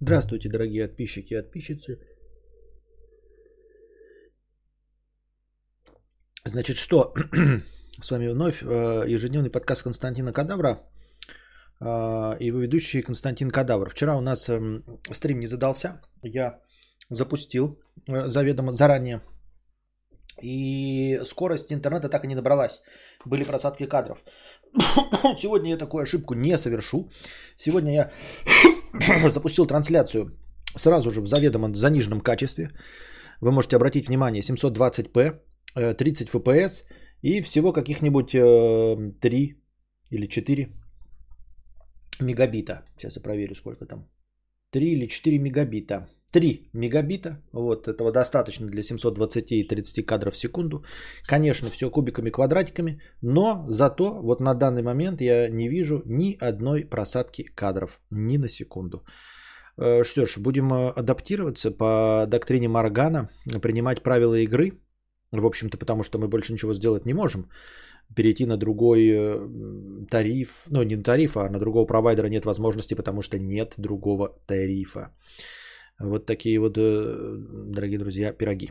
Здравствуйте, дорогие подписчики и подписчицы. Значит, что? С вами вновь ежедневный подкаст Константина Кадавра и его ведущий Константин Кадавр. Вчера у нас стрим не задался. Я запустил заведомо заранее. И скорость интернета так и не набралась. Были просадки кадров. Сегодня я такую ошибку не совершу. Сегодня я запустил трансляцию сразу же в заведомо заниженном качестве. Вы можете обратить внимание, 720p, 30 fps и всего каких-нибудь 3 или 4 мегабита. Сейчас я проверю, сколько там. 3 или 4 мегабита. 3 мегабита, вот этого достаточно для 720 и 30 кадров в секунду. Конечно, все кубиками, квадратиками, но зато вот на данный момент я не вижу ни одной просадки кадров, ни на секунду. Что ж, будем адаптироваться по доктрине Моргана, принимать правила игры, в общем-то, потому что мы больше ничего сделать не можем. Перейти на другой тариф, ну не на тариф, а на другого провайдера нет возможности, потому что нет другого тарифа. Вот такие вот, дорогие друзья, пироги.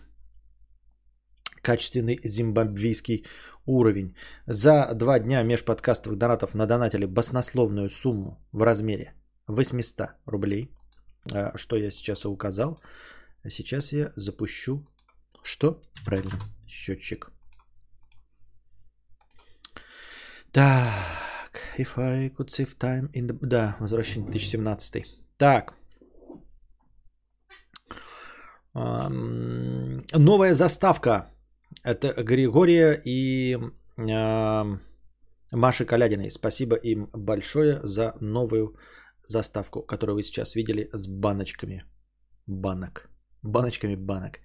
Качественный зимбабвийский уровень. За 2 дня межподкастовых донатов надонатили баснословную сумму в размере 800 рублей. Что я сейчас и указал. Сейчас я запущу, что? Правильно, счетчик. Так, if I could save time in the... Да, возвращение 2017. Так. Новая заставка. Это Григория и Маши Калядиной. Спасибо им большое за новую заставку, которую вы сейчас видели с баночками. Баночками банок.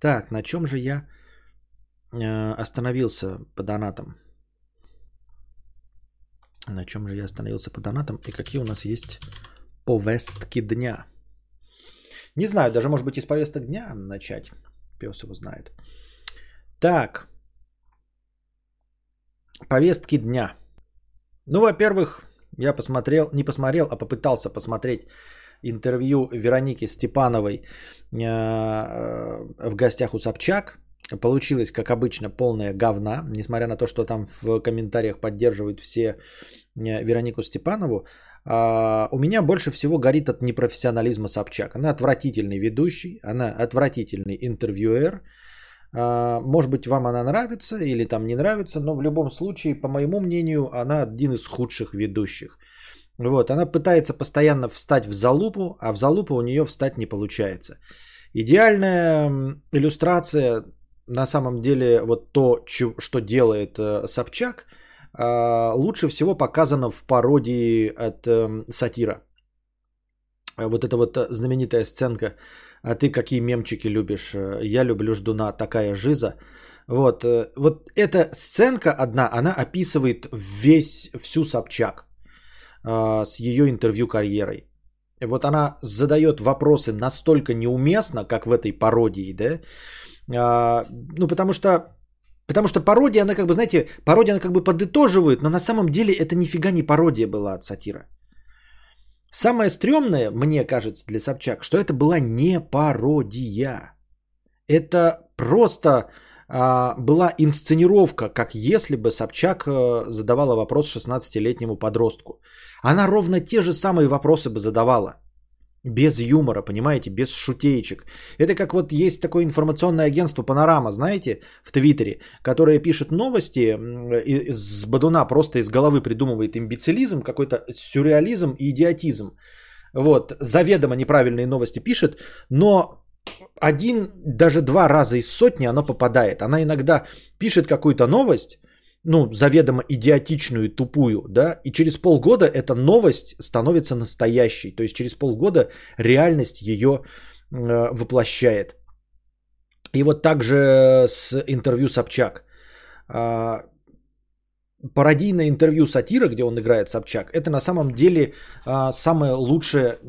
Так, на чем же я остановился по донатам? На чем же я остановился по донатам? И какие у нас есть повестки дня? Не знаю, даже, может быть, из повесток дня начать. Пёс его знает. Так. Повестки дня. Ну, во-первых, я посмотрел, не посмотрел, а попытался посмотреть интервью Вероники Степановой в гостях у Собчак. Получилось, как обычно, полное говна. Несмотря на то, что там в комментариях поддерживают все Веронику Степанову, у меня больше всего горит от непрофессионализма Собчак. Она отвратительный ведущий, она отвратительный интервьюер. Может быть, вам она нравится или там не нравится, но в любом случае, по моему мнению, она один из худших ведущих. Вот, она пытается постоянно встать в залупу, а в залупу у нее встать не получается. Идеальная иллюстрация... На самом деле, вот то, что делает Собчак, лучше всего показано в пародии от Сатира. Вот эта вот знаменитая сценка «А ты какие мемчики любишь? Я люблю Ждуна, такая жиза». Вот, вот эта сценка одна, она описывает всю Собчак с ее интервью-карьерой. Вот она задает вопросы настолько неуместно, как в этой пародии, да? Ну, потому что пародия, она как бы, знаете, пародия, она как бы подытоживает, но на самом деле это нифига не пародия была от Сатира. Самое стрёмное, мне кажется, для Собчак, что это была не пародия. Это просто была инсценировка, как если бы Собчак задавала вопрос 16-летнему подростку. Она ровно те же самые вопросы бы задавала. Без юмора, понимаете, без шутеечек. Это как вот есть такое информационное агентство «Панорама», знаете, в Твиттере, которое пишет новости с бадуна, просто из головы придумывает имбецилизм, какой-то сюрреализм и идиотизм. Вот, заведомо неправильные новости пишет, но один, даже 2 раза из сотни оно попадает. Она иногда пишет какую-то новость, ну, заведомо идиотичную и тупую, да, и через полгода эта новость становится настоящей, то есть через полгода реальность ее воплощает. И вот так же с интервью Собчак. Пародийное интервью Сатира, где он играет Собчак, это на самом деле самая лучшая,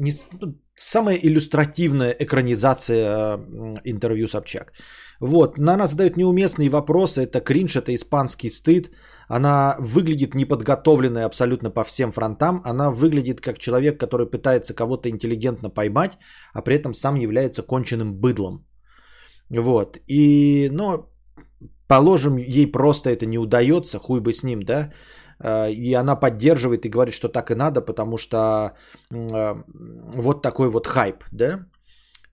самая иллюстративная экранизация интервью Собчак. Вот, на нас задают неуместные вопросы, это кринж, это испанский стыд, она выглядит неподготовленной абсолютно по всем фронтам, она выглядит как человек, который пытается кого-то интеллигентно поймать, а при этом сам является конченным быдлом. Вот, и, ну, положим, ей просто это не удается, хуй бы с ним, да, и она поддерживает и говорит, что так и надо, потому что вот такой вот хайп, да.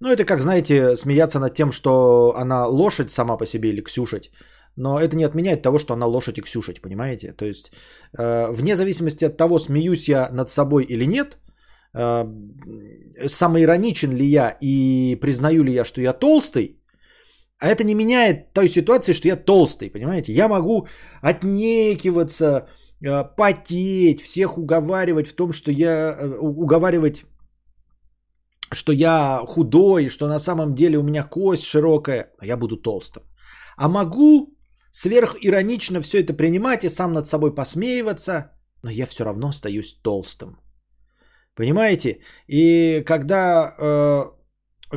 Ну, это как, знаете, смеяться над тем, что она лошадь сама по себе или ксюшить, но это не отменяет того, что она лошадь и ксюшить, понимаете? То есть, вне зависимости от того, смеюсь я над собой или нет, самоироничен ли я и признаю ли я, что я толстый, а это не меняет той ситуации, что я толстый, понимаете? Я могу отнекиваться, потеть, всех уговаривать в том, что я... уговаривать... что я худой, что на самом деле у меня кость широкая, а я буду толстым. А могу сверхиронично все это принимать и сам над собой посмеиваться, но я все равно остаюсь толстым. Понимаете? И когда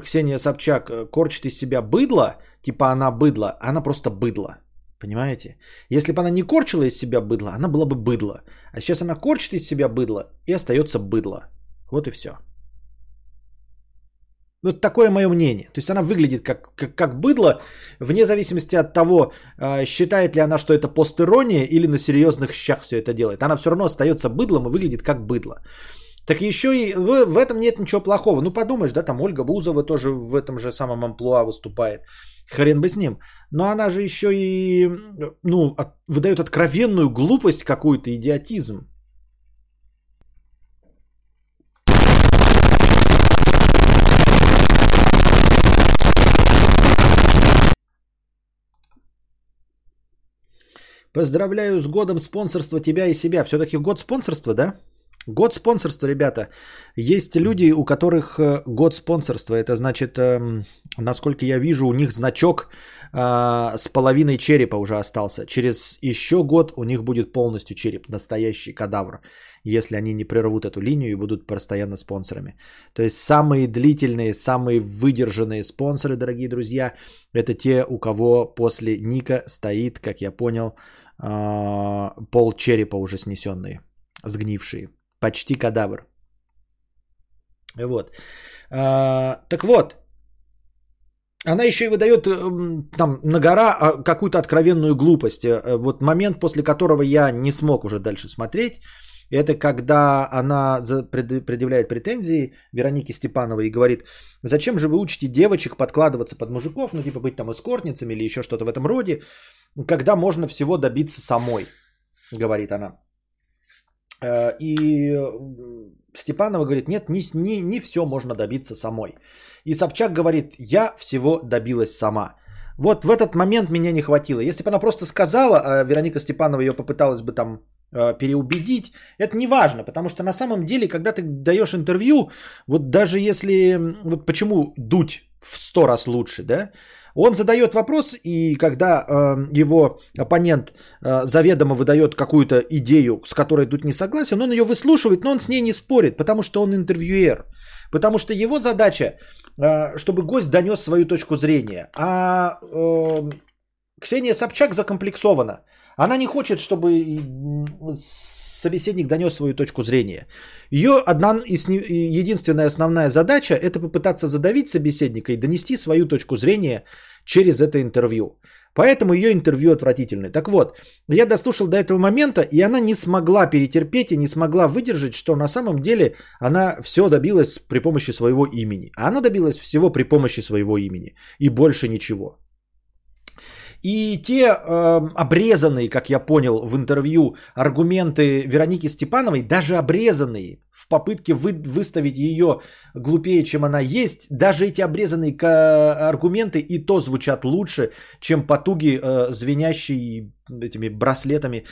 Ксения Собчак корчит из себя быдло, типа она быдло, она просто быдло. Понимаете? Если бы она не корчила из себя быдло, она была бы быдло. А сейчас она корчит из себя быдло и остается быдло. Вот и все. Вот такое мое мнение. То есть она выглядит как быдло, вне зависимости от того, считает ли она, что это постирония или на серьезных щах все это делает. Она все равно остается быдлом и выглядит как быдло. Так еще и в этом нет ничего плохого. Ну подумаешь, да, там Ольга Бузова тоже в этом же самом амплуа выступает. Хрен бы с ним. Но она же еще и выдает откровенную глупость какую-то, идиотизм. Поздравляю с годом спонсорства тебя и себя. Все-таки год спонсорства, да? Год спонсорства, ребята. Есть люди, у которых год спонсорства. Это значит, насколько я вижу, у них значок с половиной черепа уже остался. Через еще год у них будет полностью череп. Настоящий кадавр. Если они не прервут эту линию и будут постоянно спонсорами. То есть самые длительные, самые выдержанные спонсоры, дорогие друзья, это те, у кого после ника стоит, как я понял, пол черепа уже снесенные, сгнившие. Почти кадавр. Вот. Так вот. Она еще и выдает там на гора какую-то откровенную глупость. Вот момент, после которого я не смог уже дальше смотреть. Это когда она предъявляет претензии Веронике Степановой и говорит, зачем же вы учите девочек подкладываться под мужиков, ну типа быть там эскортницами или еще что-то в этом роде, когда можно всего добиться самой, говорит она. И Степанова говорит, нет, не все можно добиться самой. И Собчак говорит, я всего добилась сама. Вот в этот момент меня не хватило. Если бы она просто сказала, а Вероника Степанова ее попыталась бы там переубедить, это не важно, потому что на самом деле, когда ты даешь интервью, вот даже если, вот почему Дудь в 100 раз лучше, да, он задает вопрос, и когда его оппонент заведомо выдает какую-то идею, с которой Дудь не согласен, он ее выслушивает, но он с ней не спорит, потому что он интервьюер. Потому что его задача, чтобы гость донес свою точку зрения. А Ксения Собчак закомплексована. Она не хочет, чтобы собеседник донес свою точку зрения. Ее единственная основная задача – это попытаться задавить собеседника и донести свою точку зрения через это интервью. Поэтому ее интервью отвратительное. Так вот, я дослушал до этого момента, и она не смогла перетерпеть и не смогла выдержать, что на самом деле она все добилась при помощи своего имени. А она добилась всего при помощи своего имени и больше ничего. И те обрезанные, как я понял в интервью, аргументы Вероники Степановой, даже обрезанные в попытке выставить ее глупее, чем она есть, даже эти обрезанные аргументы и то звучат лучше, чем потуги звенящие этими браслетами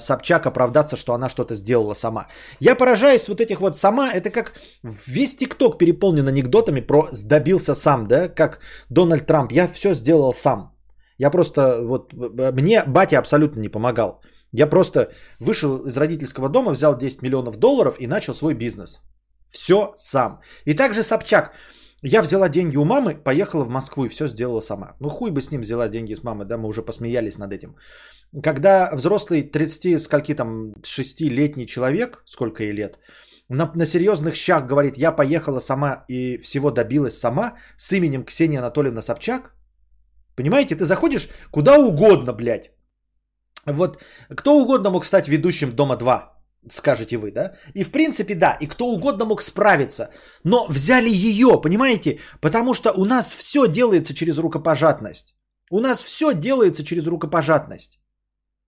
Собчак оправдаться, что она что-то сделала сама. Я поражаюсь вот этих вот сама, это как весь ТикТок переполнен анекдотами про «добился сам», да, как Дональд Трамп, я все сделал сам. Я просто, вот, мне батя абсолютно не помогал. Я просто вышел из родительского дома, взял $10 миллионов и начал свой бизнес. Все сам. И также Собчак. Я взяла деньги у мамы, поехала в Москву и все сделала сама. Ну хуй бы с ним, взяла деньги с мамы, да, мы уже посмеялись над этим. Когда взрослый 30, скольки там, 6-летний человек, сколько ей лет, на серьезных щах говорит, я поехала сама и всего добилась сама, с именем Ксения Анатольевна Собчак, понимаете, ты заходишь куда угодно, блядь. Вот кто угодно мог стать ведущим «Дома 2», скажете вы, да? И в принципе, да, и кто угодно мог справиться. Но взяли ее, понимаете? Потому что у нас все делается через рукопожатность. У нас все делается через рукопожатность.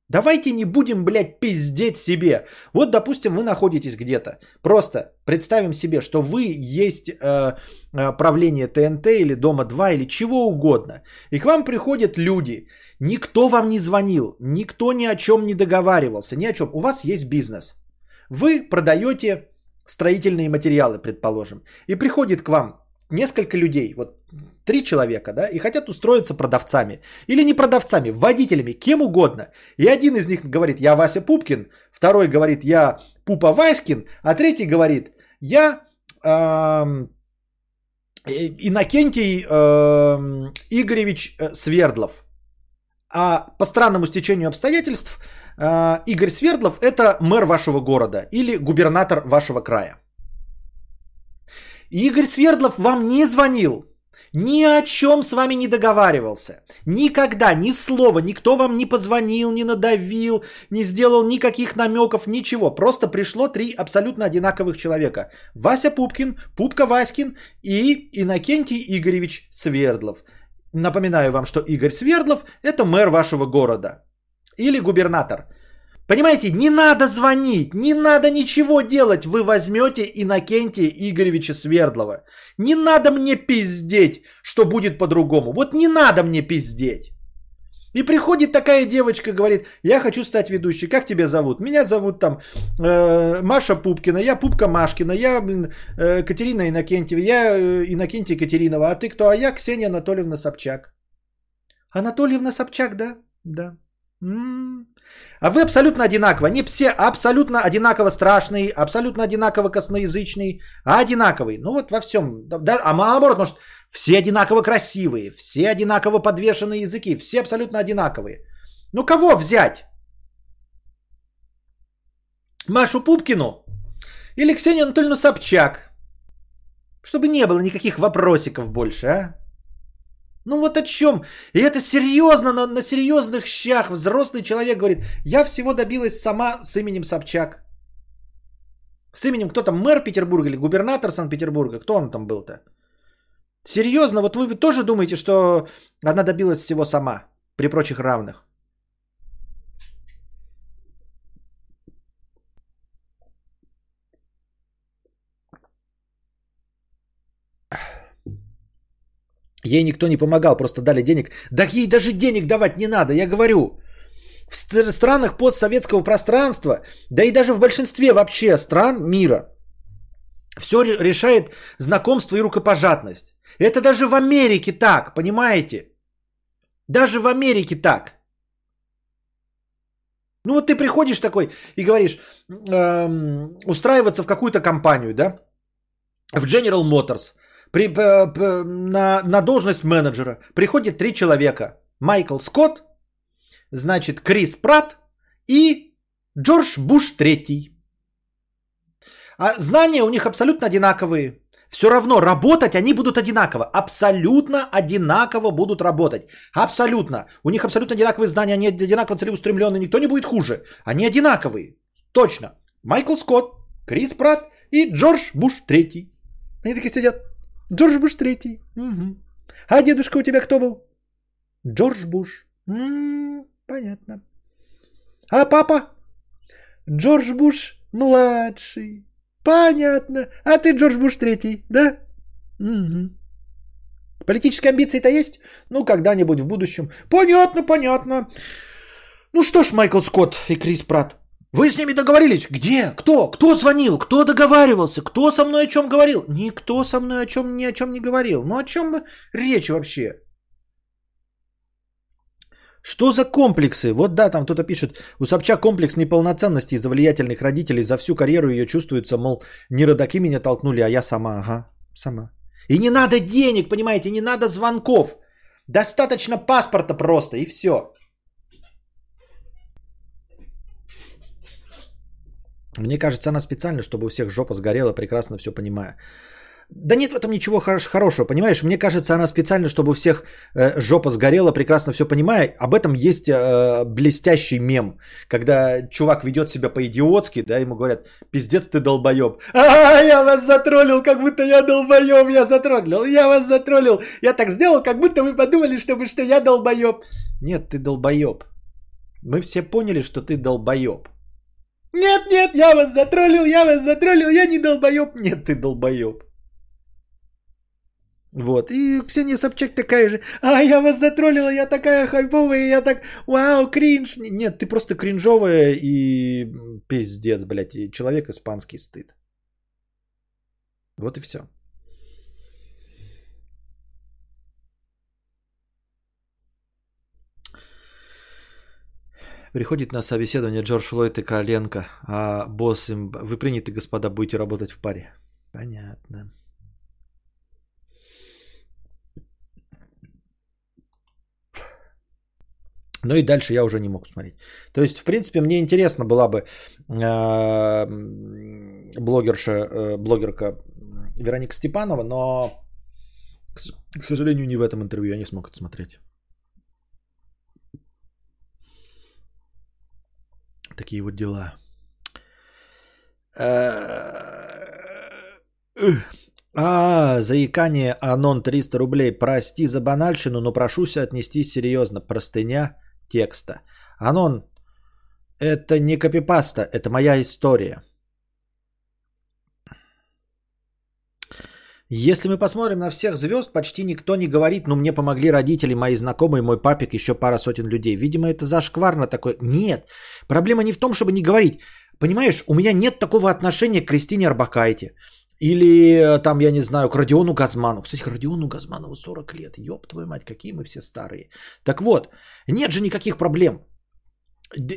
Давайте не будем, блядь, пиздеть себе. Вот, допустим, вы находитесь где-то. Просто представим себе, что вы есть правление ТНТ или Дома 2 или чего угодно. И к вам приходят люди. Никто вам не звонил. Никто ни о чем не договаривался. Ни о чем. У вас есть бизнес. Вы продаете строительные материалы, предположим. И приходит к вам несколько людей. Вот 3 человека, да, и хотят устроиться продавцами. Или не продавцами, водителями, кем угодно. И один из них говорит, я Вася Пупкин. Второй говорит, я Пупа Васькин. А третий говорит, я Иннокентий Игоревич Свердлов. А по странному стечению обстоятельств Игорь Свердлов это мэр вашего города или губернатор вашего края. И Игорь Свердлов вам не звонил. Ни о чем с вами не договаривался. Никогда, ни слова, никто вам не позвонил, не надавил, не сделал никаких намеков, ничего. Просто пришло 3 абсолютно одинаковых человека. Вася Пупкин, Пупка Васькин и Иннокентий Игоревич Свердлов. Напоминаю вам, что Игорь Свердлов – это мэр вашего города. Или губернатор. Понимаете, не надо звонить, не надо ничего делать. Вы возьмете Иннокентия Игоревича Свердлова. Не надо мне пиздеть, что будет по-другому. Вот не надо мне пиздеть. И приходит такая девочка, говорит, я хочу стать ведущей. Как тебя зовут? Меня зовут там Маша Пупкина, я Пупка Машкина, я Катерина Иннокентьева, я Иннокентия Екатеринова. А ты кто? А я Ксения Анатольевна Собчак. Анатольевна Собчак, да? Да. А вы абсолютно одинаково. Они все абсолютно одинаково страшные, абсолютно одинаково косноязычные, а одинаковые. Ну вот во всем. Да, а наоборот, может, все одинаково красивые, все одинаково подвешенные языки, все абсолютно одинаковые. Ну кого взять? Машу Пупкину или Ксению Анатольевну Собчак? Чтобы не было никаких вопросиков больше, а? Ну вот о чем? И это серьезно, на серьезных щах взрослый человек говорит, я всего добилась сама с именем Собчак. С именем кто там, мэр Петербурга или губернатор Санкт-Петербурга, кто он там был-то? Серьезно, вот вы тоже думаете, что она добилась всего сама, при прочих равных? Ей никто не помогал, просто дали денег. Да ей даже денег давать не надо, я говорю. В странах постсоветского пространства, да и даже в большинстве вообще стран мира, все решает знакомство и рукопожатность. Это даже в Америке так, понимаете? Даже в Америке так. Ну вот ты приходишь такой и говоришь, устраиваться в какую-то компанию, да? В General Motors. На должность менеджера приходит 3 человека. Майкл Скотт, значит, Крис Пратт и Джордж Буш III. А знания у них абсолютно одинаковые. Все равно работать они будут одинаково. Абсолютно одинаково будут работать. Абсолютно. У них абсолютно одинаковые знания. Они одинаково целеустремленные. Никто не будет хуже. Они одинаковые. Точно. Майкл Скотт, Крис Пратт и Джордж Буш III. Они такие сидят. Джордж Буш III. Угу. А дедушка у тебя кто был? Джордж Буш. Понятно. А папа? Джордж Буш младший. Понятно. А ты Джордж Буш III, да? Угу. Политические амбиции-то есть? Ну, когда-нибудь в будущем. Понятно, понятно. Ну что ж, Майкл Скотт и Крис Пратт. Вы с ними договорились? Где? Кто? Кто звонил? Кто договаривался? Кто со мной о чем говорил? Никто со мной ни о чем не говорил. Ну о чем речь вообще? Что за комплексы? Вот да, там кто-то пишет. У Собчак комплекс неполноценности из-за влиятельных родителей. За всю карьеру ее чувствуется, мол, не родаки меня толкнули, а я сама. Ага, сама. И не надо денег, понимаете, не надо звонков. Достаточно паспорта просто, и все. Мне кажется, она специально, чтобы у всех жопа сгорела, прекрасно все понимая. Да нет в этом ничего хорошего, понимаешь? Мне кажется, она специально, чтобы у всех жопа сгорела, прекрасно все понимая. Об этом есть блестящий мем, когда чувак ведет себя по-идиотски, да, ему говорят, пиздец ты долбоеб. Я вас затроллил, как будто я долбоеб, я затроллил, я вас затроллил. Я так сделал, как будто вы подумали, что я долбоеб. Нет, ты долбоеб. Мы все поняли, что ты долбоеб. Нет, нет, я вас затроллил, я не долбоеб. Нет, ты долбоеб. Вот, и Ксения Собчак такая же, я вас затроллила, я такая хайповая, я так, вау, кринж. Нет, ты просто кринжовая и пиздец, блядь, и человек испанский стыд. Вот и все. Приходит на собеседование Джордж Ллойд и Коленко, а босс им, вы приняты, господа, будете работать в паре. Понятно. Ну и дальше я уже не мог смотреть. То есть, в принципе, мне интересно была бы блогерка Вероника Степанова, но, к сожалению, не в этом интервью я не смог это смотреть. Такие вот дела. Заикание Анон 300 рублей. Прости за банальщину, но прошу себя отнестись серьезно. Простыня текста. Анон, это не копипаста, это моя история. Если мы посмотрим на всех звезд, почти никто не говорит, ну мне помогли родители, мои знакомые, мой папик, еще пара сотен людей. Видимо, это зашкварно такое. Нет, проблема не в том, чтобы не говорить. Понимаешь, у меня нет такого отношения к Кристине Орбакайте. Или там, я не знаю, к Родиону Газманову. Кстати, к Родиону Газманову 40 лет. Ёб твою мать, какие мы все старые. Так вот, нет же никаких проблем.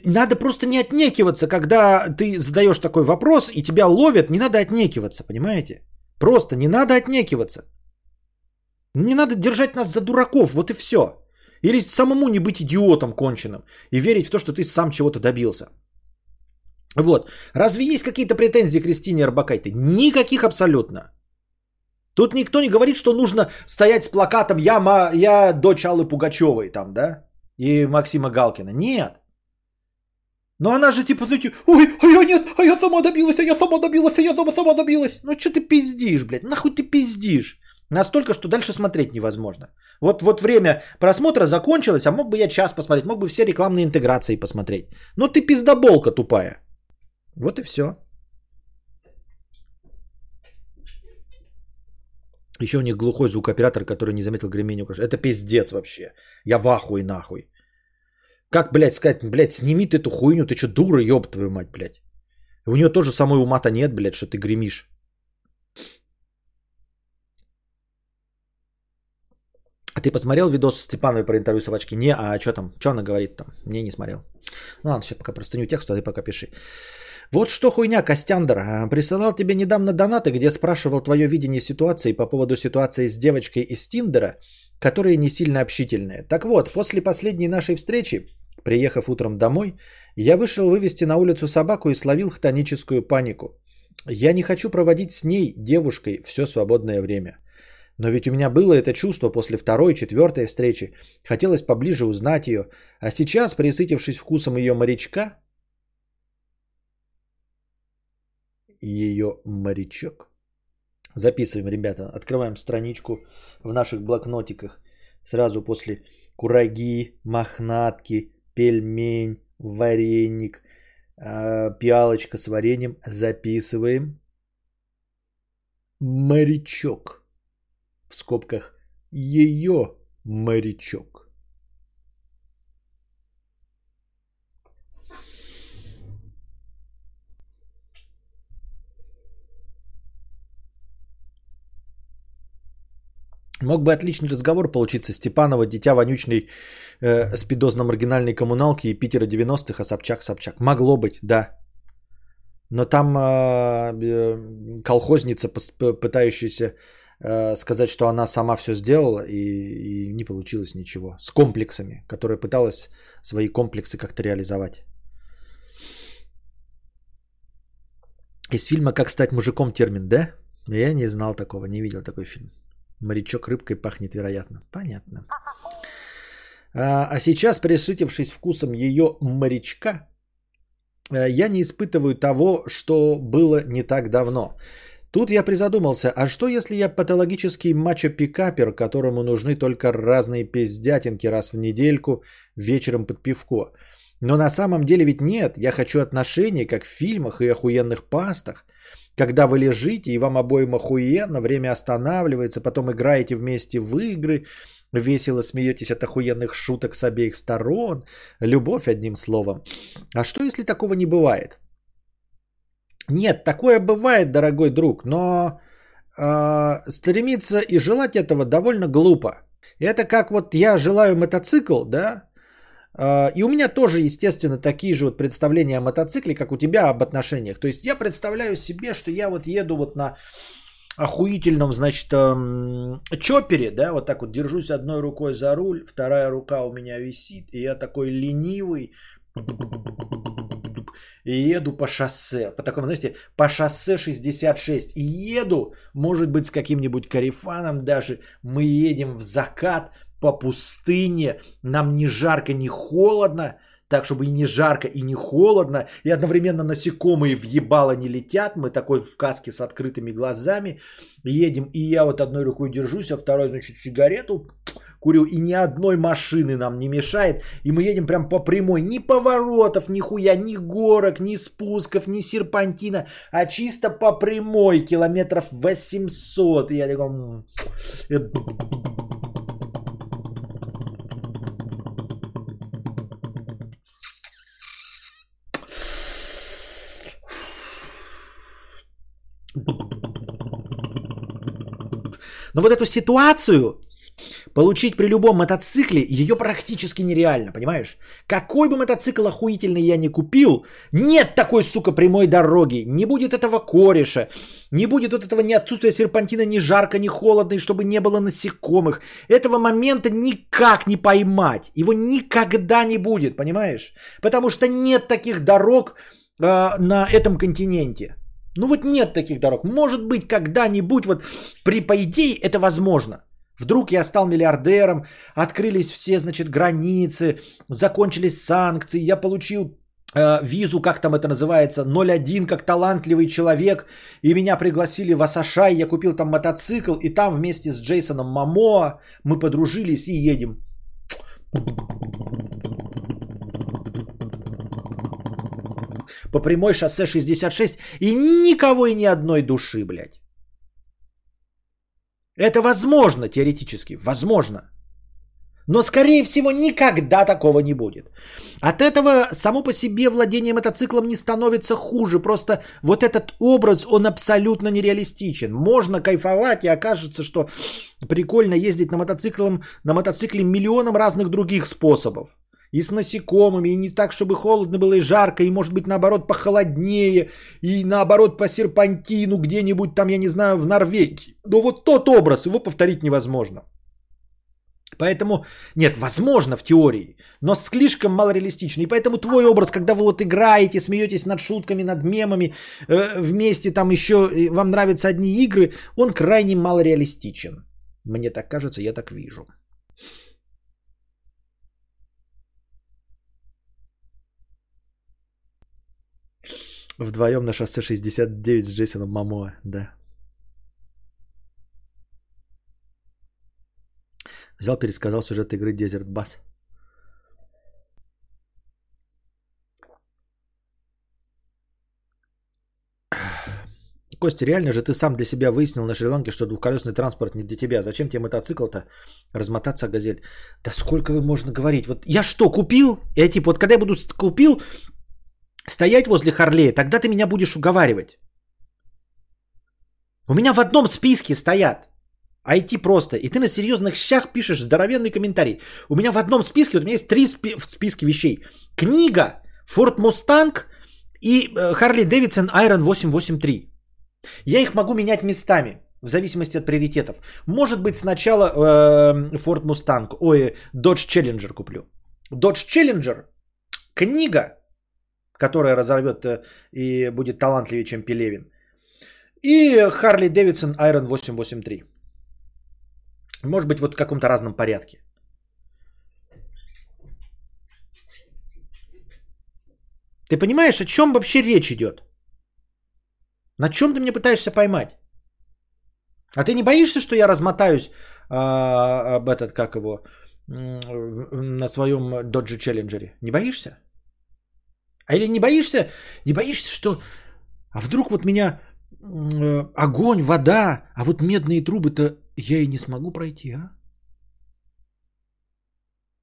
Надо просто не отнекиваться, когда ты задаешь такой вопрос и тебя ловят. Не надо отнекиваться, понимаете? Просто не надо отнекиваться. Не надо держать нас за дураков, вот и все. Или самому не быть идиотом конченным и верить в то, что ты сам чего-то добился. Вот. Разве есть какие-то претензии к Кристине Орбакайте? Никаких абсолютно. Тут никто не говорит, что нужно стоять с плакатом «Я дочь Аллы Пугачевой» там, да? И Максима Галкина. Нет. Но она же типа, знаете, я сама добилась. Ну что ты пиздишь, блядь? Нахуй ты пиздишь? Настолько, что дальше смотреть невозможно. Вот время просмотра закончилось, а мог бы я час посмотреть, мог бы все рекламные интеграции посмотреть. Но ты пиздоболка тупая. Вот и все. Еще у них глухой звукооператор, который не заметил гремения украшения. Это пиздец вообще. Я в ахуе нахуй. Как, блядь, сказать, блядь, сними ты эту хуйню, ты что, дура, ёб твою мать, блядь. У нее тоже самой ума-то нет, блядь, что ты гремишь. А ты посмотрел видос Степановой про интервью собачки? Не, а что там? Что она говорит там? Не, не смотрел. Ну ладно, сейчас пока простыню тексту, а ты пока пиши. Вот что хуйня, Костяндр. Присылал тебе недавно донаты, где спрашивал твое видение ситуации по поводу ситуации с девочкой из Тиндера, которые не сильно общительные. Так вот, после последней нашей встречи, приехав утром домой, я вышел вывести на улицу собаку и словил хтоническую панику. Я не хочу проводить с ней, девушкой, все свободное время. Но ведь у меня было это чувство после второй, четвертой встречи. Хотелось поближе узнать ее. А сейчас, присытившись вкусом ее морячка... Ее морячок. Записываем, ребята. Открываем страничку в наших блокнотиках. Сразу после кураги, мохнатки, пельмень, вареник, пиалочка с вареньем. Записываем. Морячок. В скобках ее морячок. Мог бы отличный разговор получиться. Степанова, дитя вонючной спидозно-маргинальной коммуналки и Питера 90-х, а Собчак. Могло быть, да. Но там колхозница, пытающаяся сказать, что она сама все сделала, и не получилось ничего. С комплексами, которая пыталась свои комплексы как-то реализовать. Из фильма «Как стать мужиком» термин, да? Я не знал такого, не видел такой фильм. Морячок рыбкой пахнет, вероятно. Понятно. А сейчас, присытившись вкусом ее морячка, я не испытываю того, что было не так давно. Тут я призадумался, а что если я патологический мачо-пикапер, которому нужны только разные пиздятинки раз в недельку, вечером под пивко? Но на самом деле ведь нет, я хочу отношений, как в фильмах и охуенных пастах, когда вы лежите и вам обоим охуенно, время останавливается, потом играете вместе в игры, весело смеетесь от охуенных шуток с обеих сторон, любовь одним словом. А что если такого не бывает? Нет, такое бывает, дорогой друг, но стремиться и желать этого довольно глупо. Это как вот я желаю мотоцикл, да, и у меня тоже, естественно, такие же вот представления о мотоцикле, как у тебя об отношениях. То есть я представляю себе, что я вот еду вот на охуительном, значит, чопере, да, вот так вот держусь одной рукой за руль, вторая рука у меня висит, и я такой ленивый, и еду по шоссе, по такому, знаете, по шоссе 66, и еду, может быть, с каким-нибудь корефаном даже, мы едем в закат по пустыне, нам не жарко, не холодно, так, чтобы и не жарко, и не холодно, и одновременно насекомые въебало не летят, мы такой в каске с открытыми глазами едем, и я вот одной рукой держусь, а второй, значит, сигарету курю, и ни одной машины нам не мешает, и мы едем прям по прямой, ни поворотов, ни хуя, ни горок, ни спусков, ни серпантина, а чисто по прямой, километров 800, и я такой... Но вот эту ситуацию получить при любом мотоцикле, ее практически нереально, понимаешь? Какой бы мотоцикл охуительный я ни купил, нет такой, сука, прямой дороги, не будет этого кореша, не будет вот этого ни отсутствия серпантина, ни жарко, ни холодно, и чтобы не было насекомых. Этого момента никак не поймать, его никогда не будет, понимаешь? Потому что нет таких дорог на этом континенте. Ну вот нет таких дорог. Может быть, когда-нибудь, вот по идее, это возможно. Вдруг я стал миллиардером, открылись все, значит, границы, закончились санкции, я получил визу, как там это называется, 01, как талантливый человек, и меня пригласили в Асашай, я купил там мотоцикл, и там вместе с Джейсоном Момоа мы подружились и едем. По прямой шоссе 66 и никого и ни одной души, блядь. Это возможно теоретически, возможно. Но скорее всего никогда такого не будет. От этого само по себе владение мотоциклом не становится хуже. Просто вот этот образ, он абсолютно нереалистичен. Можно кайфовать и окажется, что прикольно ездить на мотоцикле миллионом разных других способов. И с насекомыми, и не так, чтобы холодно было и жарко, и может быть наоборот похолоднее, и наоборот по серпантину где-нибудь там, я не знаю, в Норвегии. Но вот тот образ, его повторить невозможно. Поэтому, нет, возможно в теории, но слишком малореалистично. И поэтому твой образ, когда вы вот играете, смеетесь над шутками, над мемами, вместе там еще вам нравятся одни игры, он крайне малореалистичен. Мне так кажется, я так вижу. Вдвоем на шоссе 69 с Джейсоном Момоа, да. Взял, пересказал сюжет игры Desert Bass. Костя, реально же ты сам для себя выяснил на Шри-Ланке, что двухколесный транспорт не для тебя. Зачем тебе мотоцикл-то? Размотаться, газель. Да сколько вы можно говорить? Вот я что, купил? Я типа, вот когда я буду купил... Стоять возле Харлея, тогда ты меня будешь уговаривать. У меня в одном списке стоят. А идти просто. И ты на серьезных щах пишешь здоровенный комментарий. У меня в одном списке, вот у меня есть три списки вещей. Книга, Ford Mustang и Harley Davidson Iron 883. Я их могу менять местами. В зависимости от приоритетов. Может быть, сначала Ford Mustang, ой, Dodge Challenger куплю. Dodge Challenger, книга, которая разорвет и будет талантливее, чем Пелевин. И Harley Davidson Iron 883. Может быть, вот в каком-то разном порядке. Ты понимаешь, о чем вообще речь идет? На чем ты меня пытаешься поймать? А ты не боишься, что я размотаюсь об этот, как его, на своем Dodge Challenger? Не боишься? А или не боишься? Не боишься, что а вдруг вот меня огонь, вода, а вот медные трубы-то я и не смогу пройти, а?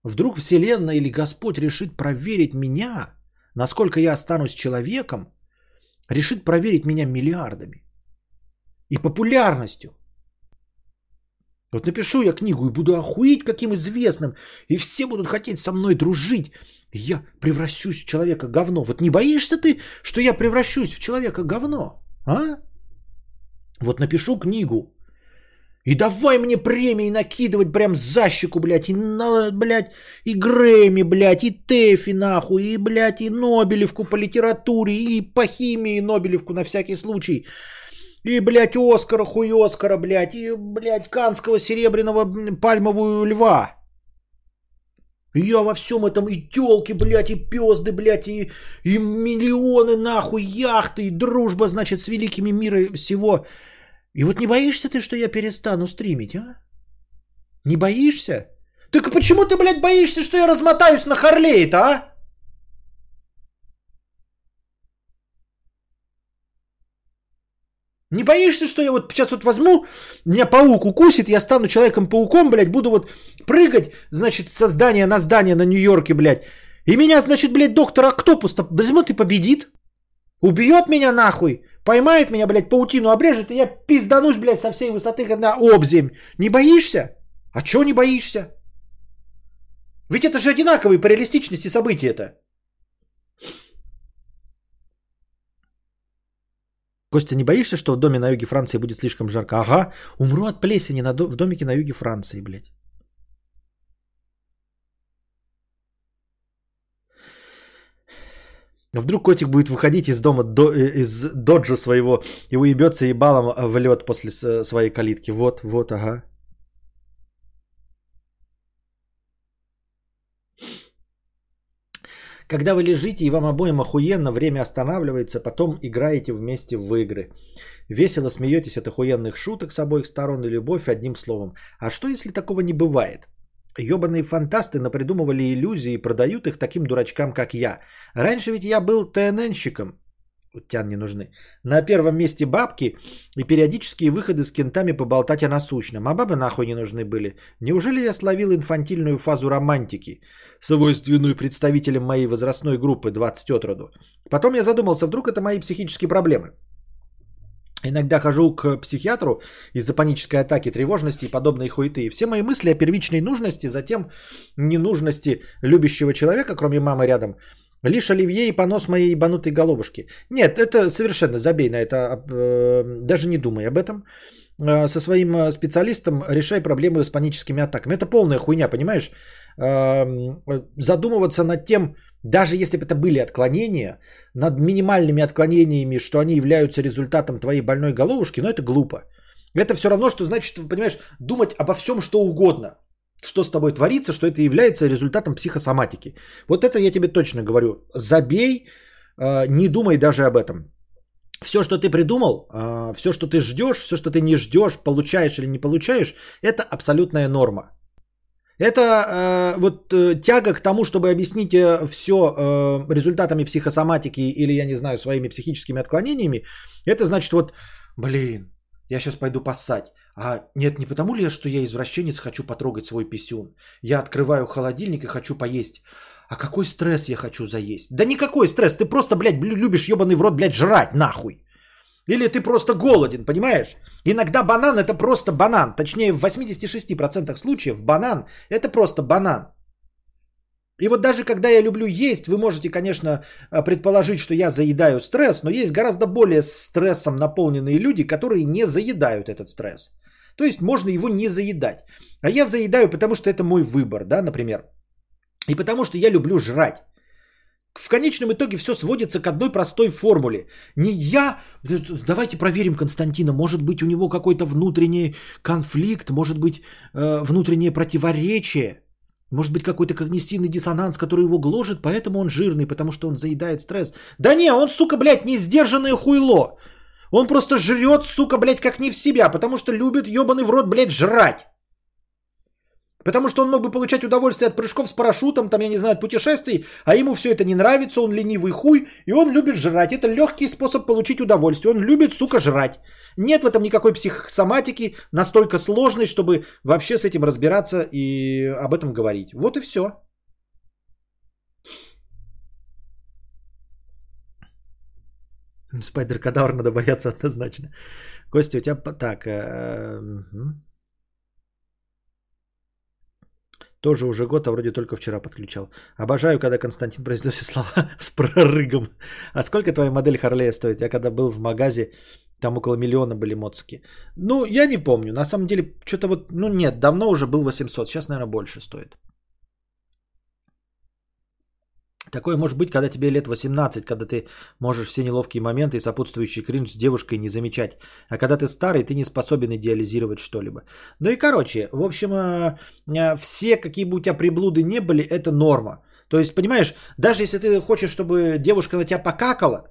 Вдруг Вселенная или Господь решит проверить меня, насколько я останусь человеком, решит проверить меня миллиардами и популярностью. Вот напишу я книгу и буду охуеть каким известным, и все будут хотеть со мной дружить. Я превращусь в человека говно. Вот не боишься ты, что я превращусь в человека говно, а? Вот напишу книгу, и давай мне премии накидывать прям за щеку, блядь, и, блядь, и Грэмми, блядь, и Тэфи, нахуй, и, блядь, и Нобелевку по литературе, и по химии Нобелевку на всякий случай. И, блядь, Оскара, хуй Оскара, блядь, и, блядь, Каннского, Серебряного, Пальмовую льва. И я во всем этом, и тёлки, блядь, и пёзды, блядь, и миллионы, нахуй, яхты, и дружба, значит, с великими мира всего. И вот не боишься ты, что я перестану стримить, а? Не боишься? Так почему ты, блядь, боишься, что я размотаюсь на Харлее-то, а? Не боишься, что я вот сейчас вот возьму, меня паук укусит, я стану человеком-пауком, блядь, буду вот прыгать, значит, со здания на здание на Нью-Йорке, блядь. И меня, значит, блядь, доктор Октопус возьмет и победит. Убьет меня нахуй, поймает меня, блядь, паутину обрежет, и я пизданусь, блядь, со всей высоты на обземь. Не боишься? А чё не боишься? Ведь это же одинаковые по реалистичности события-то. Костя, не боишься, что в доме на юге Франции будет слишком жарко? Ага, умру от плесени в домике на юге Франции, блядь. Но вдруг котик будет выходить из дома, из доджа своего, и уебется ебалом в лед после своей калитки. Вот, вот, ага. Когда вы лежите и вам обоим охуенно, время останавливается, потом играете вместе в игры. Весело смеетесь от охуенных шуток с обоих сторон и любовь одним словом. А что если такого не бывает? Ёбаные фантасты напридумывали иллюзии и продают их таким дурачкам, как я. Раньше ведь я был ТННщиком. Тян не нужны. На первом месте бабки и периодические выходы с кентами поболтать о насущном. А бабы нахуй не нужны были. Неужели я словил инфантильную фазу романтики, свойственную представителям моей возрастной группы 20 от роду? Потом я задумался, вдруг это мои психические проблемы. Иногда хожу к психиатру из-за панической атаки, тревожности и подобной хуеты. Все мои мысли о первичной нужности, затем ненужности любящего человека, кроме мамы рядом, лишь оливье и понос моей ебанутой головушки. Нет, это совершенно забей на это, даже не думай об этом. Со своим специалистом решай проблемы с паническими атаками. Это полная хуйня, понимаешь? Задумываться над тем, даже если бы это были отклонения, над минимальными отклонениями, что они являются результатом твоей больной головушки, но это глупо. Это все равно, что значит, понимаешь, думать обо всем, что угодно. Что с тобой творится, что это является результатом психосоматики. Вот это я тебе точно говорю. Забей, не думай даже об этом. Все, что ты придумал, все, что ты ждешь, все, что ты не ждешь, получаешь или не получаешь, это абсолютная норма. Это вот тяга к тому, чтобы объяснить все результатами психосоматики или, я не знаю, своими психическими отклонениями. Это значит вот, блин, я сейчас пойду поссать. А нет, не потому ли, что я извращенец, хочу потрогать свой писюн? Я открываю холодильник и хочу поесть. А какой стресс я хочу заесть? Да никакой стресс, ты просто, блядь, любишь ебаный в рот, блядь, жрать нахуй. Или ты просто голоден, понимаешь? Иногда банан это просто банан. Точнее, в 86% случаев банан это просто банан. И вот даже когда я люблю есть, вы можете, конечно, предположить, что я заедаю стресс, но есть гораздо более стрессом наполненные люди, которые не заедают этот стресс. То есть можно его не заедать. А я заедаю, потому что это мой выбор, да, например. И потому что я люблю жрать. В конечном итоге все сводится к одной простой формуле. Не я, давайте проверим Константина, может быть у него какой-то внутренний конфликт, может быть внутреннее противоречие, может быть какой-то когнитивный диссонанс, который его гложет, поэтому он жирный, потому что он заедает стресс. Да не, он, сука, блядь, не сдержанное хуйло. Он просто жрет, сука, блядь, как не в себя, потому что любит ебаный в рот, блядь, жрать. Потому что он мог бы получать удовольствие от прыжков с парашютом, там, я не знаю, от путешествий, а ему все это не нравится, он ленивый хуй, и он любит жрать. Это легкий способ получить удовольствие. Он любит, сука, жрать. Нет в этом никакой психосоматики, настолько сложной, чтобы вообще с этим разбираться и об этом говорить. Вот и все. Спайдер-кадавр надо бояться однозначно. Костя, у тебя... Так... Тоже уже год, а вроде только вчера подключал. Обожаю, когда Константин произносит слова с прорыгом. А сколько твоя модель Харлея стоит? Я когда был в магазе, там около миллиона были моцики. Ну, я не помню. На самом деле, что-то вот... Ну, нет, давно уже был 800. Сейчас, наверное, больше стоит. Такое может быть, когда тебе лет 18, когда ты можешь все неловкие моменты и сопутствующий кринж с девушкой не замечать. А когда ты старый, ты не способен идеализировать что-либо. Ну и короче, в общем, все какие бы у тебя приблуды не были, это норма. То есть, понимаешь, даже если ты хочешь, чтобы девушка на тебя покакала,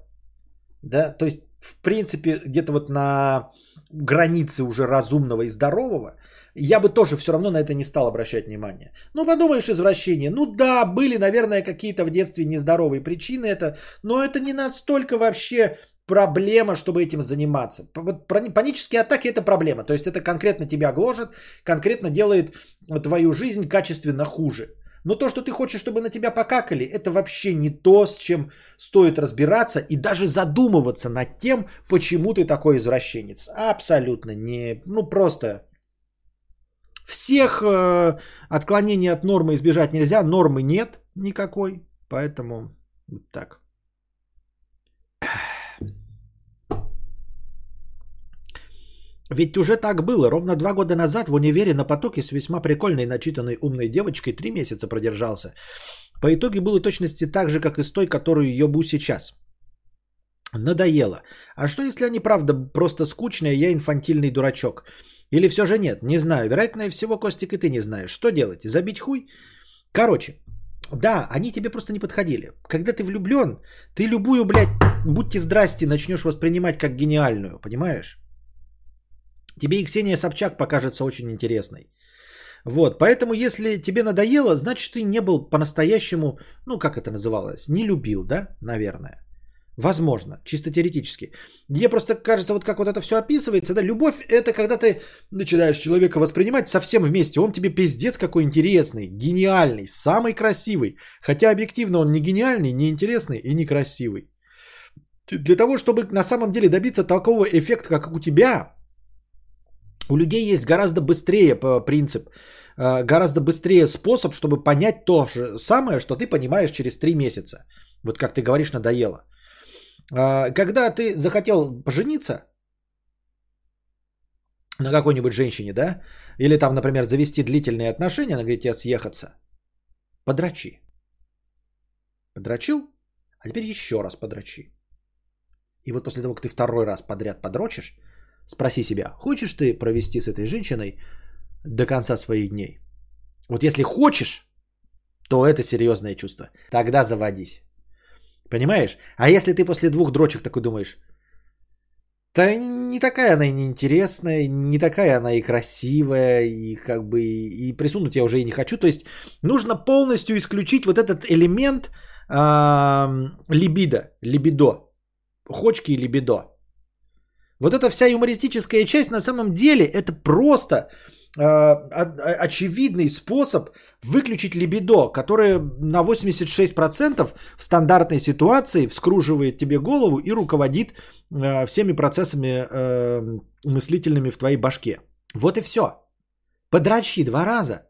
да, то есть, в принципе, где-то вот на границе уже разумного и здорового, я бы тоже все равно на это не стал обращать внимание. Ну, подумаешь, извращение. Ну да, были, наверное, какие-то в детстве нездоровые причины, это, но это не настолько вообще проблема, чтобы этим заниматься. Вот панические атаки – это проблема. То есть это конкретно тебя гложет, конкретно делает твою жизнь качественно хуже. Но то, что ты хочешь, чтобы на тебя покакали, это вообще не то, с чем стоит разбираться и даже задумываться над тем, почему ты такой извращенец. Абсолютно не... Ну, просто... Всех отклонений от нормы избежать нельзя, нормы нет никакой, поэтому вот так. Ведь уже так было, ровно 2 года назад в универе на потоке с весьма прикольной, начитанной умной девочкой 3 месяца продержался. По итоге было точности так же, как и с той, которую ебу сейчас. Надоело. А что если они правда просто скучные, я инфантильный дурачок? Или все же нет? Не знаю. Вероятно, всего, Костик, и ты не знаешь. Что делать? Забить хуй? Короче, да, они тебе просто не подходили. Когда ты влюблен, ты любую, блядь, будьте здрасте, начнешь воспринимать как гениальную. Понимаешь? Тебе и Ксения Собчак покажется очень интересной. Вот. Поэтому, если тебе надоело, значит, ты не был по-настоящему, ну, как это называлось, не любил, да? Наверное. Возможно, чисто теоретически. Мне просто кажется, вот как вот это все описывается, да, любовь это когда ты начинаешь человека воспринимать совсем вместе. Он тебе пиздец какой интересный, гениальный, самый красивый. Хотя объективно он не гениальный, не интересный и не красивый. Для того, чтобы на самом деле добиться такого эффекта, как у тебя, у людей есть гораздо быстрее принцип, гораздо быстрее способ, чтобы понять то же самое, что ты понимаешь через 3 месяца. Вот как ты говоришь, надоело. Когда ты захотел пожениться на какой-нибудь женщине, да, или там, например, завести длительные отношения, она говорит тебе съехаться, подрочи. Подрочил, а теперь еще раз подрочи. И вот после того, как ты 2-й раз подряд подрочишь, спроси себя, хочешь ты провести с этой женщиной до конца своих дней? Вот если хочешь, то это серьезное чувство. Тогда заводись. Понимаешь? А если ты после 2 дрочек такой думаешь, да не такая она и неинтересная, не такая она и красивая, и как бы и присунуть я уже и не хочу. То есть нужно полностью исключить вот этот элемент либидо, либидо, хочки и либидо. Вот эта вся юмористическая часть на самом деле это просто очевидный способ выключить либидо, которое на 86% в стандартной ситуации вскруживает тебе голову и руководит всеми процессами мыслительными в твоей башке. Вот и все. Подрочи 2 раза.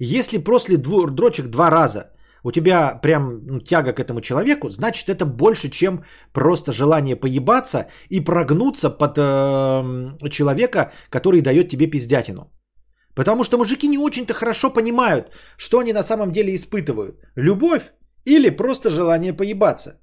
Если после 2 дрочек 2 раза у тебя прям тяга к этому человеку, значит, это больше, чем просто желание поебаться и прогнуться под человека, который дает тебе пиздятину. Потому что мужики не очень-то хорошо понимают, что они на самом деле испытывают. Любовь или просто желание поебаться.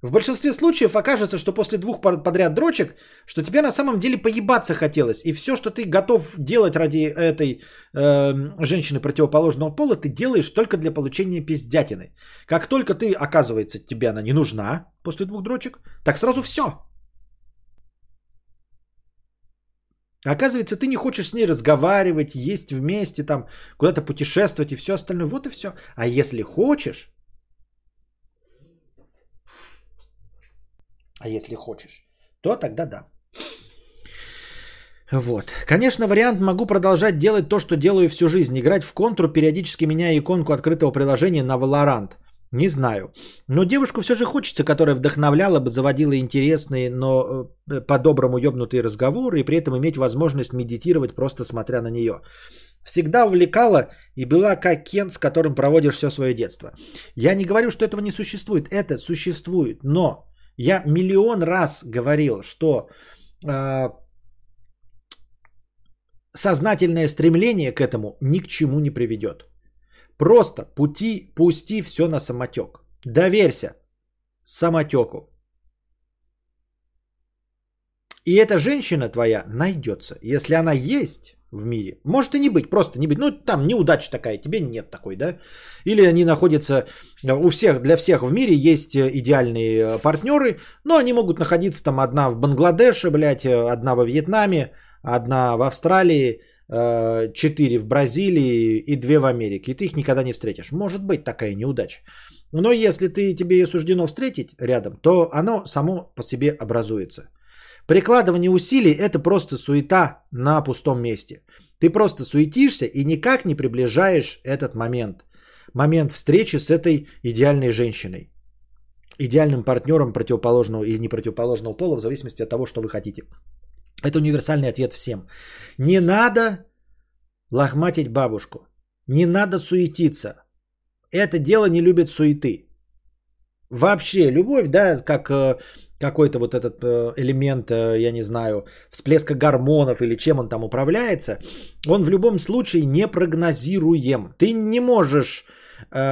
В большинстве случаев окажется, что после двух подряд дрочек, что тебе на самом деле поебаться хотелось. И все, что ты готов делать ради этой женщины противоположного пола, ты делаешь только для получения пиздятины. Как только ты, оказывается, тебе она не нужна после двух дрочек, так сразу все. Оказывается, ты не хочешь с ней разговаривать, есть вместе, там, куда-то путешествовать и все остальное. Вот и все. А если хочешь... А если хочешь, то тогда да. Вот. Конечно, вариант «могу продолжать делать то, что делаю всю жизнь». Играть в контру, периодически меняя иконку открытого приложения на Valorant. Не знаю. Но девушку все же хочется, которая вдохновляла бы, заводила интересные, но по-доброму ебнутые разговоры и при этом иметь возможность медитировать, просто смотря на нее. Всегда увлекала и была как Кен, с которым проводишь все свое детство. Я не говорю, что этого не существует. Это существует, но... Я миллион раз говорил, что сознательное стремление к этому ни к чему не приведет. Просто пусти все на самотек. Доверься самотеку. И эта женщина твоя найдется. Если она есть в мире, может и не быть, просто не быть. Ну, там неудача такая, тебе нет такой, да? Или они находятся, у всех, для всех в мире есть идеальные партнеры, но они могут находиться там одна в Бангладеше, блядь, одна во Вьетнаме, одна в Австралии, 4 в Бразилии и 2 в Америке. И ты их никогда не встретишь. Может быть такая неудача. Но если тебе ее суждено встретить рядом, то оно само по себе образуется. Прикладывание усилий – это просто суета на пустом месте. Ты просто суетишься и никак не приближаешь этот момент. Момент встречи с этой идеальной женщиной. Идеальным партнером противоположного или не противоположного пола, в зависимости от того, что вы хотите. Это универсальный ответ всем. Не надо лохматить бабушку. Не надо суетиться. Это дело не любит суеты. Вообще, любовь, да, как... какой-то вот этот элемент, я не знаю, всплеска гормонов или чем он там управляется, он в любом случае непрогнозируем. Ты не можешь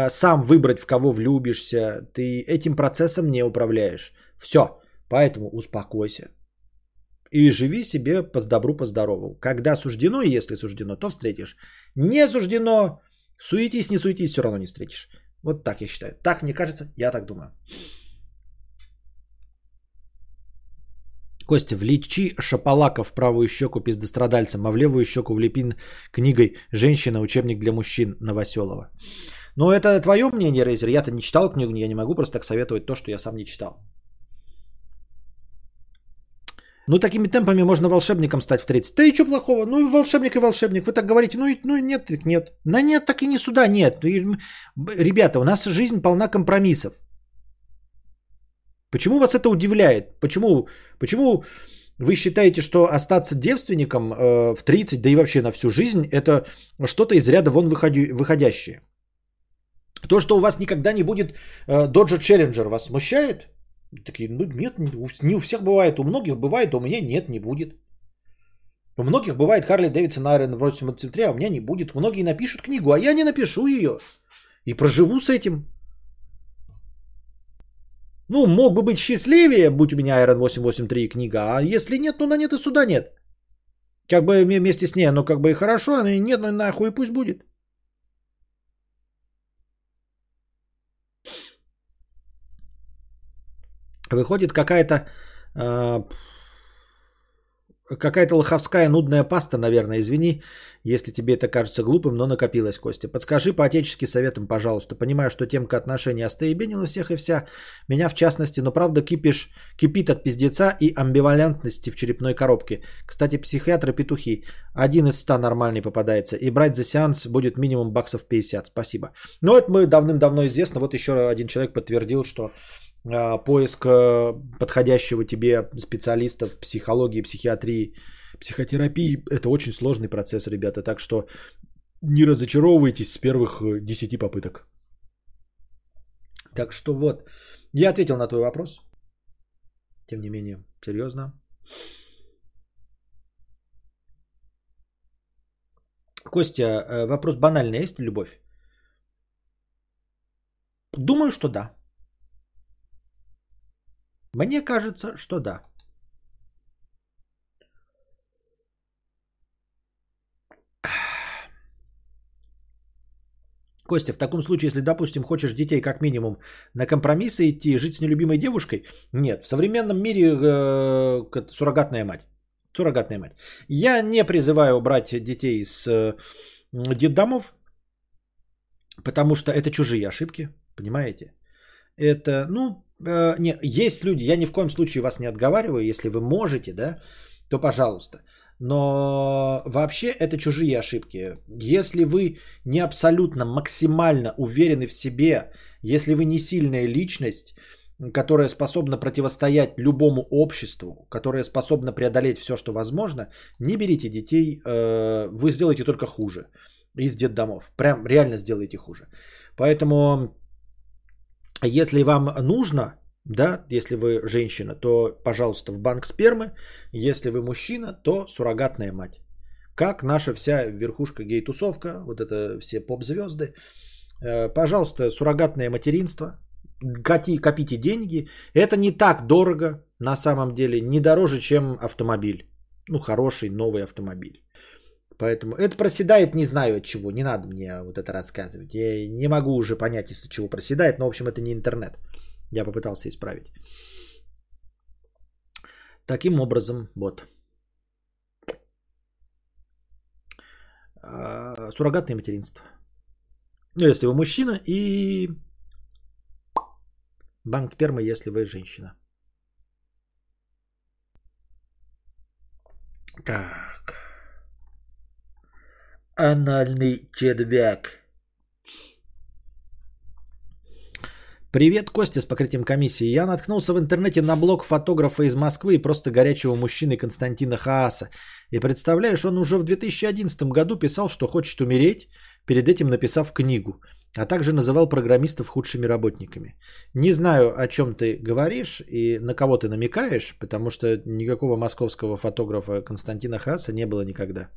сам выбрать, в кого влюбишься, ты этим процессом не управляешь. Все, поэтому успокойся и живи себе по добру, по здорову. Когда суждено, и если суждено, то встретишь. Не суждено, суетись, не суетись, все равно не встретишь. Вот так я считаю. Так мне кажется, я так думаю. Костя, влечи Шапалака в правую щеку пиздострадальцем, а в левую щеку влепин книгой «Женщина. Учебник для мужчин» Новоселова. Ну, это твое мнение, Рейзер. Я-то не читал книгу, я не могу просто так советовать то, что я сам не читал. Ну, такими темпами можно волшебником стать в 30. Да и что плохого? Ну, волшебник и волшебник. Вы так говорите, ну нет, так нет. Да нет, так и не сюда, нет. Ребята, у нас жизнь полна компромиссов. Почему вас это удивляет? Почему вы считаете, что остаться девственником в 30, да и вообще на всю жизнь, это что-то из ряда вон выходящее? То, что у вас никогда не будет Dodge Challenger, вас смущает? Такие, ну нет, не у всех бывает, у многих бывает, а у меня нет, не будет. У многих бывает Harley Davidson Iron 83, а у меня не будет. Многие напишут книгу, а я не напишу ее. И проживу с этим. Ну, мог бы быть счастливее, будь у меня Iron 883 книга, а если нет, ну на нет и суда нет. Как бы вместе с ней, ну как бы и хорошо, а нет, ну нахуй пусть будет. Выходит какая-то лоховская нудная паста, наверное, извини, если тебе это кажется глупым, но накопилось, Костя. Подскажи по-отечески советам, пожалуйста. Понимаю, что темка отношений остаебенила всех и вся, меня в частности, но правда кипит от пиздеца и амбивалентности в черепной коробке. Кстати, психиатры-петухи. 1 из 100 нормальный попадается, и брать за сеанс будет минимум баксов 50. Спасибо. Ну, это мы давным-давно известно, вот еще один человек подтвердил, что... поиск подходящего тебе специалиста в психологии, психиатрии, психотерапии – это очень сложный процесс, ребята. Так что не разочаровывайтесь с первых 10 попыток. Так что вот, я ответил на твой вопрос. Тем не менее, серьезно. Костя, вопрос банальный. Есть ли любовь? Думаю, что да. Мне кажется, что да. Костя, в таком случае, если, допустим, хочешь детей как минимум на компромиссы идти, жить с нелюбимой девушкой? Нет, в современном мире суррогатная мать. Суррогатная мать. Я не призываю брать детей из детдомов, потому что это чужие ошибки, понимаете? Это, ну, не, есть люди, я ни в коем случае вас не отговариваю, если вы можете, да, то пожалуйста. Но вообще это чужие ошибки. Если вы не абсолютно максимально уверены в себе, если вы не сильная личность, которая способна противостоять любому обществу, которая способна преодолеть все, что возможно, не берите детей, вы сделаете только хуже из детдомов. Прям реально сделаете хуже. Поэтому, если вам нужно... Да, если вы женщина, то, пожалуйста, в банк спермы. Если вы мужчина, то суррогатная мать. Как наша вся верхушка гей-тусовка, вот это все поп-звезды. Пожалуйста, суррогатное материнство. Копите деньги. Это не так дорого, на самом деле. Не дороже, чем автомобиль. Ну, хороший новый автомобиль. Поэтому это проседает, не знаю от чего. Не надо мне вот это рассказывать. Я не могу уже понять, из-за чего проседает. Но, в общем, это не интернет. Я попытался исправить. Таким образом, вот. Суррогатное материнство. Ну, если вы мужчина, и банк спермы, если вы женщина. Так. Анальный червяк. Привет, Костя, с покрытием комиссии. Я наткнулся в интернете на блог фотографа из Москвы и просто горячего мужчины Константина Хааса. И представляешь, он уже в 2011 году писал, что хочет умереть, перед этим написав книгу. А также называл программистов худшими работниками. Не знаю, о чем ты говоришь и на кого ты намекаешь, потому что никакого московского фотографа Константина Хааса не было никогда.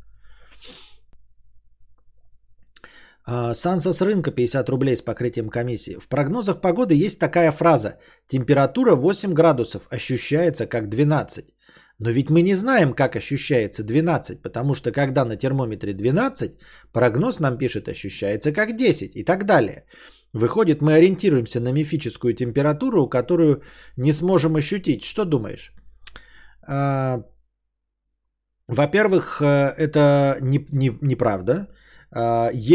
Санса с рынка 50 рублей с покрытием комиссии. В прогнозах погоды есть такая фраза. Температура 8 градусов, ощущается как 12. Но ведь мы не знаем, как ощущается 12, потому что когда на термометре 12, прогноз нам пишет, ощущается как 10 и так далее. Выходит, мы ориентируемся на мифическую температуру, которую не сможем ощутить. Что думаешь? Во-первых, это неправда.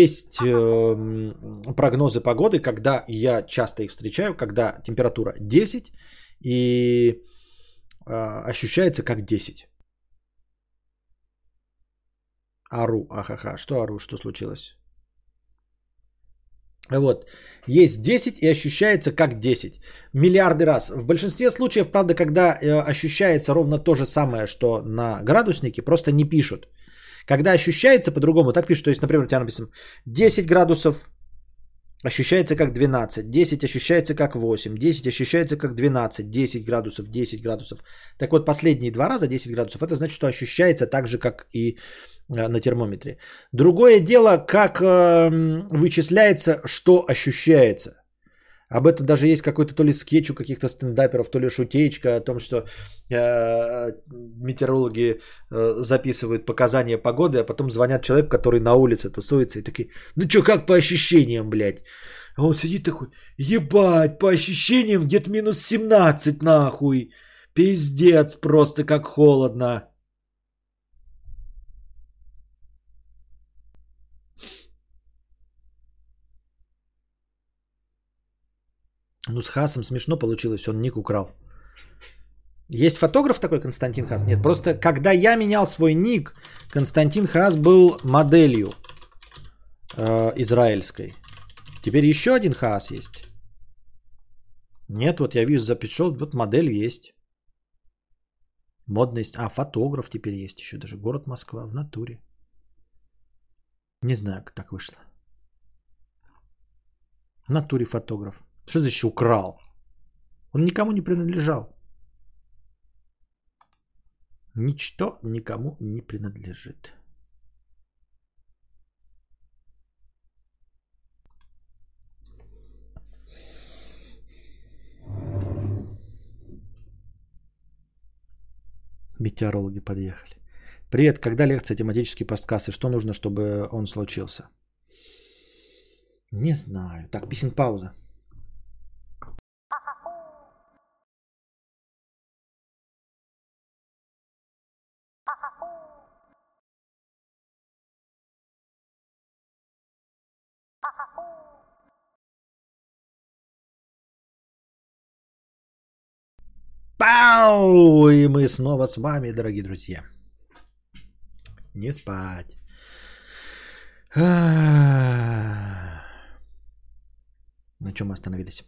Есть прогнозы погоды, когда я часто их встречаю, когда температура 10 и ощущается как 10. Ару, ахаха, что ару, что случилось? Вот, есть 10 и ощущается как 10. Миллиарды раз. В большинстве случаев, правда, когда ощущается ровно то же самое, что на градуснике, просто не пишут. Когда ощущается по-другому, так пишут, то есть, например, у тебя написано 10 градусов ощущается как 12, 10 ощущается как 8, 10 ощущается как 12, 10 градусов, 10 градусов. Так вот, последние два раза 10 градусов, это значит, что ощущается так же, как и на термометре. Другое дело, как вычисляется, что ощущается. Об этом даже есть какой-то то ли скетч у каких-то стендаперов, то ли шутеечка о том, что метеорологи записывают показания погоды, а потом звонят человеку, который на улице тусуется, и такие, ну что, как по ощущениям, блядь? А он сидит такой, ебать, по ощущениям где-то минус 17, нахуй. Пиздец, просто как холодно. Ну, с Хасом смешно получилось, он ник украл. Есть фотограф такой, Константин Хаас? Нет, просто когда я менял свой ник, Константин Хаас был моделью израильской. Теперь еще один Хаас есть. Нет, вот я вижу, запишел, вот модель есть. Модность. А, фотограф теперь есть еще, даже город Москва в натуре. Не знаю, как так вышло. В натуре фотограф. Что значит украл? Он никому не принадлежал. Ничто никому не принадлежит. Метеорологи подъехали. Привет, когда лекция, тематические подкасты? Что нужно, чтобы он случился? Не знаю. Так, песен пауза. Пау! И мы снова с вами, дорогие друзья. Не спать. На чем мы остановились?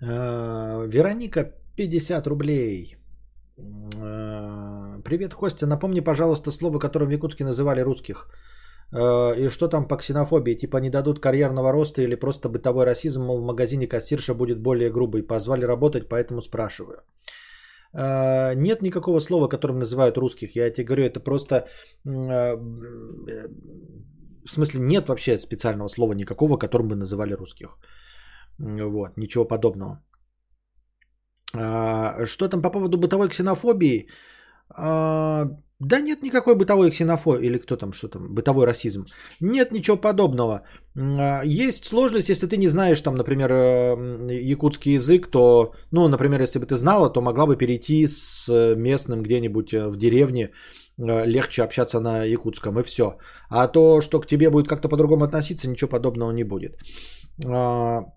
Вероника, 50 рублей. Привет, Костя. Напомни, пожалуйста, слово, которое в Якутске называли русских. И что там по ксенофобии? Типа не дадут карьерного роста или просто бытовой расизм, мол, в магазине кассирша будет более грубой. Позвали работать, поэтому спрашиваю. Нет никакого слова, которым называют русских. Я тебе говорю, это просто... В смысле, нет вообще специального слова никакого, которым бы называли русских. Вот, ничего подобного. Что там по поводу бытовой ксенофобии? Да нет никакой бытовой ксенофобии, или кто там, что там, бытовой расизм. Нет ничего подобного. Есть сложность, если ты не знаешь, там, например, якутский язык, то, ну, например, если бы ты знала, то могла бы перейти с местным где-нибудь в деревне, легче общаться на якутском, и все. А то, что к тебе будет как-то по-другому относиться, ничего подобного не будет.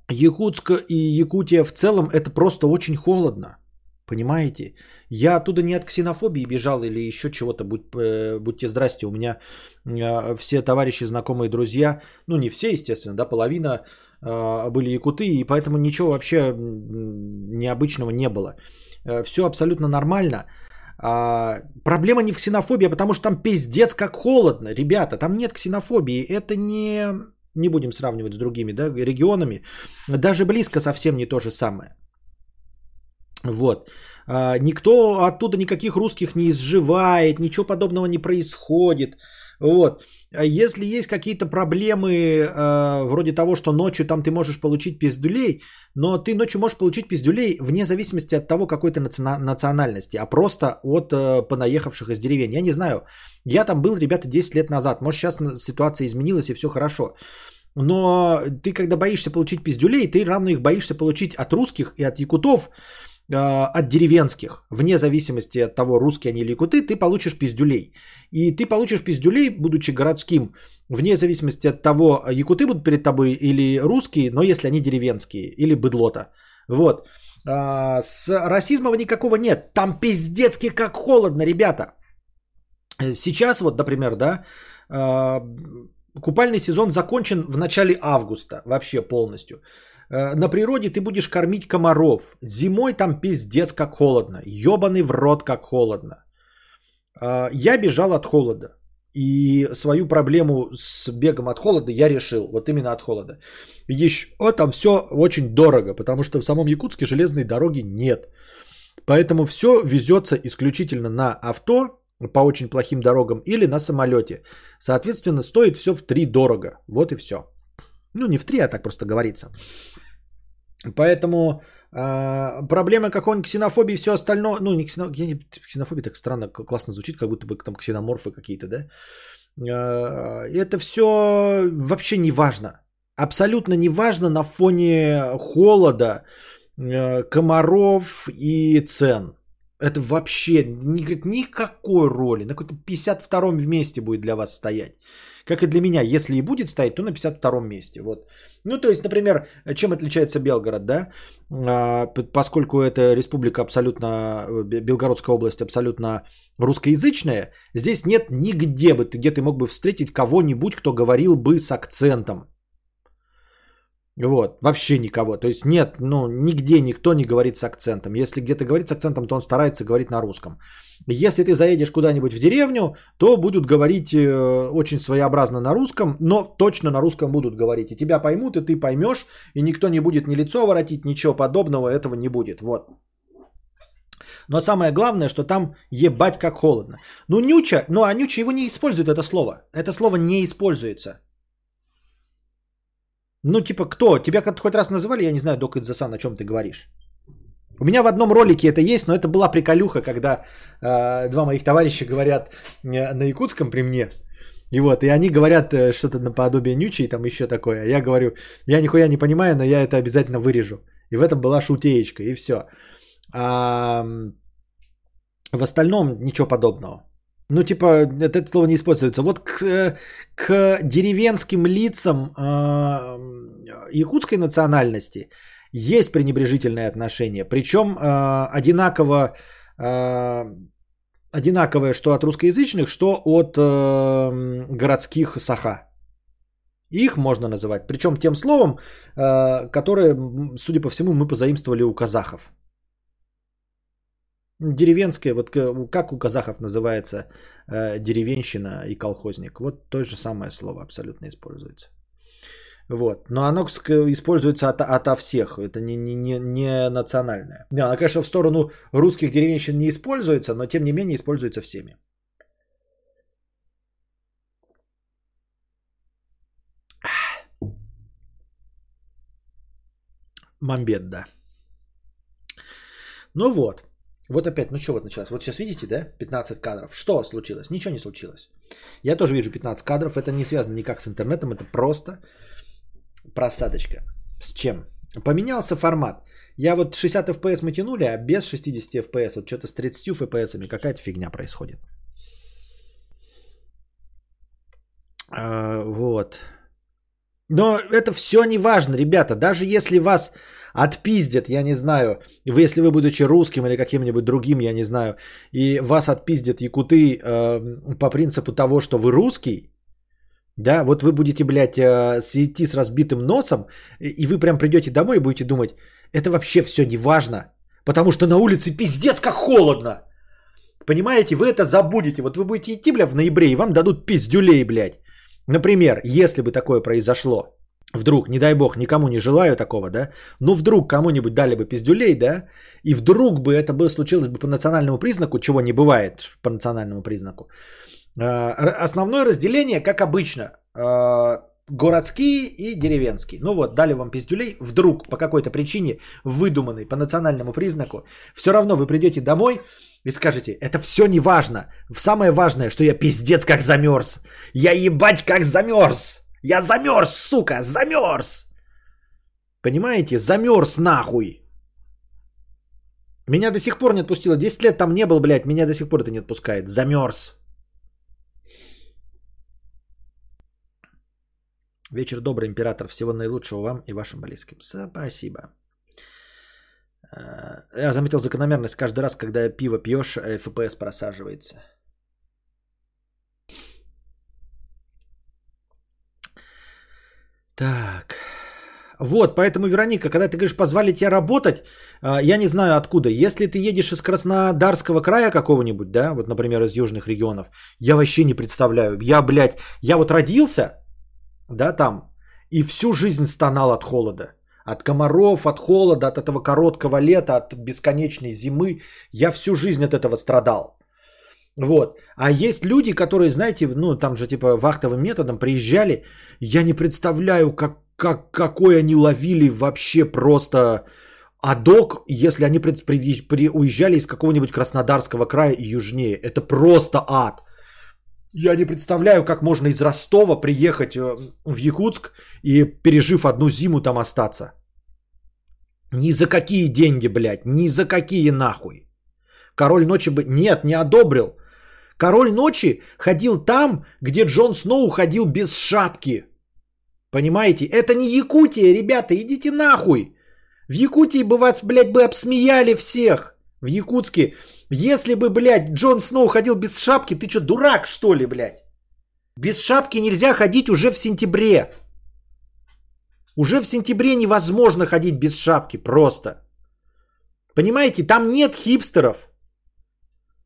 Якутск и Якутия в целом, это просто очень холодно. Понимаете? Я оттуда не от ксенофобии бежал или еще чего-то. Будьте здрасте. У меня все товарищи, знакомые, друзья. Ну, не все, естественно, да, половина были якуты. И поэтому ничего вообще необычного не было. Все абсолютно нормально. Проблема не в ксенофобии, потому что там пиздец как холодно. Ребята, там нет ксенофобии. Это не будем сравнивать с другими, да, регионами. Даже близко совсем не то же самое. Вот. Никто оттуда никаких русских не изживает, ничего подобного не происходит. Вот. Если есть какие-то проблемы, вроде того, что ночью там ты можешь получить пиздюлей, но ты ночью можешь получить пиздюлей вне зависимости от того, какой ты национальности, а просто от понаехавших из деревень. Я не знаю, я там был, ребята, 10 лет назад, может сейчас ситуация изменилась и все хорошо. Но ты, когда боишься получить пиздюлей, ты равно их боишься получить от русских и от якутов, от деревенских. Вне зависимости от того, русские они или якуты, ты получишь пиздюлей. И ты получишь пиздюлей, будучи городским, вне зависимости от того, якуты будут перед тобой или русские, но если они деревенские, или быдлота. Вот. С расизма никакого нет. Там пиздецки как холодно, ребята. Сейчас вот, например, да... Купальный сезон закончен в начале августа вообще полностью. На природе ты будешь кормить комаров. Зимой там пиздец как холодно. Ёбаный в рот как холодно. Я бежал от холода. И свою проблему с бегом от холода я решил. Вот именно от холода. Ещё там всё очень дорого. Потому что в самом Якутске железной дороги нет. Поэтому всё везётся исключительно на авто. По очень плохим дорогам или на самолете. Соответственно, стоит все в 3 дорого. Вот и все. Ну, не в 3, а так просто говорится. Поэтому проблема какой-нибудь ксенофобии и все остальное. Ну, не ксенофобия. Ксенофобия так странно, классно звучит, как будто бы там ксеноморфы какие-то, да. Это все вообще не важно. Абсолютно не важно на фоне холода, комаров и цен. Это вообще никакой роли. На каком-то 52-м месте будет для вас стоять. Как и для меня. Если и будет стоять, то на 52-м месте. Вот. Ну, то есть, например, чем отличается Белгород, да? Поскольку это республика абсолютно, Белгородская область абсолютно русскоязычная, здесь нет нигде, где ты мог бы встретить кого-нибудь, кто говорил бы с акцентом. Вот, вообще никого. То есть нет, ну, нигде никто не говорит с акцентом. Если где-то говорит с акцентом, то он старается говорить на русском. Если ты заедешь куда-нибудь в деревню, то будут говорить очень своеобразно на русском, но точно на русском будут говорить. И тебя поймут, и ты поймешь, и никто не будет ни лицо воротить, ничего подобного, этого не будет. Вот. Но самое главное, что там ебать как холодно. Ну, нюча, ну, а нюча его не использует, это слово. Это слово не используется. Ну, типа, кто? Тебя как-то хоть раз называли, я не знаю, Док Идзасан, о чем ты говоришь. У меня в одном ролике это есть, но это была приколюха, когда два моих товарища говорят на якутском при мне. И вот, и они говорят что-то наподобие нючи и там еще такое. Я говорю, я нихуя не понимаю, но я это обязательно вырежу. И в этом была шутеечка, и все. А в остальном ничего подобного. Ну, типа, это слово не используется. Вот к деревенским лицам якутской национальности есть пренебрежительное отношение. Причем одинаковое что от русскоязычных, что от городских саха. Их можно называть. Причем тем словом, которое, судя по всему, мы позаимствовали у казахов. Деревенская, вот как у казахов называется деревенщина и колхозник. Вот то же самое слово абсолютно используется. Вот. Но оно используется ото всех. Это не национальное. Да, оно, конечно, в сторону русских деревенщин не используется, но тем не менее используется всеми. Мамбет, да. Ну вот. Вот опять, ну что вот началось? Вот сейчас видите, да, 15 кадров. Что случилось? Ничего не случилось. Я тоже вижу 15 кадров. Это не связано никак с интернетом. Это просто просадочка. С чем? Поменялся формат. Я вот 60 FPS мы тянули, а без 60 FPS. Вот что-то с 30 FPS-ами какая-то фигня происходит. Вот. Но это все не важно, ребята. Даже если вас... отпиздят, я не знаю, если вы, будучи русским или каким-нибудь другим, я не знаю, и вас отпиздят якуты по принципу того, что вы русский, да, вот вы будете, блядь, идти с разбитым носом, и вы прям придете домой и будете думать, это вообще все не важно, потому что на улице пиздец как холодно, понимаете, вы это забудете, вот вы будете идти, блядь, в ноябре, и вам дадут пиздюлей, блядь, например, если бы такое произошло. Вдруг, не дай бог, никому не желаю такого, да, но вдруг кому-нибудь дали бы пиздюлей, да, и вдруг бы это было, случилось бы по национальному признаку, чего не бывает по национальному признаку. Основное разделение, как обычно, городские и деревенские. Ну вот, дали вам пиздюлей, вдруг по какой-то причине, выдуманной по национальному признаку, все равно вы придете домой и скажете, это все не важно, самое важное, что я пиздец как замерз, я ебать как замерз. Я замерз, сука, замерз! Понимаете? Замерз нахуй! Меня до сих пор не отпустило. 10 лет там не был, блядь. Меня до сих пор это не отпускает. Замерз. Вечер добрый, император. Всего наилучшего вам и вашим близким. Спасибо. Я заметил закономерность. Каждый раз, когда пиво пьешь, FPS просаживается. Так, вот, поэтому, Вероника, когда ты говоришь, позвали тебя работать, я не знаю откуда. Если ты едешь из Краснодарского края какого-нибудь, да, вот, например, из южных регионов, я вообще не представляю. Я, блядь, я вот родился, да, там, и всю жизнь стонал от холода. От комаров, от холода, от этого короткого лета, от бесконечной зимы. Я всю жизнь от этого страдал. Вот. А есть люди, которые, знаете, ну там же типа вахтовым методом приезжали. Я не представляю, какой они ловили вообще просто адок, если они уезжали из какого-нибудь Краснодарского края и южнее. Это просто ад. Я не представляю, как можно из Ростова приехать в Якутск и, пережив одну зиму, там остаться. Ни за какие деньги, блядь, ни за какие нахуй. Король ночи бы... Нет, не одобрил. Король ночи ходил там, где Джон Сноу ходил без шапки. Понимаете? Это не Якутия, ребята, идите нахуй. В Якутии бы вас, блядь, бы обсмеяли всех. В Якутске. Если бы, блядь, Джон Сноу ходил без шапки, ты что, дурак, что ли, блядь? Без шапки нельзя ходить уже в сентябре. Уже в сентябре невозможно ходить без шапки просто. Понимаете, там нет хипстеров,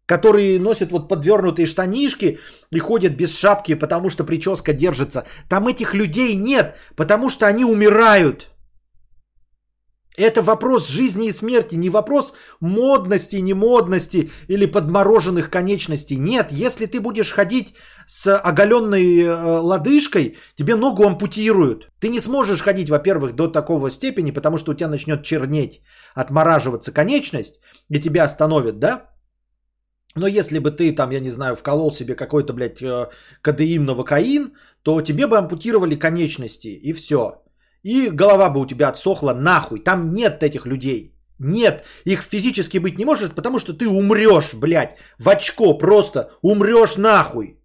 которые носят вот подвернутые штанишки и ходят без шапки, потому что прическа держится. Там этих людей нет, потому что они умирают. Это вопрос жизни и смерти, не вопрос модности, немодности или подмороженных конечностей. Нет, если ты будешь ходить с оголенной лодыжкой, тебе ногу ампутируют. Ты не сможешь ходить, во-первых, до такого степени, потому что у тебя начнет чернеть, отмораживаться конечность, и тебя остановят, да? Но если бы ты там, я не знаю, вколол себе какой-то, блядь, кодеин, новокаин, то тебе бы ампутировали конечности, и все. И голова бы у тебя отсохла нахуй. Там нет этих людей. Нет. Их физически быть не может, потому что ты умрешь, блядь. В очко просто умрешь нахуй.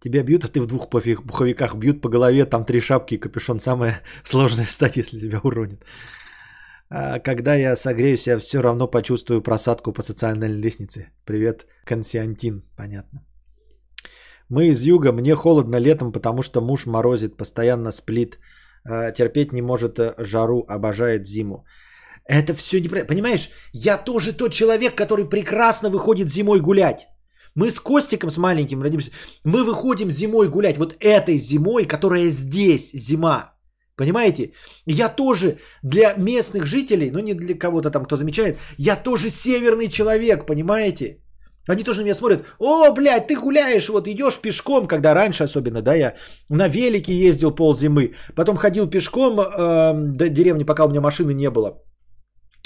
Тебя бьют, а ты в двух пуховиках, бьют по голове, там три шапки и капюшон. Самая сложная стать, если тебя уронит. А когда я согреюсь, я все равно почувствую просадку по социальной лестнице. Привет, Константин. Понятно. Мы из юга, мне холодно летом, потому что муж морозит, постоянно сплит. Терпеть не может жару, обожает зиму. Это все неправильно. Понимаешь, я тоже тот человек, который прекрасно выходит зимой гулять. Мы с Костиком, с маленьким родимся, мы выходим зимой гулять. Вот этой зимой, которая здесь зима. Понимаете? Я тоже для местных жителей, ну не для кого-то там, кто замечает, я тоже северный человек, понимаете? Они тоже на меня смотрят. О, блядь, ты гуляешь, вот идешь пешком, когда раньше особенно, да, я на велике ездил ползимы. Потом ходил пешком до деревни, пока у меня машины не было.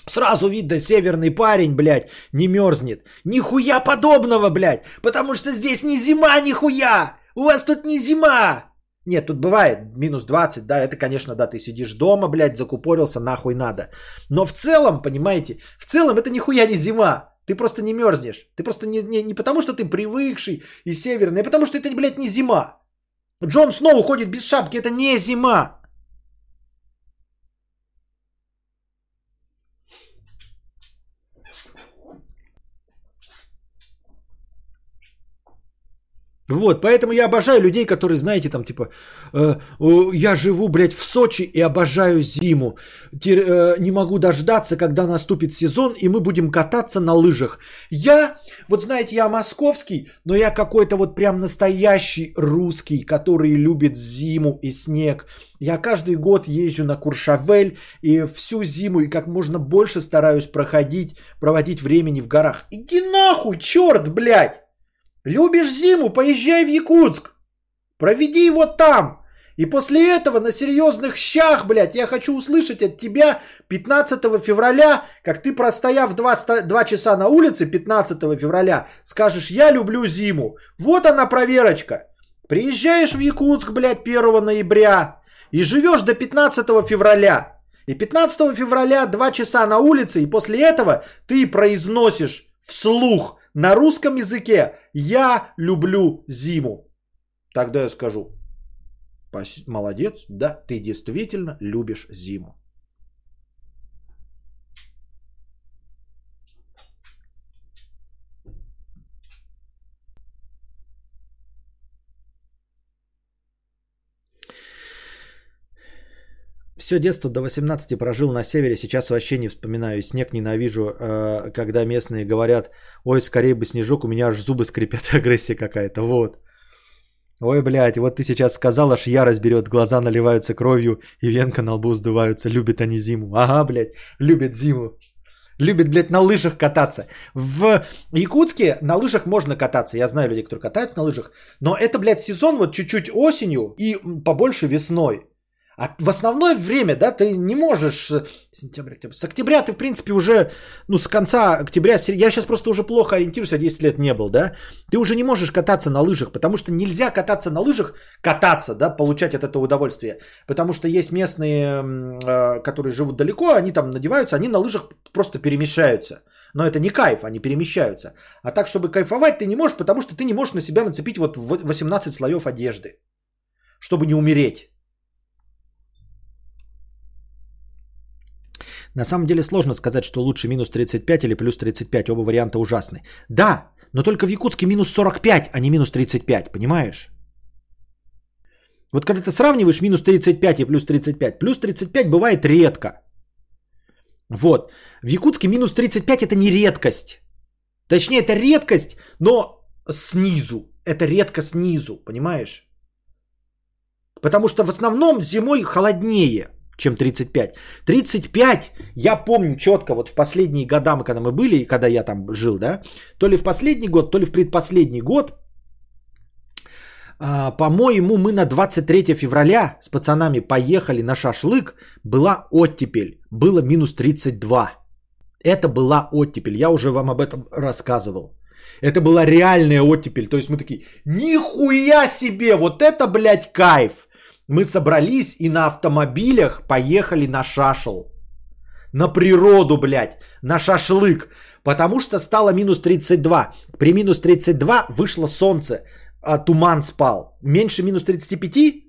Сразу видно, северный парень, блядь, не мерзнет. Нихуя подобного, блядь. Потому что здесь не зима, нихуя. У вас тут не зима. Нет, тут бывает минус 20, да, это, конечно, да, ты сидишь дома, блядь, закупорился, нахуй надо. Но в целом, понимаете, в целом это нихуя не зима. Ты просто не мерзнешь. Ты просто не потому, что ты привыкший и северный, а потому что это, блядь, не зима. Джон Сноу ходит без шапки, это не зима. Вот, поэтому я обожаю людей, которые, знаете, там, типа, я живу, блядь, в Сочи и обожаю зиму. Не могу дождаться, когда наступит сезон, и мы будем кататься на лыжах. Я, вот знаете, я московский, но я какой-то вот прям настоящий русский, который любит зиму и снег. Я каждый год езжу на Куршавель и всю зиму, и как можно больше стараюсь проводить времени в горах. Иди нахуй, черт, блядь! Любишь зиму, поезжай в Якутск. Проведи его там. И после этого на серьезных щах, блядь, я хочу услышать от тебя 15 февраля, как ты, простояв 2 часа на улице 15 февраля, скажешь, я люблю зиму. Вот она проверочка. Приезжаешь в Якутск, блядь, 1 ноября и живешь до 15 февраля. И 15 февраля 2 часа на улице, и после этого ты произносишь вслух на русском языке: я люблю зиму. Тогда я скажу: молодец, да, ты действительно любишь зиму. Все детство до 18 прожил на севере, сейчас вообще не вспоминаю. Снег ненавижу, когда местные говорят: ой, скорее бы снежок, у меня аж зубы скрипят, агрессия какая-то, вот. Ой, блядь, вот ты сейчас сказал, аж ярость берет, глаза наливаются кровью и венка на лбу сдуваются, любят они зиму. Ага, блядь, любят зиму. Любят, блядь, на лыжах кататься. В Якутске на лыжах можно кататься. Я знаю людей, которые катают на лыжах. Но это, блядь, сезон вот чуть-чуть осенью и побольше весной. А в основное время, да, ты не можешь, с октября ты, в принципе, уже, ну, с конца октября, я сейчас просто уже плохо ориентируюсь, а 10 лет не был, да, ты уже не можешь кататься на лыжах, потому что нельзя кататься на лыжах, кататься, да, получать от этого удовольствие, потому что есть местные, которые живут далеко, они там надеваются, они на лыжах просто перемещаются, но это не кайф, они перемещаются, а так, чтобы кайфовать ты не можешь, потому что ты не можешь на себя нацепить вот 18 слоев одежды, чтобы не умереть. На самом деле сложно сказать, что лучше минус 35 или плюс 35. Оба варианта ужасны. Да, но только в Якутске минус 45, а не минус 35, понимаешь? Вот когда ты сравниваешь минус 35 и плюс 35, плюс 35 бывает редко. Вот. В Якутске минус 35 это не редкость. Точнее, это редкость, но снизу. Это редко снизу, понимаешь? Потому что в основном зимой холоднее, чем 35. 35, я помню четко, вот в последние года, когда мы были, и когда я там жил, да, то ли в последний год, то ли в предпоследний год, по-моему, мы на 23 февраля с пацанами поехали на шашлык, была оттепель, было минус 32. Это была оттепель, я уже вам об этом рассказывал. Это была реальная оттепель, то есть мы такие, нихуя себе, вот это, блядь, кайф. Мы собрались и на автомобилях поехали на шашел. На природу, блядь, на шашлык, потому что стало минус 32. При минус 32 вышло солнце, а туман спал. Меньше минус 35,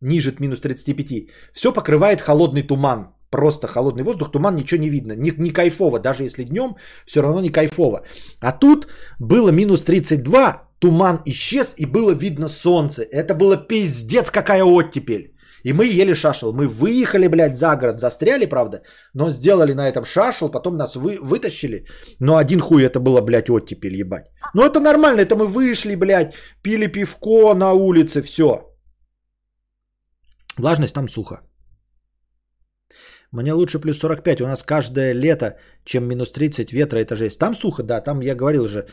ниже минус 35, все покрывает холодный туман. Просто холодный воздух, туман, ничего не видно. Не кайфово, даже если днем, все равно не кайфово. А тут было минус 32, туман исчез и было видно солнце. Это было пиздец какая оттепель. И мы ели шашел. Мы выехали, блядь, за город, застряли, правда, но сделали на этом шашел, потом нас вытащили. Но один хуй, это было, блядь, оттепель, ебать. Но это нормально, это мы вышли, блядь, пили пивко на улице, все. Влажность там сухо. Мне лучше плюс 45, у нас каждое лето, чем минус 30, ветра, это жесть. Там сухо, да, там я говорил же,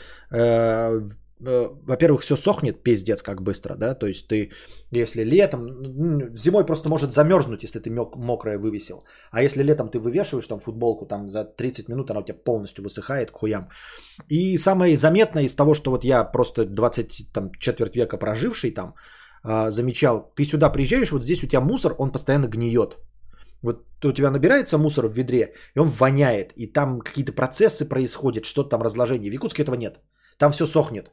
во-первых, все сохнет, пиздец, как быстро, да, то есть ты, если летом, зимой просто может замерзнуть, если ты мокрое вывесил, а если летом ты вывешиваешь там футболку, там за 30 минут она у тебя полностью высыхает к хуям. И самое заметное из того, что вот я просто 20, там, четверть века проживший там, замечал, ты сюда приезжаешь, вот здесь у тебя мусор, он постоянно гниет. Вот у тебя набирается мусор в ведре, и он воняет, и там какие-то процессы происходят, что-то там разложение. В Якутске этого нет, там все сохнет.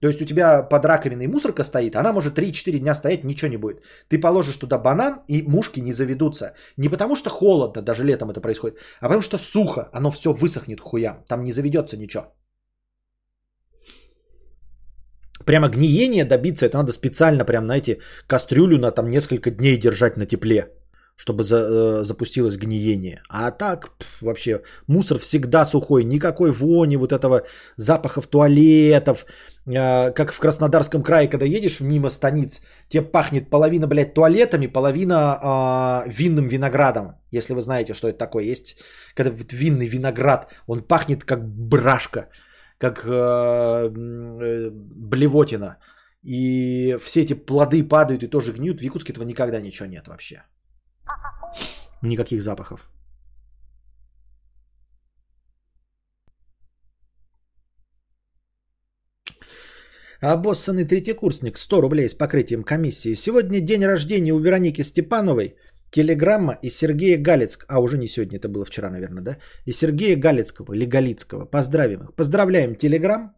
То есть у тебя под раковиной мусорка стоит, она может 3-4 дня стоять, ничего не будет. Ты положишь туда банан, и мушки не заведутся. Не потому что холодно, даже летом это происходит, а потому что сухо, оно все высохнет к хуям, там не заведется ничего. Прямо гниение добиться, это надо специально прям, знаете, кастрюлю на там несколько дней держать на тепле, чтобы запустилось гниение. А так, вообще, мусор всегда сухой, никакой вони, вот этого запахов туалетов, как в Краснодарском крае, когда едешь мимо станиц, тебе пахнет половина, блядь, туалетами, половина винным виноградом, если вы знаете, что это такое есть, когда вот винный виноград, он пахнет как брашка, как блевотина, и все эти плоды падают и тоже гниют, в Якутске этого никогда ничего нет вообще. Никаких запахов. Обоссанный третьекурсник. 100 рублей с покрытием комиссии. Сегодня день рождения у Вероники Степановой. Телеграмма и Сергея Галицкого. А, уже не сегодня, это было вчера, наверное, да? И Сергея Галицкого или Галицкого. Поздравим их. Поздравляем Телеграм,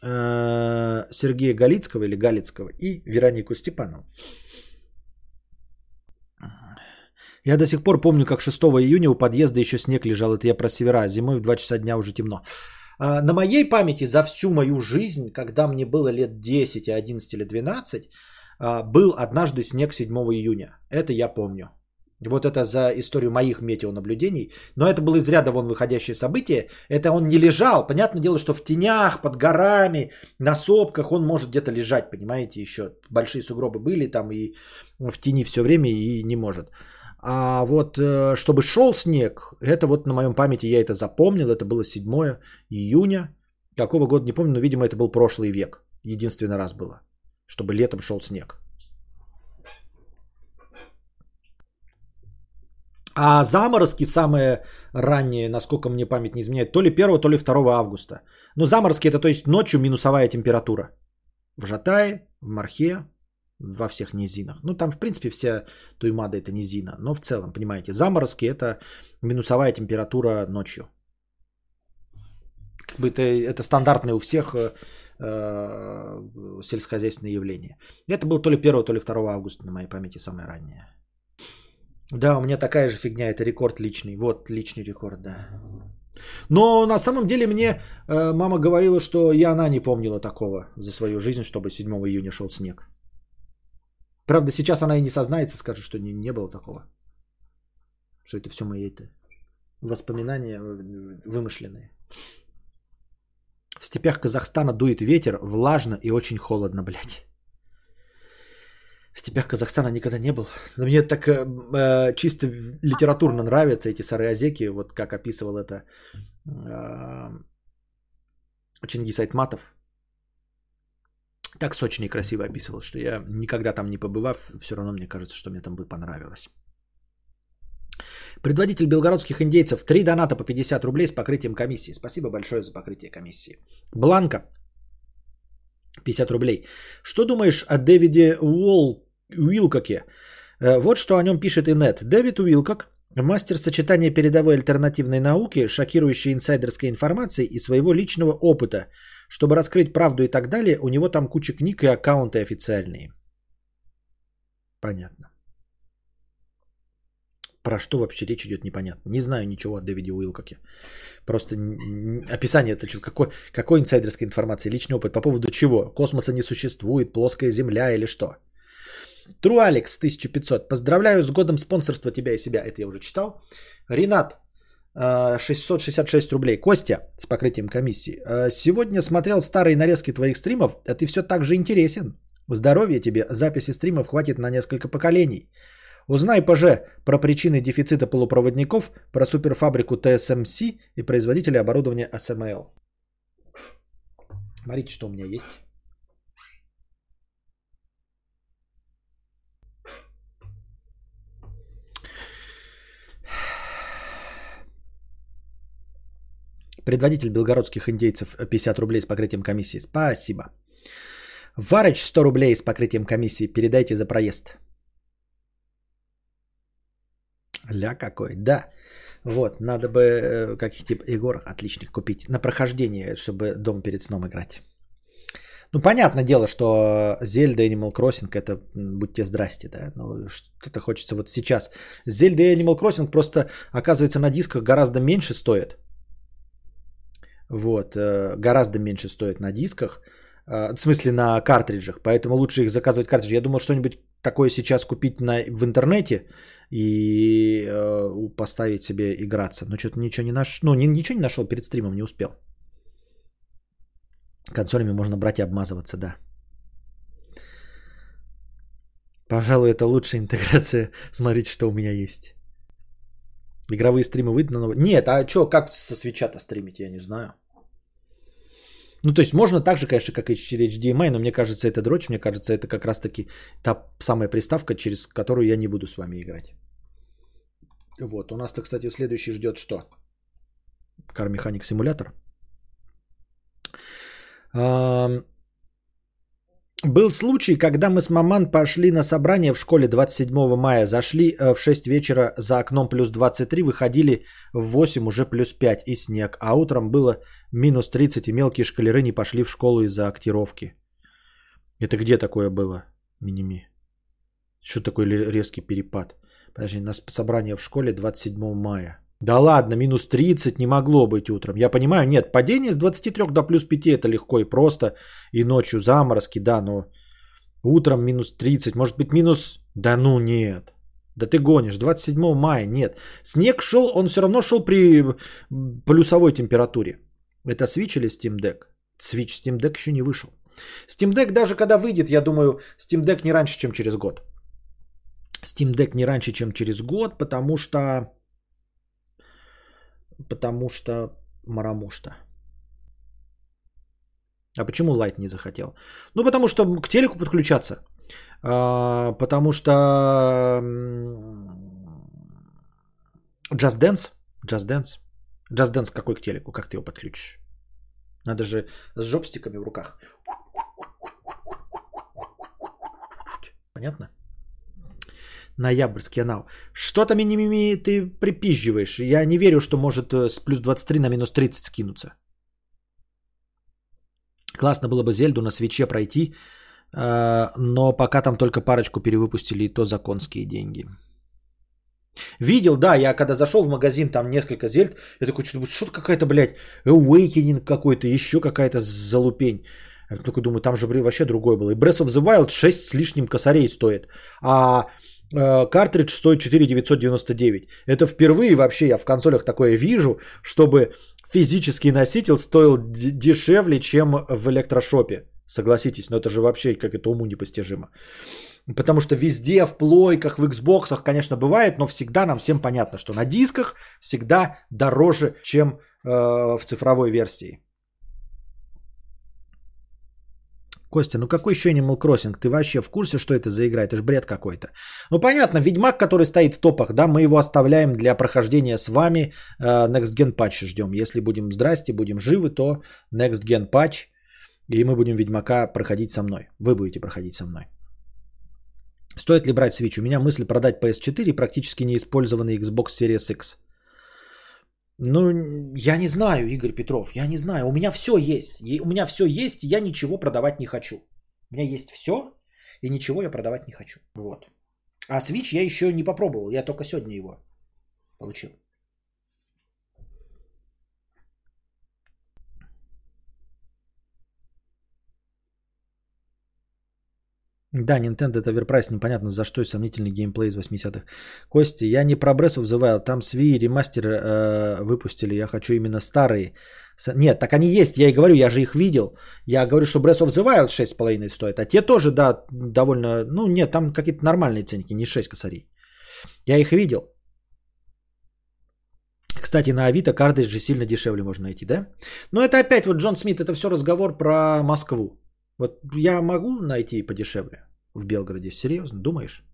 Сергея Галицкого или Галицкого и Веронику Степанову. Я до сих пор помню, как 6 июня у подъезда еще снег лежал, это я про севера, зимой в 2 часа дня уже темно. На моей памяти за всю мою жизнь, когда мне было лет 10, 11 или 12, был однажды снег 7 июня, это я помню. Вот это за историю моих метеонаблюдений. Но это было из ряда вон выходящее событие. Это он не лежал. Понятное дело, что в тенях, под горами, на сопках он может где-то лежать, понимаете, еще. Большие сугробы были там и в тени все время и не может. А вот чтобы шел снег, это вот на моем памяти я это запомнил. Это было 7 июня. Какого года не помню, но, видимо, это был прошлый век. Единственный раз было, чтобы летом шел снег. А заморозки самые ранние, насколько мне память не изменяет, то ли 1, то ли 2 августа. Но заморозки это, то есть ночью минусовая температура. В Жатае, в Мархе, во всех низинах. Ну там в принципе вся Туймада это низина. Но в целом, понимаете, заморозки это минусовая температура ночью. Как бы это стандартное у всех сельскохозяйственное явление. Это было то ли 1, то ли 2 августа на моей памяти самое раннее. Да, у меня такая же фигня, это рекорд личный. Вот, личный рекорд, да. Но на самом деле мне мама говорила, что и она не помнила такого за свою жизнь, чтобы 7 июня шел снег. Правда, сейчас она и не сознается, скажет, что не было такого. Что это все мои воспоминания вымышленные. В степях Казахстана дует ветер, влажно и очень холодно, блядь. В степях Казахстана никогда не был. Но мне так чисто литературно нравятся эти сараязеки, вот как описывал это Чингис Айтматов. Так Сочи красиво описывал, что я никогда там не побывав, все равно мне кажется, что мне там бы понравилось. Предводитель белгородских индейцев. 3 доната по 50 рублей с покрытием комиссии. Спасибо большое за покрытие комиссии. Бланка. 50 рублей. Что думаешь о Дэвиде Уилкоке? Вот что о нем пишет Инет. Дэвид Уилкок – мастер сочетания передовой альтернативной науки, шокирующей инсайдерской информации и своего личного опыта. Чтобы раскрыть правду и так далее, у него там куча книг и аккаунты официальные. Понятно. Про что вообще речь идет, непонятно. Не знаю ничего о Дэвиде Уилкоке. Просто описание это какой инсайдерской информации, личный опыт, по поводу чего? Космоса не существует, плоская земля или что? Труалекс 1500. Поздравляю с годом спонсорства тебя и себя. Это я уже читал. Ренат 666 рублей. Костя с покрытием комиссии. Сегодня смотрел старые нарезки твоих стримов, а ты все так же интересен. Здоровья тебе, записи стримов хватит на несколько поколений. Узнай, ПЖ, про причины дефицита полупроводников, про суперфабрику ТСМС и производителя оборудования АСМЛ. Смотрите, что у меня есть. Предводитель белгородских индейцев 50 рублей с покрытием комиссии. Спасибо. Варыч 100 рублей с покрытием комиссии. Передайте за проезд. Ля какой, да. Вот, надо бы каких типа игр отличных купить на прохождение, чтобы дом перед сном играть. Ну, понятное дело, что Зельда и Animal Crossing это будьте здрасте, да. Ну, что-то хочется вот сейчас. Зельда и Animal Crossing просто, оказывается, на дисках гораздо меньше стоят. Вот, гораздо меньше стоят на дисках. В смысле, на картриджах. Поэтому лучше их заказывать картриджи. Я думал, что-нибудь такое сейчас купить в интернете и поставить себе играться. Но что-то ничего не нашел. Ну, ничего не нашел перед стримом, не успел. Консолями можно брать и обмазываться, да. Пожалуй, это лучшая интеграция. Смотрите, что у меня есть. Игровые стримы выйдут на новый... Нет, а что, как со свитча-то стримить, я не знаю. Ну, то есть, можно так же, конечно, как и через HDMI, но мне кажется, это дрочь, мне кажется, это как раз-таки та самая приставка, через которую я не буду с вами играть. Вот, у нас-то, кстати, следующий ждет что? Car Mechanic Simulator. Был случай, когда мы с Маман пошли на собрание в школе 27 мая, зашли в 6 вечера, за окном плюс 23, выходили в 8 уже плюс 5 и снег, а утром было минус 30 и мелкие школяры не пошли в школу из-за актировки. Это где такое было, Миними? Что такой резкий перепад? Подожди, у нас собрание в школе 27 мая. Да ладно, минус 30 не могло быть утром. Я понимаю, нет, падение с 23 до плюс 5 это легко и просто. И ночью заморозки, да, но утром минус 30, может быть минус... Да ну нет, да ты гонишь, 27 мая, нет. Снег шел, он все равно шел при плюсовой температуре. Это Switch или Steam Deck? Switch, Steam Deck еще не вышел. Steam Deck даже когда выйдет, я думаю, Steam Deck не раньше, чем через год. Steam Deck не раньше, чем через год, потому что... Потому что. А почему Light не захотел? Ну, потому что к телеку подключаться. Потому что Just Dance. Just Dance какой к телеку? Как ты его подключишь? Надо же с жопстиками в руках. Понятно? Ноябрьский анал. Что-то, Мимими, ты припизживаешь. Я не верю, что может с плюс 23 на минус 30 скинуться. Классно было бы Зельду на свитче пройти, но пока там только парочку перевыпустили, и то за конские деньги. Видел, да, я когда зашел в магазин, там несколько зельд, я такой, что-то какая-то, блядь, Awakening какой-то, еще какая-то залупень. Я такой думаю, там же вообще другое было. И Breath of the Wild 6 с лишним косарей стоит, а картридж стоит 4999. Это впервые вообще я в консолях такое вижу, чтобы физический носитель стоил дешевле, чем в электрошопе. Согласитесь, но это же вообще как это уму непостижимо. Потому что везде, в плойках, в Xbox'ах, конечно, бывает, но всегда нам всем понятно, что на дисках всегда дороже, чем в цифровой версии. Костя, ну какой еще Animal Crossing? Ты вообще в курсе, что это за игра? Это ж бред какой-то. Ну понятно, Ведьмак, который стоит в топах, да, мы его оставляем для прохождения с вами. Next Gen Patch ждем. Если будем здрасте, будем живы, то Next Gen Patch. И мы будем Ведьмака проходить со мной. Вы будете проходить со мной. Стоит ли брать Switch? У меня мысль продать PS4, практически неиспользованный Xbox Series X. Ну, я не знаю, Игорь Петров, я не знаю. У меня все есть. У меня все есть, и я ничего продавать не хочу. У меня есть все, и ничего я продавать не хочу. Вот. А Switch я еще не попробовал. Я только сегодня его получил. Да, Nintendo это оверпрайс, непонятно за что и сомнительный геймплей из 80-х. Костя, я не про Breath of the Wild, там Svi ремастер выпустили, я хочу именно старые. Нет, так они есть, я и говорю, я же их видел. Я говорю, что Breath of the Wild 6,5 стоит, а те тоже, да, довольно, ну нет, там какие-то нормальные ценники, не 6 косарей. Я их видел. Кстати, на Авито картриджи сильно дешевле можно найти, да? Но это опять вот Джон Смит, это все разговор про Москву. Вот я могу найти подешевле в Белгороде? Серьезно? Думаешь?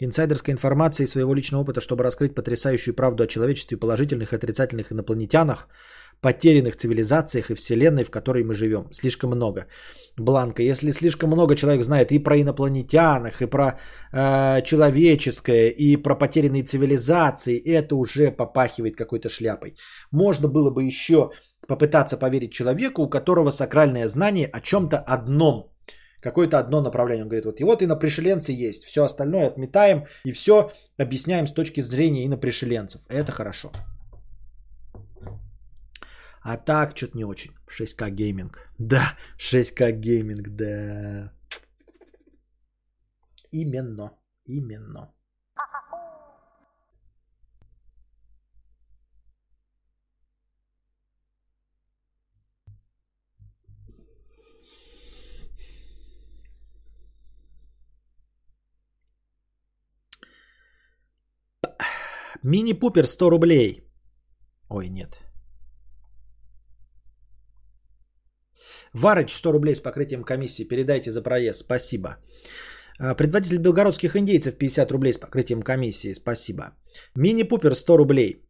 Инсайдерская информация и своего личного опыта, чтобы раскрыть потрясающую правду о человечестве, положительных и отрицательных инопланетянах, потерянных цивилизациях и вселенной, в которой мы живем. Слишком много. Бланка. Если слишком много человек знает и про инопланетянах, и про человеческое, и про потерянные цивилизации, это уже попахивает какой-то шляпой. Можно было бы еще попытаться поверить человеку, у которого сакральное знание о чем-то одном, какое-то одно направление. Он говорит, вот и вот инопришеленцы есть, все остальное отметаем и все объясняем с точки зрения инопришеленцев. Это хорошо. А так, что-то не очень. 6К гейминг. Да, 6К гейминг, да. Именно, именно. Мини-пупер 100 рублей. Ой, нет. Варыч 100 рублей с покрытием комиссии. Передайте за проезд. Спасибо. Предводитель белгородских индейцев 50 рублей с покрытием комиссии. Спасибо. Мини-пупер 100 рублей.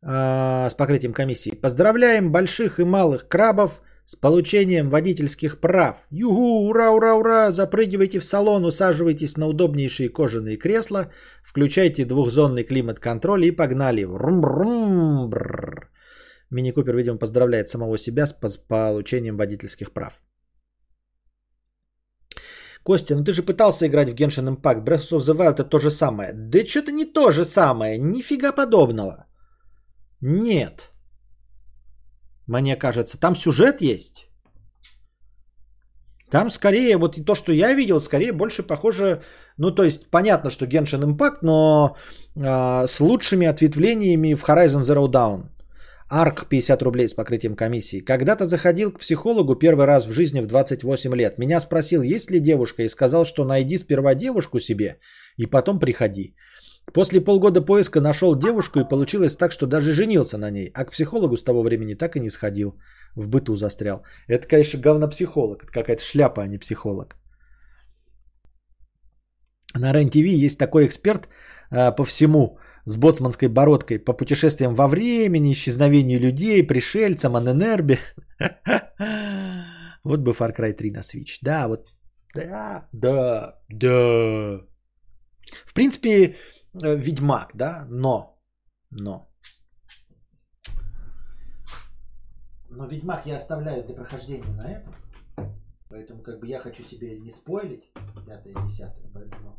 С покрытием комиссии. Поздравляем больших и малых крабов с получением водительских прав. Югу, ура, ура, ура. Запрыгивайте в салон, усаживайтесь на удобнейшие кожаные кресла, включайте двухзонный климат-контроль и погнали. Рум-рум-бррр. Мини-Купер, видимо, поздравляет самого себя с получением водительских прав. Костя, ну ты же пытался играть в Genshin Impact. Breath of the Wild это то же самое. Да что-то не то же самое. Нифига подобного. Нет. Мне кажется, там сюжет есть. Там скорее, вот и то, что я видел, скорее больше похоже... Ну, то есть, понятно, что Genshin Impact, но с лучшими ответвлениями в Horizon Zero Dawn. Арк 50 рублей с покрытием комиссии. Когда-то заходил к психологу первый раз в жизни в 28 лет. Меня спросил, есть ли девушка, и сказал, что найди сперва девушку себе, и потом приходи. После полгода поиска нашел девушку и получилось так, что даже женился на ней. А к психологу с того времени так и не сходил. В быту застрял. Это, конечно, говнопсихолог. Это какая-то шляпа, а не психолог. На РЕН-ТВ есть такой эксперт по всему с боцманской бородкой. По путешествиям во времени, исчезновению людей, пришельцам, Аненербе. Вот бы Far Cry 3 на Switch. Да, вот. Да. В принципе... Ведьмак, да, но Ведьмак я оставляю для прохождения на этом, поэтому как бы я хочу себе не спойлить 5-10, поэтому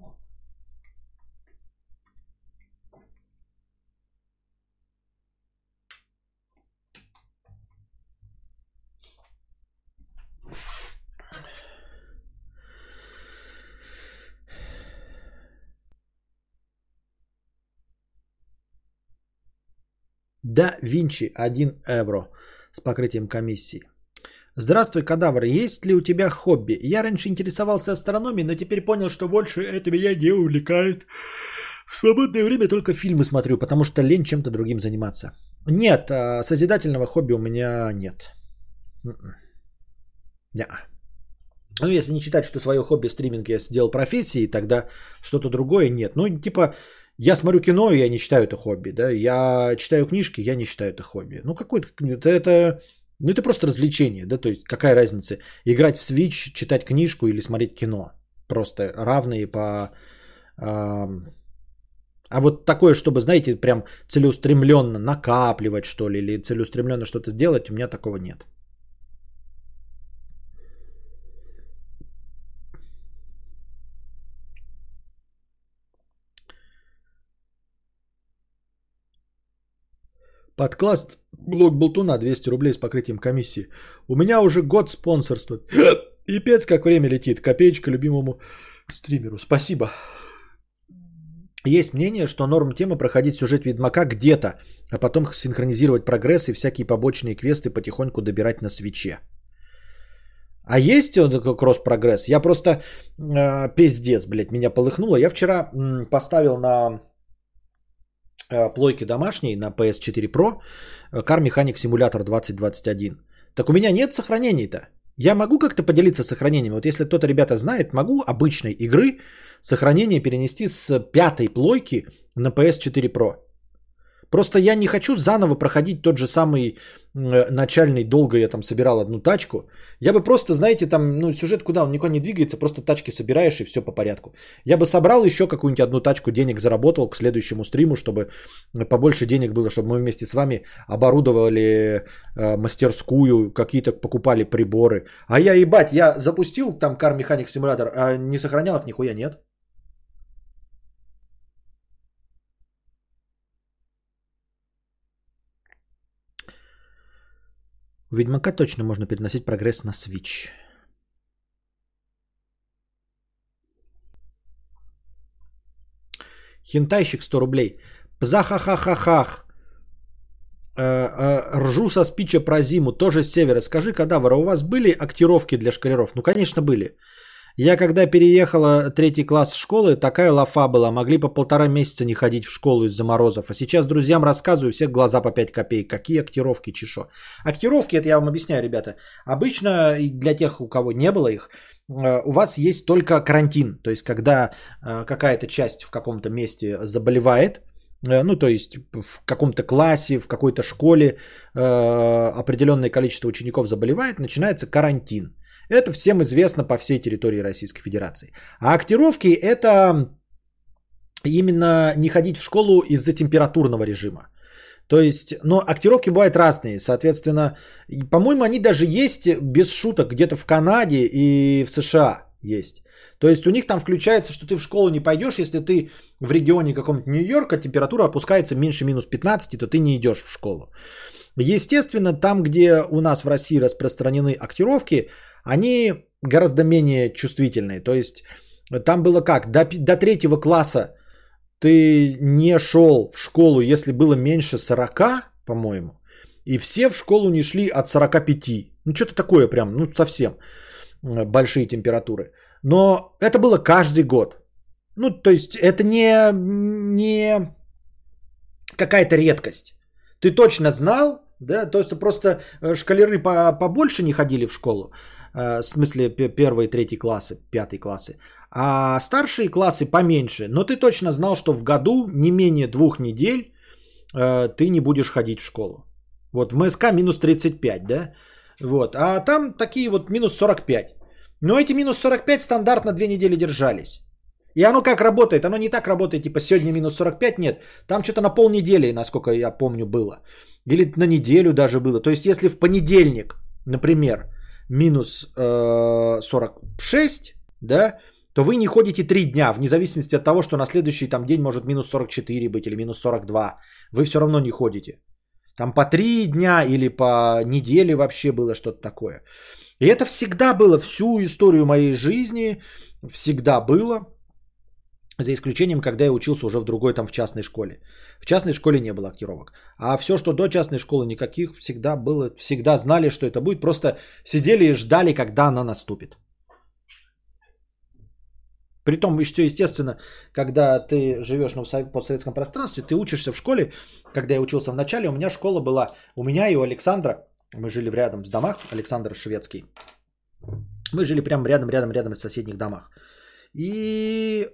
вот. Да Винчи 1 евро с покрытием комиссии. Здравствуй, кадавр. Есть ли у тебя хобби? Я раньше интересовался астрономией, но теперь понял, что больше это меня не увлекает. В свободное время только фильмы смотрю, потому что лень чем-то другим заниматься. Нет, созидательного хобби у меня нет. Ну, если не считать, что свое хобби стриминг я сделал профессией, тогда что-то другое нет. Ну, типа, я смотрю кино, я не считаю это хобби, да, я читаю книжки, я не считаю это хобби. Ну, какое-то, это просто развлечение, да, то есть какая разница, играть в Switch, читать книжку или смотреть кино, просто равные по... А вот такое, чтобы, знаете, прям целеустремленно накапливать, что ли, или целеустремленно что-то сделать, у меня такого нет. Подкаст «Блог Болтуна» 200 рублей с покрытием комиссии. У меня уже год спонсорства. И пец, как время летит. Копеечка любимому стримеру. Спасибо. Есть мнение, что норм тема проходить сюжет Ведьмака где-то, а потом синхронизировать прогресс и всякие побочные квесты потихоньку добирать на свитче. А есть кросс-прогресс? Я просто пиздец, блядь, меня полыхнуло. Я вчера поставил на... плойки домашней на PS4 Pro Car Mechanic Simulator 2021. Так у меня нет сохранений-то. Я могу как-то поделиться сохранением? Вот если кто-то, ребята, знает, могу обычной игры сохранение перенести с пятой плойки на PS4 Pro. Просто я не хочу заново проходить тот же самый начальный, долго я там собирал одну тачку. Я бы просто, знаете, там, ну, сюжет куда, он никуда не двигается, просто тачки собираешь и все по порядку. Я бы собрал еще какую-нибудь одну тачку, денег заработал к следующему стриму, чтобы побольше денег было, чтобы мы вместе с вами оборудовали мастерскую, какие-то покупали приборы. А я, ебать, я запустил там Car Mechanic Simulator, а не сохранял их нихуя нет. У Ведьмака точно можно переносить прогресс на Switch. Хентайщик 100 рублей. Пзахахахахах. Ржу со спича про зиму. Тоже с севера. Скажи, кадавр, у вас были актировки для школяров? Ну, конечно, были. Я когда переехала третий класс школы, такая лафа была. Могли по 1,5 месяца не ходить в школу из-за морозов. А сейчас друзьям рассказываю, у всех глаза по 5 копеек. Какие актировки, чешо. Актировки, это я вам объясняю, ребята. Обычно для тех, у кого не было их, у вас есть только карантин. То есть, когда какая-то часть в каком-то месте заболевает, ну, то есть, в каком-то классе, в какой-то школе определенное количество учеников заболевает, начинается карантин. Это всем известно по всей территории Российской Федерации. А актировки – это именно не ходить в школу из-за температурного режима. То есть, но актировки бывают разные. Соответственно, по-моему, они даже есть без шуток где-то в Канаде и в США есть. То есть у них там включается, что ты в школу не пойдешь, если ты в регионе каком-то Нью-Йорка, температура опускается меньше минус 15, то ты не идешь в школу. Естественно, там, где у нас в России распространены актировки, они гораздо менее чувствительные. То есть там было как? До 3 класса ты не шел в школу, если было меньше 40, по-моему. И все в школу не шли от 45. Ну, что-то такое прям, ну, совсем большие температуры. Но это было каждый год. Ну, то есть это не какая-то редкость. Ты точно знал, да? То есть просто школяры побольше не ходили в школу. В смысле, 1-й, 3-й классы, 5-й классы. А старшие классы поменьше. Но ты точно знал, что в году не менее 2 недель ты не будешь ходить в школу. Вот в МСК минус 35, да? Вот. А там такие вот минус 45. Но эти минус 45 стандартно 2 недели держались. И оно как работает? Оно не так работает, типа сегодня минус 45, нет. Там что-то на полнедели, насколько я помню, было. Или на неделю даже было. То есть если в понедельник, например, минус 46, да, то вы не ходите 3 дня, вне зависимости от того, что на следующий там день может минус 44 быть или минус 42. Вы все равно не ходите. Там по 3 дня или по неделе вообще было что-то такое. И это всегда было, всю историю моей жизни всегда было. За исключением, когда я учился уже в другой, там, в частной школе. В частной школе не было актировок. А все, что до частной школы, никаких всегда было. Всегда знали, что это будет. Просто сидели и ждали, когда она наступит. Притом, еще, естественно, когда ты живешь в постсоветском пространстве, ты учишься в школе. Когда я учился в начале, у меня школа была. У меня и у Александра, мы жили рядом с домах, Александр Шведский. Мы жили прямо рядом в соседних домах. И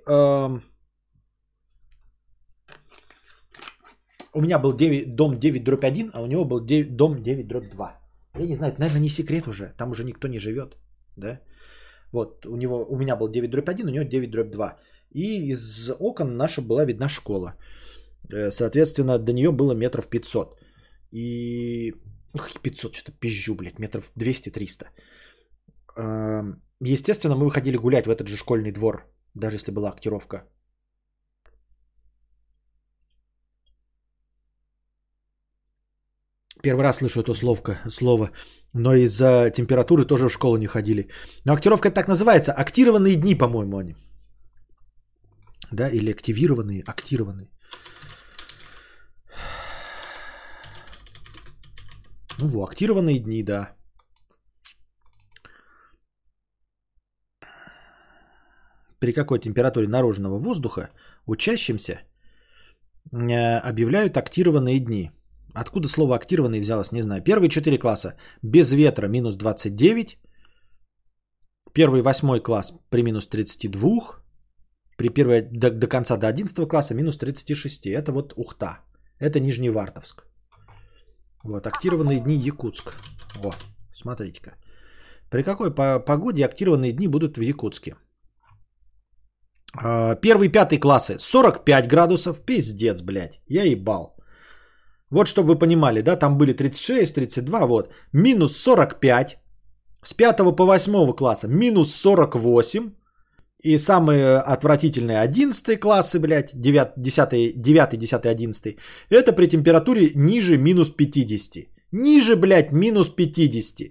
у меня был дом 9/1, а у него был дом 9/2. Я не знаю, это, наверное, не секрет уже. Там уже никто не живет. Да? Вот, у меня был 9/1, у него 9/2. И из окон наша была видна школа. Соответственно, до нее было метров 500. И 500, что-то пизжу, блядь, метров 200-300. Естественно, мы выходили гулять в этот же школьный двор, даже если была актировка. Первый раз слышу это слово, но из-за температуры тоже в школу не ходили. Но актировка так называется, актированные дни, по-моему, они. Да, или актированные. Ну, во, актированные дни, да. При какой температуре наружного воздуха учащимся объявляют актированные дни. Откуда слово актированные взялось, не знаю. Первые 4 класса без ветра минус 29. Первый 8 класс при минус 32. При первой, до конца, до 11 класса минус 36. Это вот Ухта. Это Нижневартовск. Вот, актированные дни Якутск. О, смотрите-ка. При какой погоде актированные дни будут в Якутске? Первый-пятый классы 45 градусов. Пиздец, блядь. Я ебал. Вот, чтобы вы понимали, да, там были 36, 32, вот. Минус 45. С 5 по 8 класса минус 48. И самые отвратительные 11 классы, блядь, 9, 10, 11. Это при температуре ниже минус 50. Ниже, блядь, минус 50.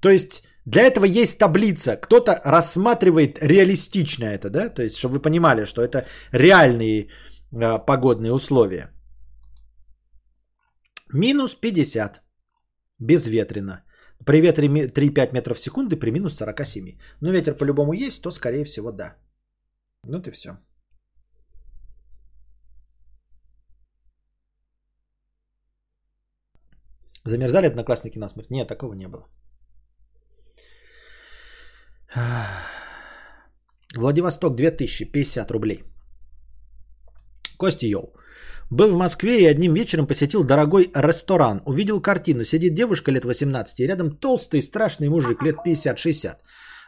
То есть... Для этого есть таблица. Кто-то рассматривает реалистично это, да? То есть, чтобы вы понимали, что это реальные погодные условия. Минус 50. Безветренно. При ветре 3,5 метров в секунду при минус 47. Но ветер по-любому есть, то, скорее всего, да. Вот и все. Замерзали одноклассники насмерть? Нет, такого не было. Владивосток 2050 рублей. Кости Йоу. Был в Москве и одним вечером посетил дорогой ресторан. Увидел картину. Сидит девушка лет 18 и рядом толстый страшный мужик лет 50-60.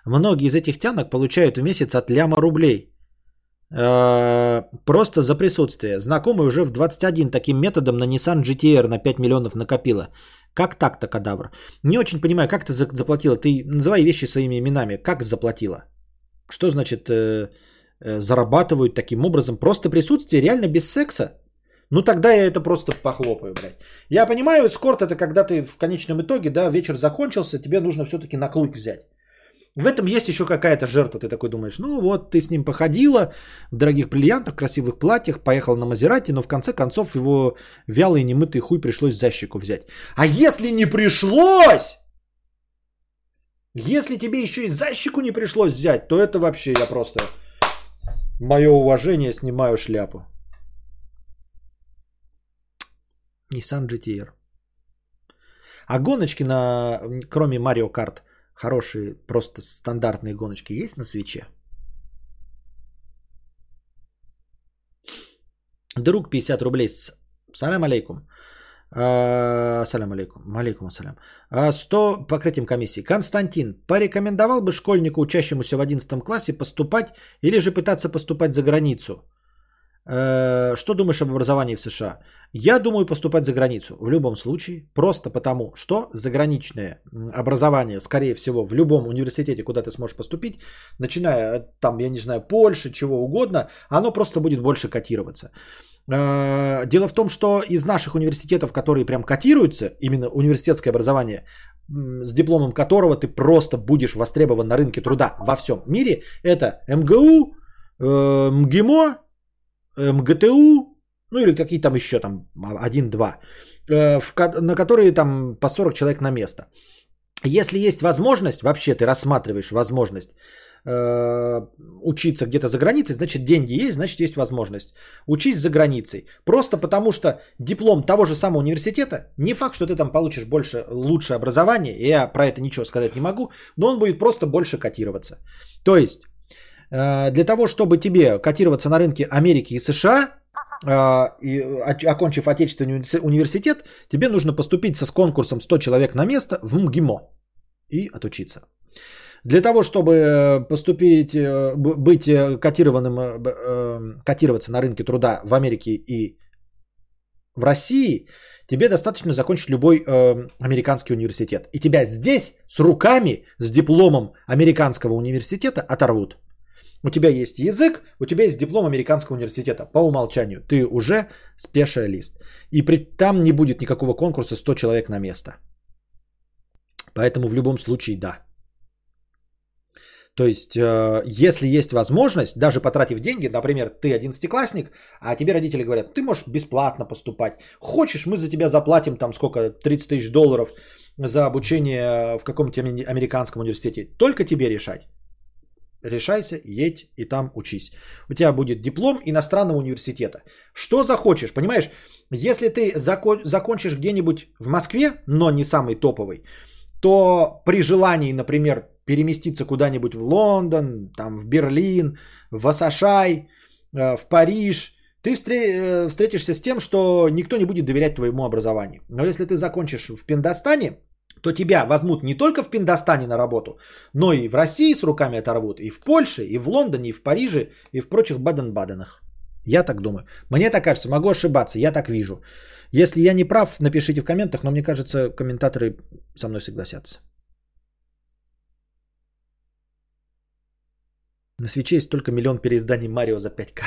Многие из этих тянок получают в месяц от ляма рублей. Просто за присутствие. Знакомый уже в 21 таким методом на Nissan GTR на 5 миллионов накопила. Как так-то, кадавр? Не очень понимаю, как ты заплатила? Ты называй вещи своими именами. Как заплатила? Что значит зарабатывают таким образом? Просто присутствие? Реально без секса? Ну тогда я это просто похлопаю, блядь. Я понимаю, эскорт это когда ты в конечном итоге, да, вечер закончился, тебе нужно все-таки на клык взять. В этом есть еще какая-то жертва. Ты такой думаешь, ну вот, ты с ним походила в дорогих бриллиантах, красивых платьях, поехал на Мазерати, но в конце концов его вялый немытый хуй пришлось за щеку взять. А если не пришлось, если тебе еще и за щеку не пришлось взять, то это вообще я просто, мое уважение, снимаю шляпу. Nissan GTR. А гоночки на, кроме Mario Kart, хорошие, просто стандартные гоночки есть на свече? Друг 50 рублей. Салям алейкум. Салям алейкум. Алейкум ассалям. 100 покрытием комиссии. Константин. Порекомендовал бы школьнику, учащемуся в 11 классе, поступать или же пытаться поступать за границу? Что думаешь об образовании в США? Я думаю поступать за границу. В любом случае. Просто потому, что заграничное образование, скорее всего, в любом университете, куда ты сможешь поступить, начиная там, я не знаю, Польши, чего угодно, оно просто будет больше котироваться. Дело в том, что из наших университетов, которые прям котируются, именно университетское образование, с дипломом которого ты просто будешь востребован на рынке труда во всем мире, это МГУ, МГИМО, МГТУ, ну или какие там еще там, 1-2, на которые там по 40 человек на место. Если есть возможность, вообще ты рассматриваешь возможность учиться где-то за границей, значит деньги есть, значит есть возможность. Учись за границей. Просто потому что диплом того же самого университета, не факт, что ты там получишь больше, лучше образование, я про это ничего сказать не могу, но он будет просто больше котироваться. То есть, для того, чтобы тебе котироваться на рынке Америки и США, окончив отечественный университет, тебе нужно поступить с конкурсом 100 человек на место в МГИМО и отучиться. Для того, чтобы поступить, быть котированным, котироваться на рынке труда в Америке и в России, тебе достаточно закончить любой американский университет. И тебя здесь с руками, с дипломом американского университета оторвут. У тебя есть язык, у тебя есть диплом американского университета. По умолчанию ты уже специалист. И там не будет никакого конкурса 100 человек на место. Поэтому в любом случае да. То есть, если есть возможность, даже потратив деньги, например, ты одиннадцатиклассник, а тебе родители говорят, ты можешь бесплатно поступать. Хочешь, мы за тебя заплатим там сколько, 30 000 долларов за обучение в каком-нибудь американском университете. Только тебе решать. Решайся, едь и там учись. У тебя будет диплом иностранного университета. Что захочешь, понимаешь? Если ты закончишь где-нибудь в Москве, но не самый топовый, то при желании, например, переместиться куда-нибудь в Лондон, там, в Берлин, в Асашай, в Париж, ты встретишься с тем, что никто не будет доверять твоему образованию. Но если ты закончишь в Пиндостане, то тебя возьмут не только в Пиндостане на работу, но и в России с руками оторвут, и в Польше, и в Лондоне, и в Париже, и в прочих Баден-Баденах. Я так думаю. Мне так кажется, могу ошибаться, я так вижу. Если я не прав, напишите в комментах, но мне кажется, комментаторы со мной согласятся. На Switch есть только 1 000 000 переизданий Марио за 5К.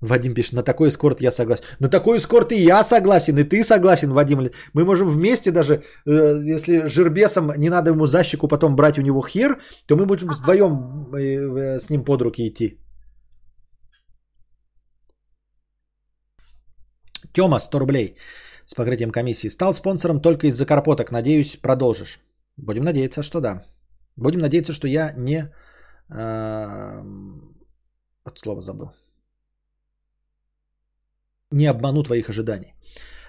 Вадим пишет, на такой эскорт я согласен. На такой эскорт и я согласен, и ты согласен, Вадим. Мы можем вместе даже, если жербесом не надо ему за щеку потом брать у него хер, то мы будем вдвоем с ним под руки идти. Тёма, 100 рублей с покрытием комиссии. Стал спонсором только из-за карпоток. Надеюсь, продолжишь. Будем надеяться, что да. Будем надеяться, что я не... Вот слово забыл. Не обману твоих ожиданий.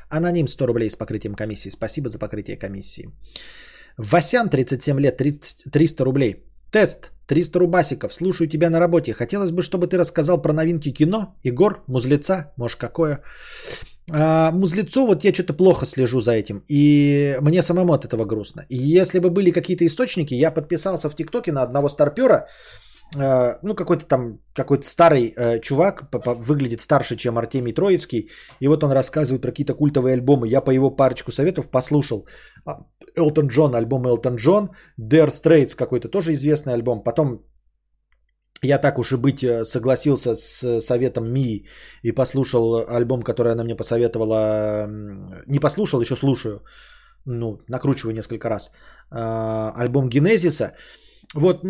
Аноним 100 рублей с покрытием комиссии. Спасибо за покрытие комиссии. Васян, 37 лет, 300 рублей. Тест, 300 рубасиков. Слушаю тебя на работе. Хотелось бы, чтобы ты рассказал про новинки кино. Егор, Музлеца, может какое... Музлецо, вот я что-то плохо слежу за этим, и мне самому от этого грустно. И если бы были какие-то источники, я подписался в ТикТоке на одного старпера, ну какой-то там, какой-то старый чувак, выглядит старше, чем Артемий Троицкий, и вот он рассказывает про какие-то культовые альбомы, я по его парочку советов послушал. Элтон Джон, альбом Элтон Джон, Dire Straits какой-то тоже известный альбом, потом... Я так уж и быть согласился с советом Мии и послушал альбом, который она мне посоветовала. Не послушал, еще слушаю. Ну, накручиваю несколько раз. Альбом Генезиса. Вот,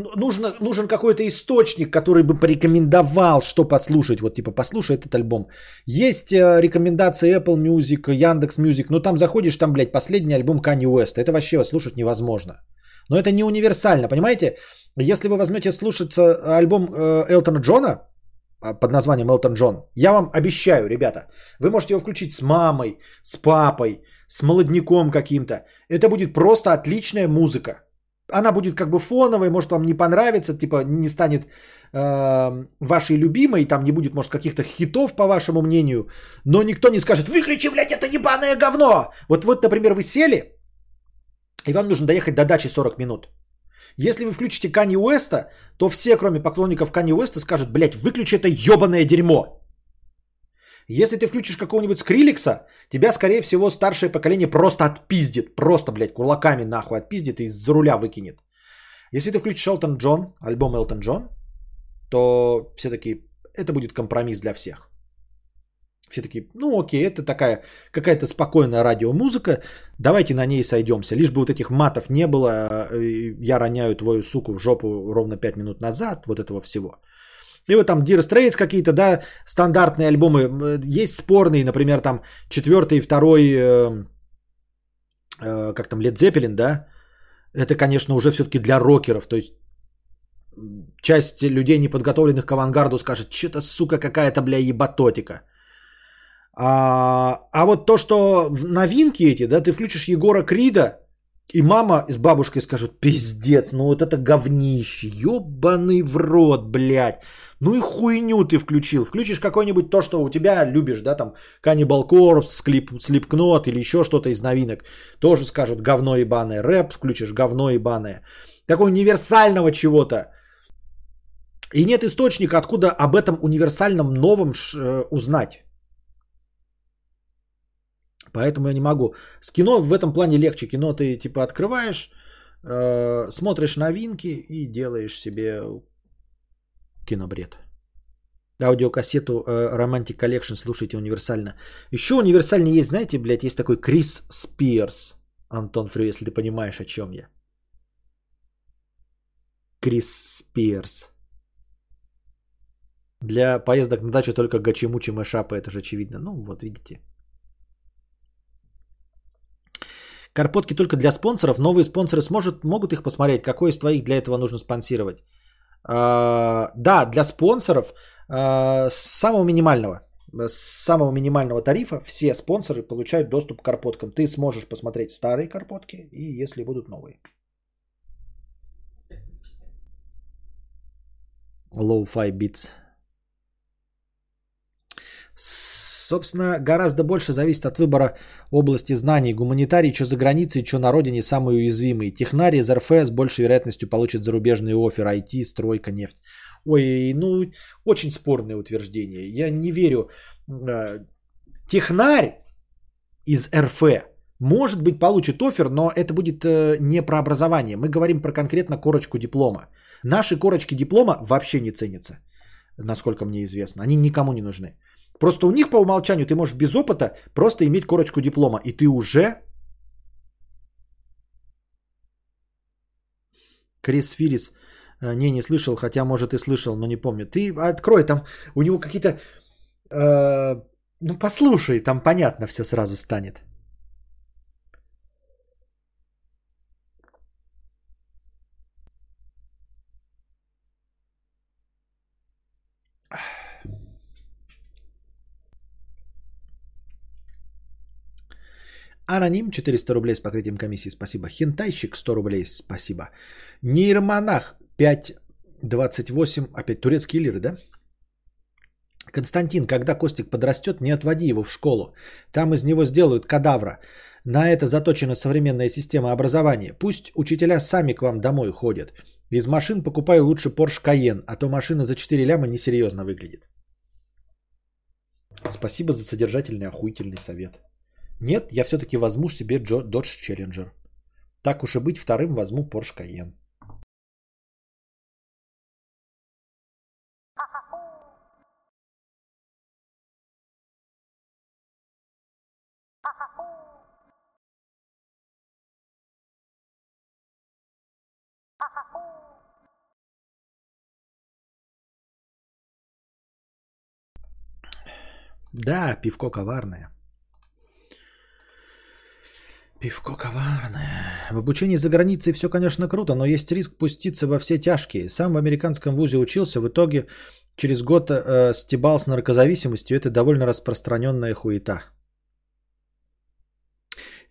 нужен какой-то источник, который бы порекомендовал, что послушать. Вот, типа, послушай этот альбом. Есть рекомендации Apple Music, Яндекс.Мьюзик. Ну, там заходишь, там, блядь, последний альбом Kanye West. Это вообще слушать невозможно. Но это не универсально, понимаете? Если вы возьмете слушаться альбом Элтона Джона, под названием Элтон Джон, я вам обещаю, ребята, вы можете его включить с мамой, с папой, с молодняком каким-то. Это будет просто отличная музыка. Она будет как бы фоновой, может вам не понравится, типа не станет вашей любимой, там не будет, может, каких-то хитов, по вашему мнению, но никто не скажет, выключи, блядь, это ебаное говно! Вот, например, вы сели, и вам нужно доехать до дачи 40 минут. Если вы включите Kanye Уэста, то все, кроме поклонников Kanye Уэста, скажут, блядь, выключи это ебаное дерьмо. Если ты включишь какого-нибудь Скриликса, тебя, скорее всего, старшее поколение просто отпиздит. Просто, блядь, кулаками нахуй отпиздит и за руля выкинет. Если ты включишь Элтон Джон, альбом Элтон Джон, то все-таки это будет компромисс для всех. Все такие, ну окей, это такая какая-то спокойная радиомузыка, давайте на ней сойдемся. Лишь бы вот этих матов не было, я роняю твою суку в жопу ровно 5 минут назад, вот этого всего. И вот там Dire Straits какие-то, да, стандартные альбомы, есть спорные, например, там 4-й, 2-й, как там, Led Zeppelin, да, это, конечно, уже все-таки для рокеров, то есть часть людей, неподготовленных к авангарду, скажет, что-то, сука, какая-то, бля, ебатотика. А вот то, что новинки эти, да, ты включишь Егора Крида, и мама с бабушкой скажут, пиздец, ну вот это говнище, ебаный в рот, блядь. Ну и хуйню ты включил. Включишь какое-нибудь то, что у тебя любишь, да, там, Cannibal Corpse, Slipknot или еще что-то из новинок. Тоже скажут говно ебаное. Рэп включишь, говно ебаное. Такого универсального чего-то. И нет источника, откуда об этом универсальном новом узнать. Поэтому я не могу. С кино в этом плане легче. Кино ты типа открываешь, смотришь новинки и делаешь себе кинобред. Аудиокассету Romantic Collection слушайте универсально. Еще универсальнее есть, знаете, блядь, есть такой Крис Спирс. Антон Фрю, если ты понимаешь, о чем я. Крис Спирс. Для поездок на дачу только гачимучи мэшапы, это же очевидно. Ну, вот видите. Карпотки только для спонсоров. Новые спонсоры могут их посмотреть. Какой из твоих для этого нужно спонсировать? Да, для спонсоров с самого минимального тарифа все спонсоры получают доступ к карпоткам. Ты сможешь посмотреть старые карпотки и если будут новые. Low-fi beats. Собственно, гораздо больше зависит от выбора области знаний. Гуманитарий, что за границей, что на родине, самые уязвимые. Технари из РФ с большей вероятностью получат зарубежный оффер. IT, стройка, нефть. Ой, ну, очень спорное утверждение. Я не верю. Технарь из РФ, может быть, получит оффер, но это будет не про образование. Мы говорим про конкретно корочку диплома. Наши корочки диплома вообще не ценятся, насколько мне известно. Они никому не нужны. Просто у них по умолчанию ты можешь без опыта просто иметь корочку диплома. И ты уже... Крис Фирис. Не слышал, хотя, может, и слышал, но не помню. Ты открой, там у него какие-то... Ну, послушай, там понятно все сразу станет. Аноним, 400 рублей с покрытием комиссии, спасибо. Хентайщик, 100 рублей, спасибо. Нейромонах, 5.28, опять турецкие лиры, да? Константин, когда Костик подрастет, не отводи его в школу. Там из него сделают кадавра. На это заточена современная система образования. Пусть учителя сами к вам домой ходят. Из машин покупай лучше Porsche Cayenne, а то машина за 4 ляма несерьезно выглядит. Спасибо за содержательный охуительный совет. Нет, я все-таки возьму себе Dodge Challenger. Так уж и быть, вторым возьму Porsche Cayenne. Да, пивко коварное. Пивко коварное. В обучении за границей все, конечно, круто, но есть риск пуститься во все тяжкие. Сам в американском вузе учился, в итоге через год стебал с наркозависимостью. Это довольно распространенная хуета.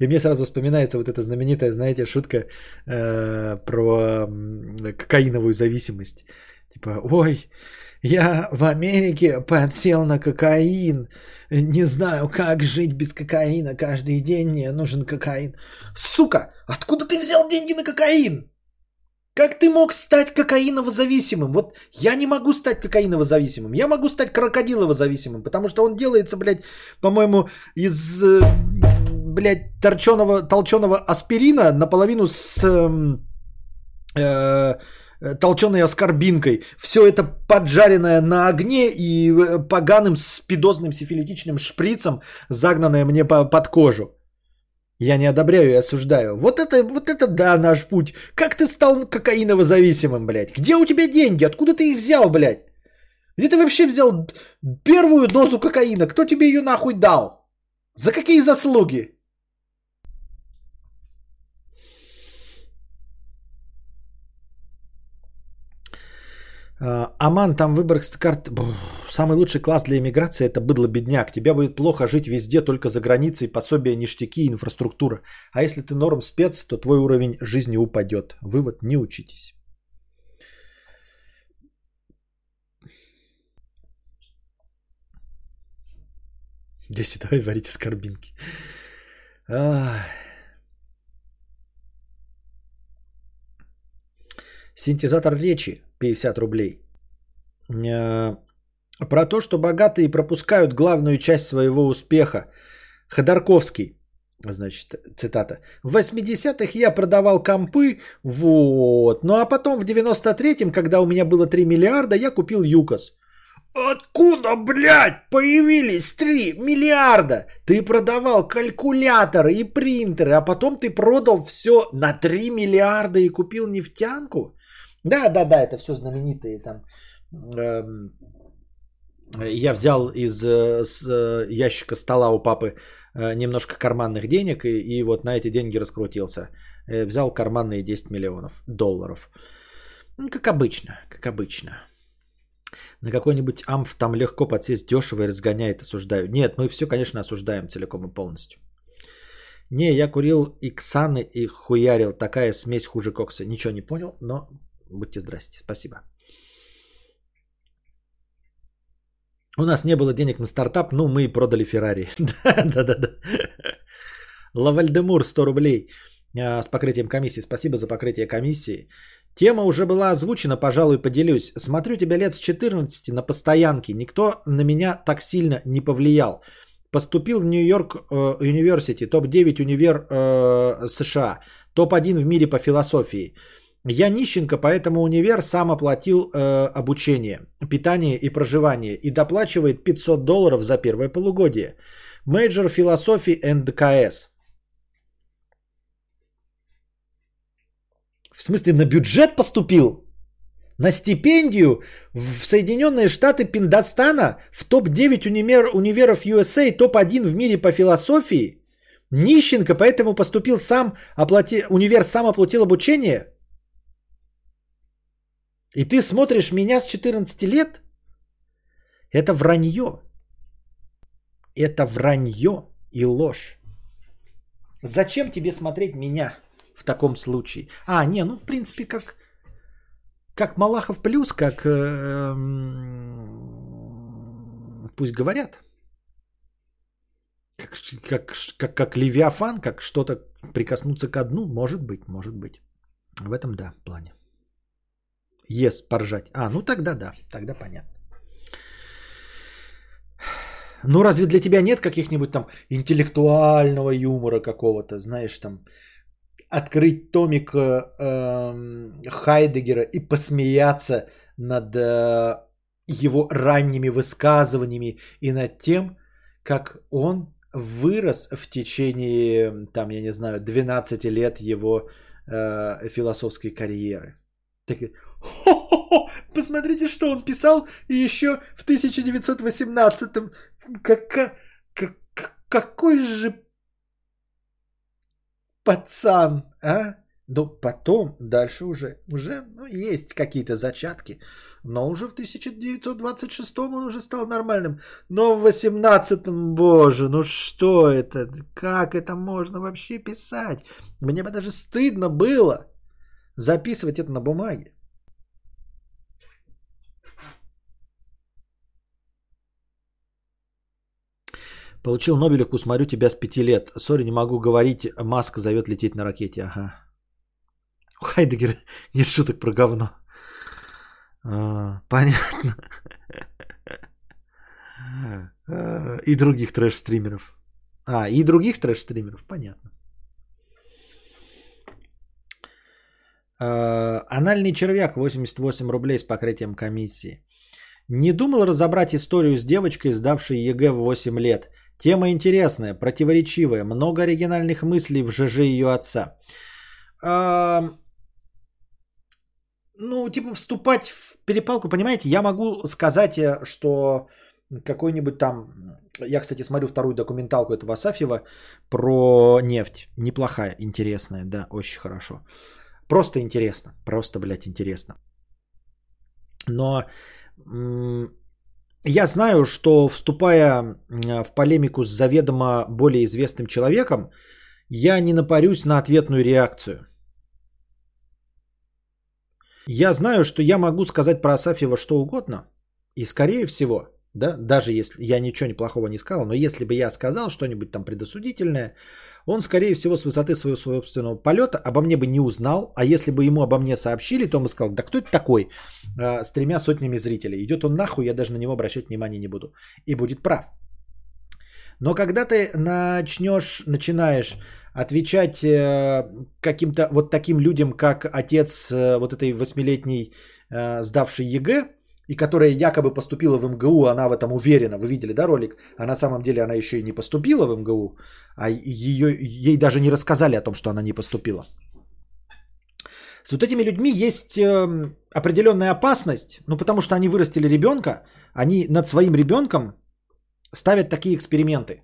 И мне сразу вспоминается вот эта знаменитая, знаете, шутка про кокаиновую зависимость. Типа, ой, я в Америке подсел на кокаин, не знаю, как жить без кокаина, каждый день мне нужен кокаин. Сука, откуда ты взял деньги на кокаин? Как ты мог стать кокаиновозависимым? Вот я не могу стать кокаиновозависимым, я могу стать крокодиловозависимым, потому что он делается, блядь, по-моему, из, блядь, толченого аспирина наполовину с... толченой аскорбинкой. Все это поджаренное на огне и поганым спидозным сифилитичным шприцем, загнанное мне под кожу. Я не одобряю и осуждаю. Вот это да, наш путь. Как ты стал кокаиново-зависимым, блядь? Где у тебя деньги? Откуда ты их взял, блядь? Где ты вообще взял первую дозу кокаина? Кто тебе ее нахуй дал? За какие заслуги? Аман, там выбор с карт... Самый лучший класс для эмиграции – это быдло-бедняк. Тебя будет плохо жить везде, только за границей, пособия, ништяки, инфраструктура. А если ты норм-спец, то твой уровень жизни упадет. Вывод – не учитесь. Деси, давай варите скорбинки. Синтезатор речи. 50 рублей. Про то, что богатые пропускают главную часть своего успеха. Ходорковский. Значит, цитата. В 80-х я продавал компы. Вот. Ну а потом в 93-м, когда у меня было 3 миллиарда, я купил ЮКОС. Откуда, блядь, появились 3 миллиарда? Ты продавал калькуляторы и принтеры, а потом ты продал все на 3 миллиарда и купил нефтянку? Да, это все знаменитые там. Я взял из ящика стола у папы немножко карманных денег и вот на эти деньги раскрутился. Взял карманные 10 миллионов долларов. Ну, как обычно, как обычно. На какой-нибудь амф там легко подсесть дешево и разгоняет, осуждаю. Нет, мы все, конечно, осуждаем целиком и полностью. Не, я курил иксаны и хуярил. Такая смесь хуже кокса. Ничего не понял, но будьте здрасте. Спасибо. У нас не было денег на стартап, ну мы и продали Феррари. Да. Лавальдемур, 100 рублей. С покрытием комиссии. Спасибо за покрытие комиссии. Тема уже была озвучена, пожалуй, поделюсь. Смотрю тебя лет с 14 на постоянке. Никто на меня так сильно не повлиял. Поступил в Нью-Йорк University, топ-9 универ США, топ-1 в мире по философии. Я нищенка, поэтому универ сам оплатил обучение, питание и проживание и доплачивает $500 за первое полугодие. Major Philosophy and КС. В смысле, на бюджет поступил? На стипендию в Соединенные Штаты Пиндостана в топ-9 универов USA, топ-1 в мире по философии. Нищенко, поэтому поступил сам, универ сам оплатил обучение. И ты смотришь меня с 14 лет? Это вранье. Это вранье и ложь. Зачем тебе смотреть меня в таком случае? А, не, ну в принципе как Малахов плюс, как пусть говорят, как Левиафан, как что-то прикоснуться ко дну, может быть, в этом да плане. Yes, поржать. А, ну тогда да, тогда понятно. Ну разве для тебя нет каких-нибудь там интеллектуального юмора какого-то, знаешь там? Открыть томик Хайдеггера и посмеяться над его ранними высказываниями и над тем, как он вырос в течение, там, я не знаю, 12 лет его философской карьеры. Так, хо-хо-хо, посмотрите, что он писал еще в 1918-м. Какой же пацан, а? Ну, потом, дальше уже ну, есть какие-то зачатки, но уже в 1926-м он уже стал нормальным, но в 18-м, боже, ну что это, как это можно вообще писать? Мне бы даже стыдно было записывать это на бумаге. Получил Нобелевку, смотрю тебя с 5 лет. Сори, не могу говорить, Маск зовет лететь на ракете. Ага. У Хайдеггера нет шуток про говно. Понятно. И других трэш-стримеров. Понятно. Анальный червяк, 88 рублей с покрытием комиссии. Не думал разобрать историю с девочкой, сдавшей ЕГЭ в 8 лет. Тема интересная, противоречивая, много оригинальных мыслей в ЖЖ ее отца. Ну, типа вступать в перепалку, понимаете, я могу сказать, что какой-нибудь там... Я, кстати, смотрю вторую документалку этого Асафьева про нефть. Неплохая, интересная, да, очень хорошо. Просто интересно, просто, блядь, интересно. Но я знаю, что вступая в полемику с заведомо более известным человеком, я не напарюсь на ответную реакцию. Я знаю, что я могу сказать про Асафьева что угодно, и скорее всего, да, даже если я ничего плохого не сказал, но если бы я сказал что-нибудь там предосудительное, он, скорее всего, с высоты своего собственного полета обо мне бы не узнал, а если бы ему обо мне сообщили, то он бы сказал, да кто это такой с 300 сотнями зрителей, идет он нахуй, я даже на него обращать внимания не буду, и будет прав. Но когда ты начинаешь отвечать каким-то вот таким людям, как отец вот этой 8-летней сдавшей ЕГЭ, и которая якобы поступила в МГУ, она в этом уверена, вы видели, да, ролик? А на самом деле она еще и не поступила в МГУ, а ей даже не рассказали о том, что она не поступила. С вот этими людьми есть определенная опасность, ну потому что они вырастили ребенка, они над своим ребенком ставят такие эксперименты.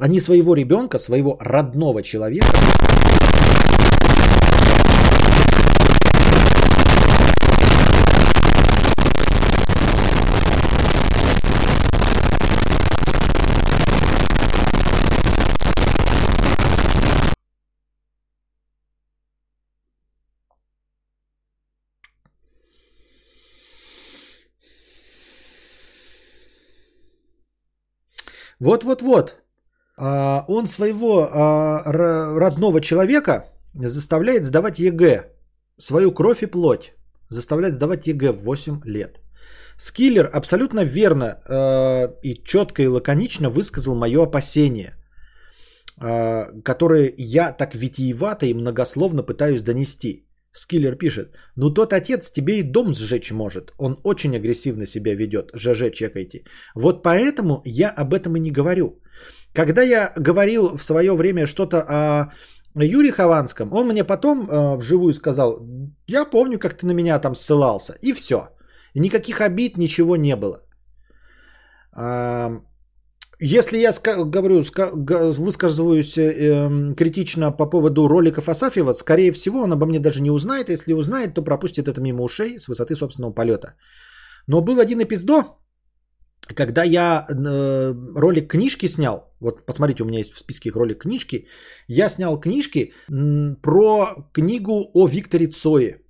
Они своего ребенка, своего родного человека... Вот-вот-вот. Он своего родного человека заставляет сдавать ЕГЭ. Свою кровь и плоть заставляет сдавать ЕГЭ в 8 лет. Скиллер абсолютно верно и четко и лаконично высказал мое опасение, которое я так витиевато и многословно пытаюсь донести. Скиллер пишет, ну тот отец тебе и дом сжечь может, он очень агрессивно себя ведет, ЖЖ чекайте. Вот поэтому я об этом и не говорю. Когда я говорил в свое время что-то о Юрии Хованском, он мне потом вживую сказал, я помню, как ты на меня там ссылался, и все. Никаких обид, ничего не было. Если я говорю, высказываюсь критично по поводу роликов Асафьева, скорее всего, он обо мне даже не узнает. Если узнает, то пропустит это мимо ушей с высоты собственного полета. Но был один эпиздо, когда я ролик книжки снял. Вот посмотрите, у меня есть в списке ролик книжки. Я снял книжки про книгу о Викторе Цое.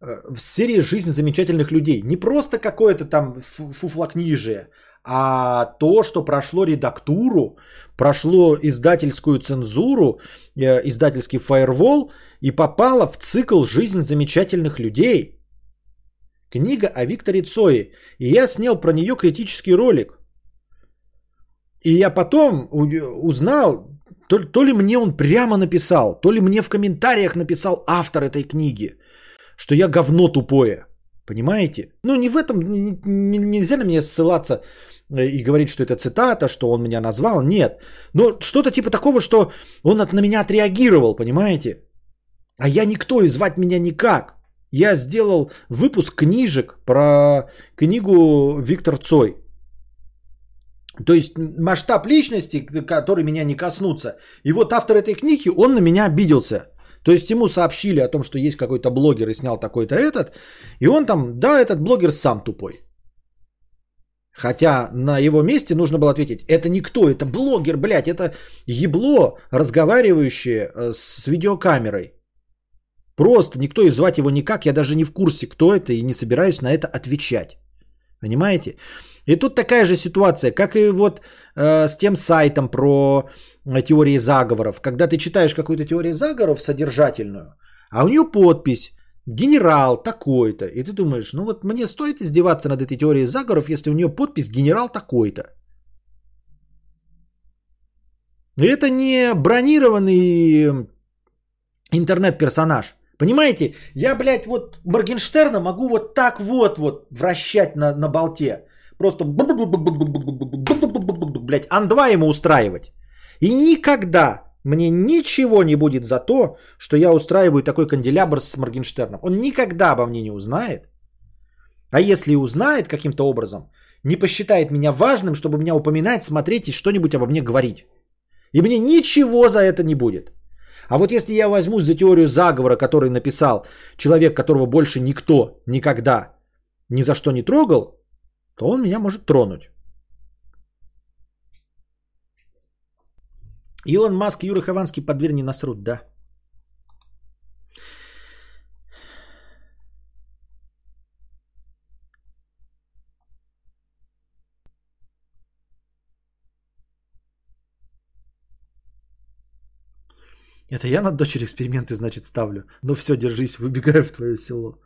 В серии «Жизнь замечательных людей». Не просто какое-то там фуфлокнижие, а то, что прошло редактуру, прошло издательскую цензуру, издательский фаервол и попало в цикл «Жизнь замечательных людей». Книга о Викторе Цое. И я снял про нее критический ролик. И я потом узнал, то ли мне он прямо написал, то ли мне в комментариях написал автор этой книги, что я говно тупое. Понимаете? Ну, не в этом, нельзя на меня ссылаться и говорить, что это цитата, что он меня назвал, нет. Но что-то типа такого, что он на меня отреагировал, понимаете? А я никто, и звать меня никак. Я сделал выпуск книжек про книгу Виктор Цой. То есть масштаб личности, которые меня не коснутся. И вот автор этой книги, он на меня обиделся. То есть ему сообщили о том, что есть какой-то блогер и снял такой-то этот. И он там, да, этот блогер сам тупой. Хотя на его месте нужно было ответить, это никто, это блогер, блядь, это ебло, разговаривающее с видеокамерой. Просто никто и звать его никак, я даже не в курсе, кто это, и не собираюсь на это отвечать. Понимаете? И тут такая же ситуация, как и вот с тем сайтом про... теории заговоров, когда ты читаешь какую-то теорию заговоров содержательную, а у нее подпись «Генерал такой-то», и ты думаешь, ну вот мне стоит издеваться над этой теорией заговоров, если у нее подпись «Генерал такой-то». Это не бронированный интернет-персонаж. Понимаете? Я, блядь, вот Моргенштерна могу вот так вот вращать на болте. Просто, блядь, ан-2 ему устраивать. И никогда мне ничего не будет за то, что я устраиваю такой канделябр с Моргенштерном. Он никогда обо мне не узнает. А если и узнает каким-то образом, не посчитает меня важным, чтобы меня упоминать, смотреть и что-нибудь обо мне говорить. И мне ничего за это не будет. А вот если я возьмусь за теорию заговора, который написал человек, которого больше никто никогда ни за что не трогал, то он меня может тронуть. Илон Маск и Юра Хованский под дверь не насрут, да. Это я над дочерью эксперименты, значит, ставлю. Ну все, держись, выбегаю в твое село.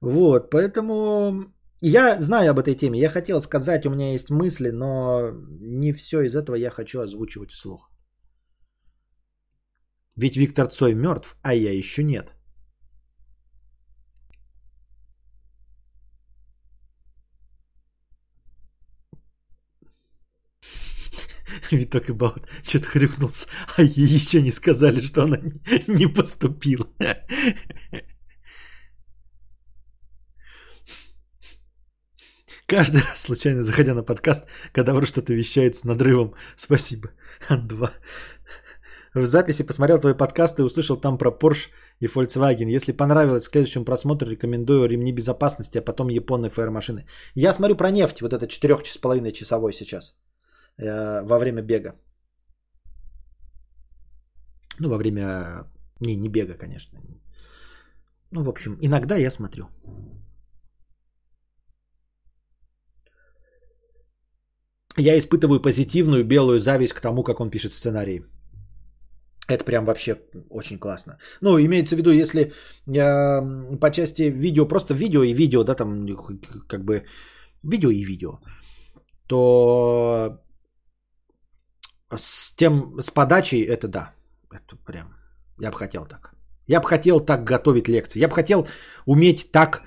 Вот, поэтому я знаю об этой теме. Я хотел сказать, у меня есть мысли, но не все из этого я хочу озвучивать вслух. Ведь Виктор Цой мертв, а я еще нет. We talk about. Что-то хрюкнулся. А ей еще не сказали, что она не поступила. Каждый раз, случайно заходя на подкаст, Кадавр что-то вещает с надрывом. Спасибо. Ан-2. В записи посмотрел твой подкаст и услышал там про Porsche и Volkswagen. Если понравилось, к следующему просмотру рекомендую ремни безопасности, а потом японные ФР-машины. Я смотрю про нефть, вот это 4,5 часовой сейчас. Во время бега. Ну, во время... Не бега, конечно. Ну, в общем, иногда я смотрю. Я испытываю позитивную белую зависть к тому, как он пишет сценарии. Это прям вообще очень классно. Ну, имеется в виду, если по части видео, просто видео и видео, да, там как бы видео и видео, то с подачей это да. Это прям, я бы хотел так. Я бы хотел так готовить лекции. Я бы хотел уметь так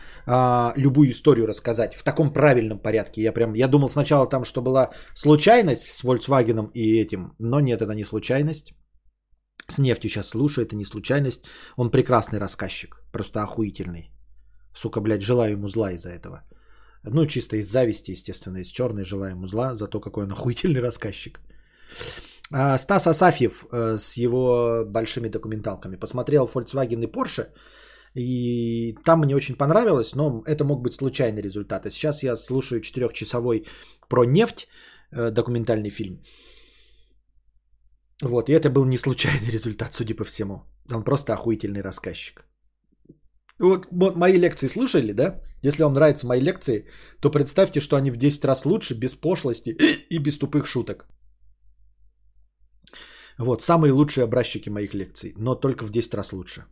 любую историю рассказать в таком правильном порядке. Я думал сначала там, что была случайность с Volkswagen и этим, но нет, это не случайность. С нефтью сейчас слушаю, это не случайность. Он прекрасный рассказчик, просто охуительный. Сука, блядь, желаю ему зла из-за этого. Ну, чисто из зависти, естественно, из черной желаем узла за то, какой он охуительный рассказчик. Стас Асафьев с его большими документалками. Посмотрел Volkswagen и Porsche, и там мне очень понравилось, но это мог быть случайный результат. И сейчас я слушаю 4-часовой про нефть документальный фильм. Вот, и это был не случайный результат, судя по всему. Он просто охуительный рассказчик. Вот мои лекции слушали, да? Если вам нравятся мои лекции, то представьте, что они в 10 раз лучше, без пошлости и без тупых шуток. Вот, самые лучшие образчики моих лекций, но только в 10 раз лучше.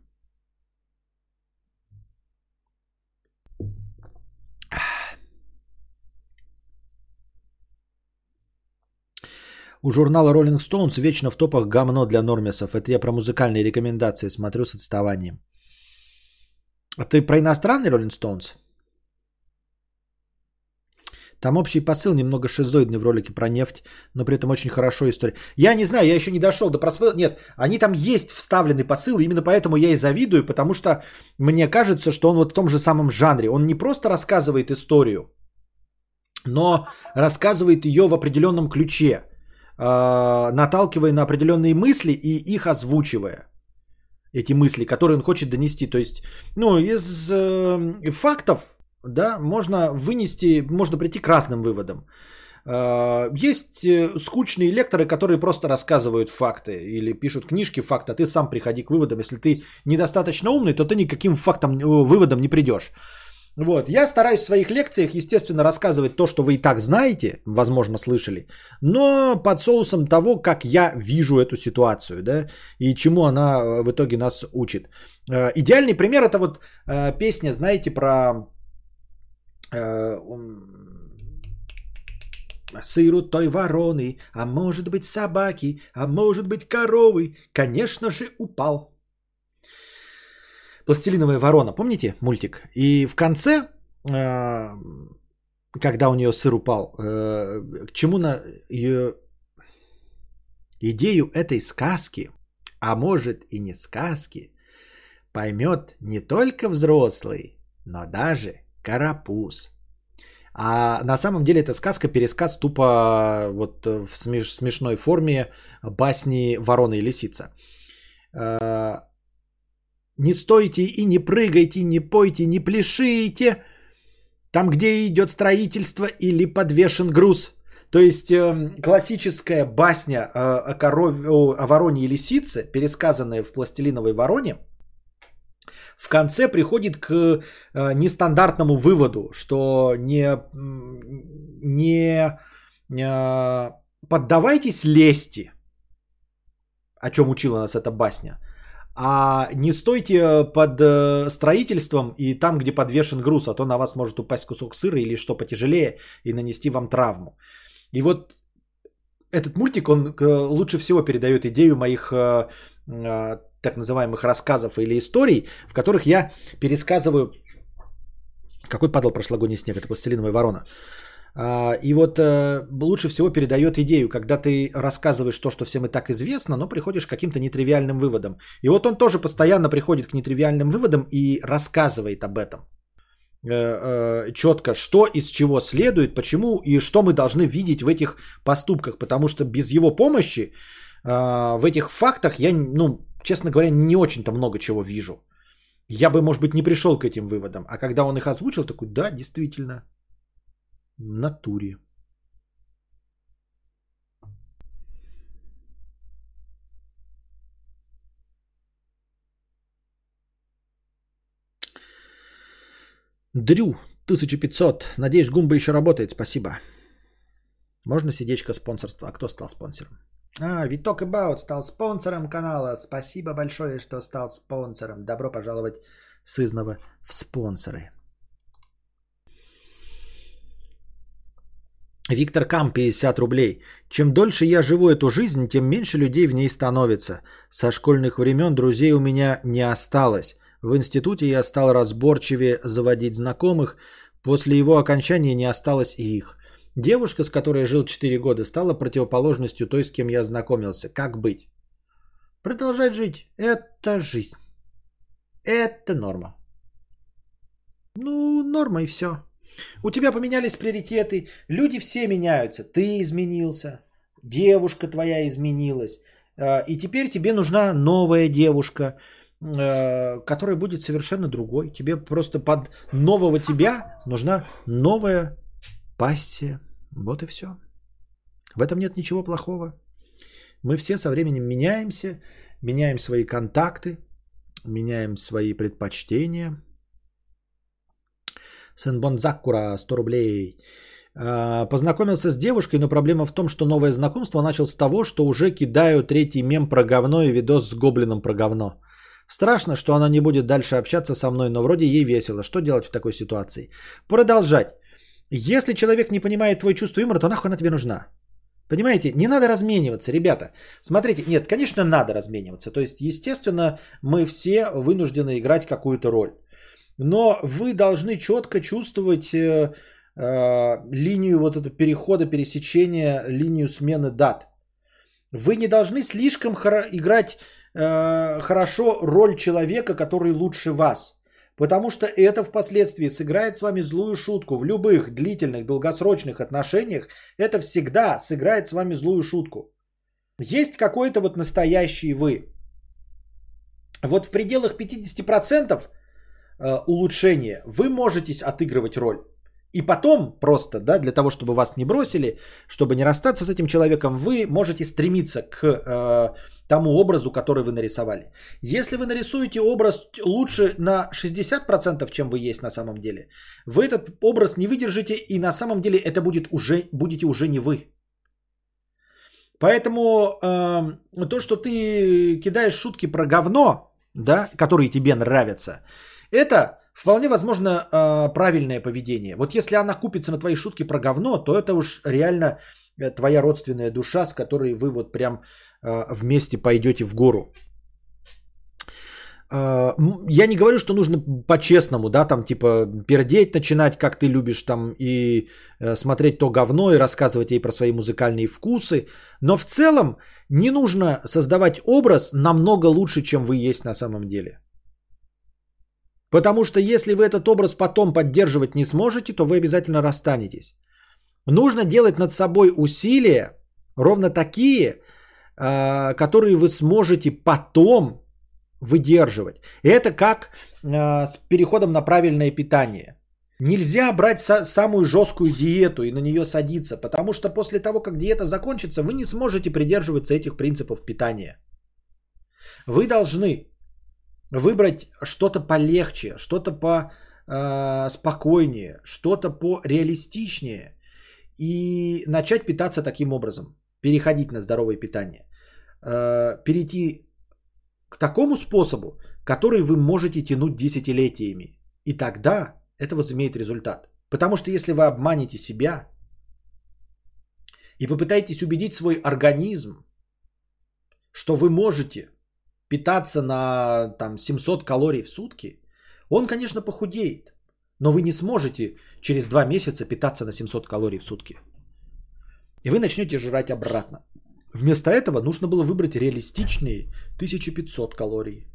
У журнала Rolling Stones вечно в топах говно для нормисов. Это я про музыкальные рекомендации смотрю с отставанием. А ты про иностранный Rolling Stones? Там общий посыл немного шизоидный в ролике про нефть, но при этом очень хорошо история. Я не знаю, я еще не дошел до просмотра. Нет, они там есть вставленный посыл, именно поэтому я и завидую, потому что мне кажется, что он вот в том же самом жанре. Он не просто рассказывает историю, но рассказывает ее в определенном ключе, наталкивая на определенные мысли и их озвучивая. Эти мысли, которые он хочет донести. То есть, ну, из фактов, да, можно вынести, можно прийти к разным выводам. Есть скучные лекторы, которые просто рассказывают факты или пишут книжки факта. Ты сам приходи к выводам. Если ты недостаточно умный, то ты никаким фактам, выводам не придешь. Вот. Я стараюсь в своих лекциях, естественно, рассказывать то, что вы и так знаете, возможно, слышали, но под соусом того, как я вижу эту ситуацию, да, и чему она в итоге нас учит. Идеальный пример – это вот песня, знаете, про «Сыру той вороны, а может быть собаки, а может быть коровы, конечно же упал». «Пластилиновая ворона», помните мультик? И в конце, когда у нее сыр упал, к чему на ее идею этой сказки, а может и не сказки, поймет не только взрослый, но даже карапуз. А на самом деле это сказка-пересказ тупо вот в смешной форме басни «Ворона и лисица». Не стойте и не прыгайте, не пойте, не пляшите там, где идет строительство или подвешен груз. То есть классическая басня о вороне и лисице, пересказанная в «Пластилиновой вороне», в конце приходит к нестандартному выводу, что не поддавайтесь лести, о чем учила нас эта басня, а не стойте под строительством и там, где подвешен груз, а то на вас может упасть кусок сыра или что потяжелее и нанести вам травму. И вот этот мультик, он лучше всего передает идею моих так называемых рассказов или историй, в которых я пересказываю... Какой падал прошлогодний снег? Это «Пластилиновая ворона». И вот лучше всего передает идею, когда ты рассказываешь то, что всем и так известно, но приходишь к каким-то нетривиальным выводам. И вот он тоже постоянно приходит к нетривиальным выводам и рассказывает об этом. Четко, что из чего следует, почему и что мы должны видеть в этих поступках. Потому что без его помощи в этих фактах я, честно говоря, не очень-то много чего вижу. Я бы, может быть, не пришел к этим выводам. А когда он их озвучил, такой, да, действительно, в натуре. Дрю, 1500. Надеюсь, Гумба еще работает. Спасибо. Можно сердечко спонсорства? А кто стал спонсором? Виток Эбаут стал спонсором канала. Спасибо большое, что стал спонсором. Добро пожаловать сызнова в спонсоры. Виктор Кам, 50 рублей. Чем дольше я живу эту жизнь, тем меньше людей в ней становится. Со школьных времен друзей у меня не осталось. В институте я стал разборчивее заводить знакомых. После его окончания не осталось и их. Девушка, с которой я жил 4 года, стала противоположностью той, с кем я знакомился. Как быть? Продолжать жить. Это жизнь. Это норма. Норма и все. У тебя поменялись приоритеты. Люди все меняются. Ты изменился. Девушка твоя изменилась. И теперь тебе нужна новая девушка, которая будет совершенно другой. Тебе просто под нового тебя нужна новая пассия. Вот и все. В этом нет ничего плохого. Мы все со временем меняемся, меняем свои контакты, меняем свои предпочтения. Сенбонзакура, 100 рублей. Познакомился с девушкой, но проблема в том, что новое знакомство начал с того, что уже кидаю третий мем про говно и видос с гоблином про говно. Страшно, что она не будет дальше общаться со мной, но вроде ей весело. Что делать в такой ситуации? Продолжать. Если человек не понимает твои чувства юмора, то нахуй она тебе нужна. Понимаете? Не надо размениваться, ребята. Смотрите, нет, конечно, надо размениваться. То есть, естественно, мы все вынуждены играть какую-то роль. Но вы должны четко чувствовать линию вот этого перехода, пересечения, линию смены дат. Вы не должны слишком играть хорошо роль человека, который лучше вас. Потому что это впоследствии сыграет с вами злую шутку. В любых длительных, долгосрочных отношениях это всегда сыграет с вами злую шутку. Есть какой-то вот настоящий вы. Вот в пределах 50% улучшения вы можете отыгрывать роль. И потом просто, да, для того, чтобы вас не бросили, чтобы не расстаться с этим человеком, вы можете стремиться к тому образу, который вы нарисовали. Если вы нарисуете образ лучше на 60%, чем вы есть на самом деле, вы этот образ не выдержите, и на самом деле это будете уже не вы. Поэтому то, что ты кидаешь шутки про говно, да, которые тебе нравятся, это вполне возможно правильное поведение. Вот если она купится на твои шутки про говно, то это уж реально твоя родственная душа, с которой вы вот прям вместе пойдете в гору. я не говорю, что нужно по-честному, да, там, типа, пердеть начинать, как ты любишь, там, и смотреть то говно, и рассказывать ей про свои музыкальные вкусы, но в целом не нужно создавать образ намного лучше, чем вы есть на самом деле. Потому что если вы этот образ потом поддерживать не сможете, то вы обязательно расстанетесь. Нужно делать над собой усилия, ровно такие, которые вы сможете потом выдерживать. Это как с переходом на правильное питание. Нельзя брать самую жесткую диету и на нее садиться, потому что после того, как диета закончится, вы не сможете придерживаться этих принципов питания. Вы должны выбрать что-то полегче, что-то поспокойнее, что-то пореалистичнее и начать питаться таким образом, переходить на здоровое питание, перейти к такому способу, который вы можете тянуть десятилетиями. И тогда это возымеет результат. Потому что если вы обманете себя и попытаетесь убедить свой организм, что вы можете питаться на там, 700 калорий в сутки, он, конечно, похудеет. Но вы не сможете через 2 месяца питаться на 700 калорий в сутки. И вы начнете жрать обратно. Вместо этого нужно было выбрать реалистичные 1500 калорий.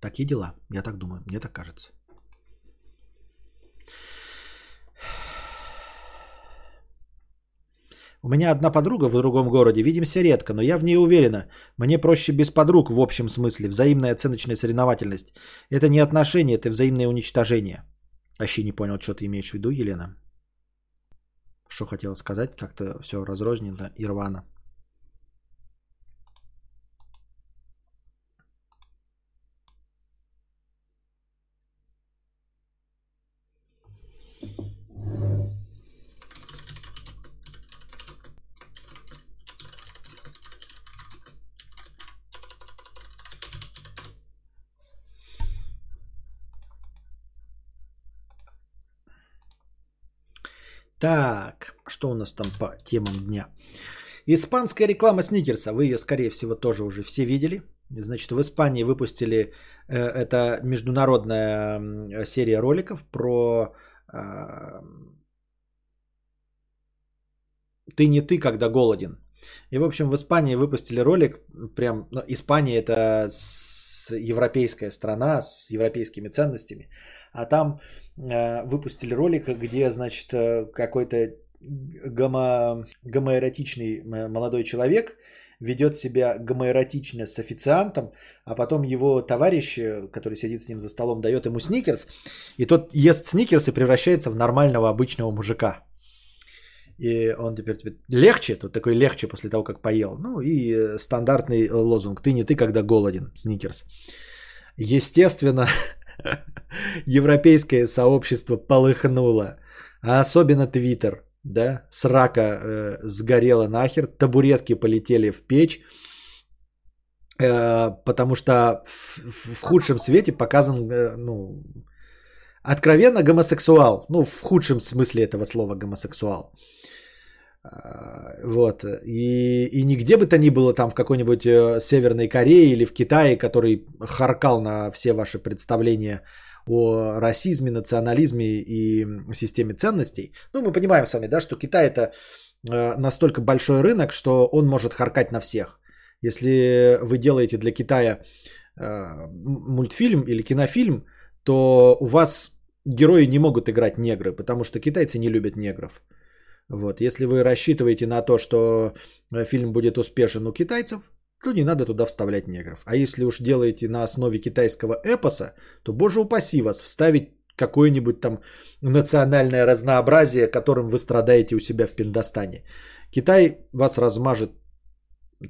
Такие дела, я так думаю, мне так кажется. У меня одна подруга в другом городе, видимся редко, но я в ней уверена. Мне проще без подруг в общем смысле, взаимная оценочная соревновательность. Это не отношения, это взаимное уничтожение. Вообще не понял, что ты имеешь в виду, Елена. Что хотела сказать, как-то все разрознено и рвано. Так, что у нас там по темам дня? Испанская реклама Сникерса. Вы ее, скорее всего, тоже уже все видели. Значит, в Испании выпустили, это международная серия роликов про «Ты не ты, когда голоден». И, в общем, в Испании выпустили ролик, прям, ну, Испания – это европейская страна с европейскими ценностями, а там выпустили ролик, где, значит, какой-то гомоэротичный молодой человек ведет себя гомоэротично с официантом, а потом его товарищ, который сидит с ним за столом, дает ему сникерс, и тот ест сникерс и превращается в нормального обычного мужика. И он теперь легче, тут такой легче после того, как поел. Ну и стандартный лозунг «Ты не ты, когда голоден», сникерс. Естественно, европейское сообщество полыхнуло. А особенно Твиттер, да? Срака сгорела нахер, табуретки полетели в печь. Потому что в худшем свете показан, ну, откровенно гомосексуал. Ну, в худшем смысле этого слова гомосексуал. Вот. И нигде бы то ни было там в какой-нибудь Северной Корее или в Китае, который харкал на все ваши представления о расизме, национализме и системе ценностей. Ну, мы понимаем с вами, да, что Китай это настолько большой рынок, что он может харкать на всех. Если вы делаете для Китая мультфильм или кинофильм, то у вас герои не могут играть негры, потому что китайцы не любят негров. Вот. Если вы рассчитываете на то, что фильм будет успешен у китайцев, то не надо туда вставлять негров. А если уж делаете на основе китайского эпоса, то, боже упаси вас, вставить какое-нибудь там национальное разнообразие, которым вы страдаете у себя в Пиндостане. Китай вас размажет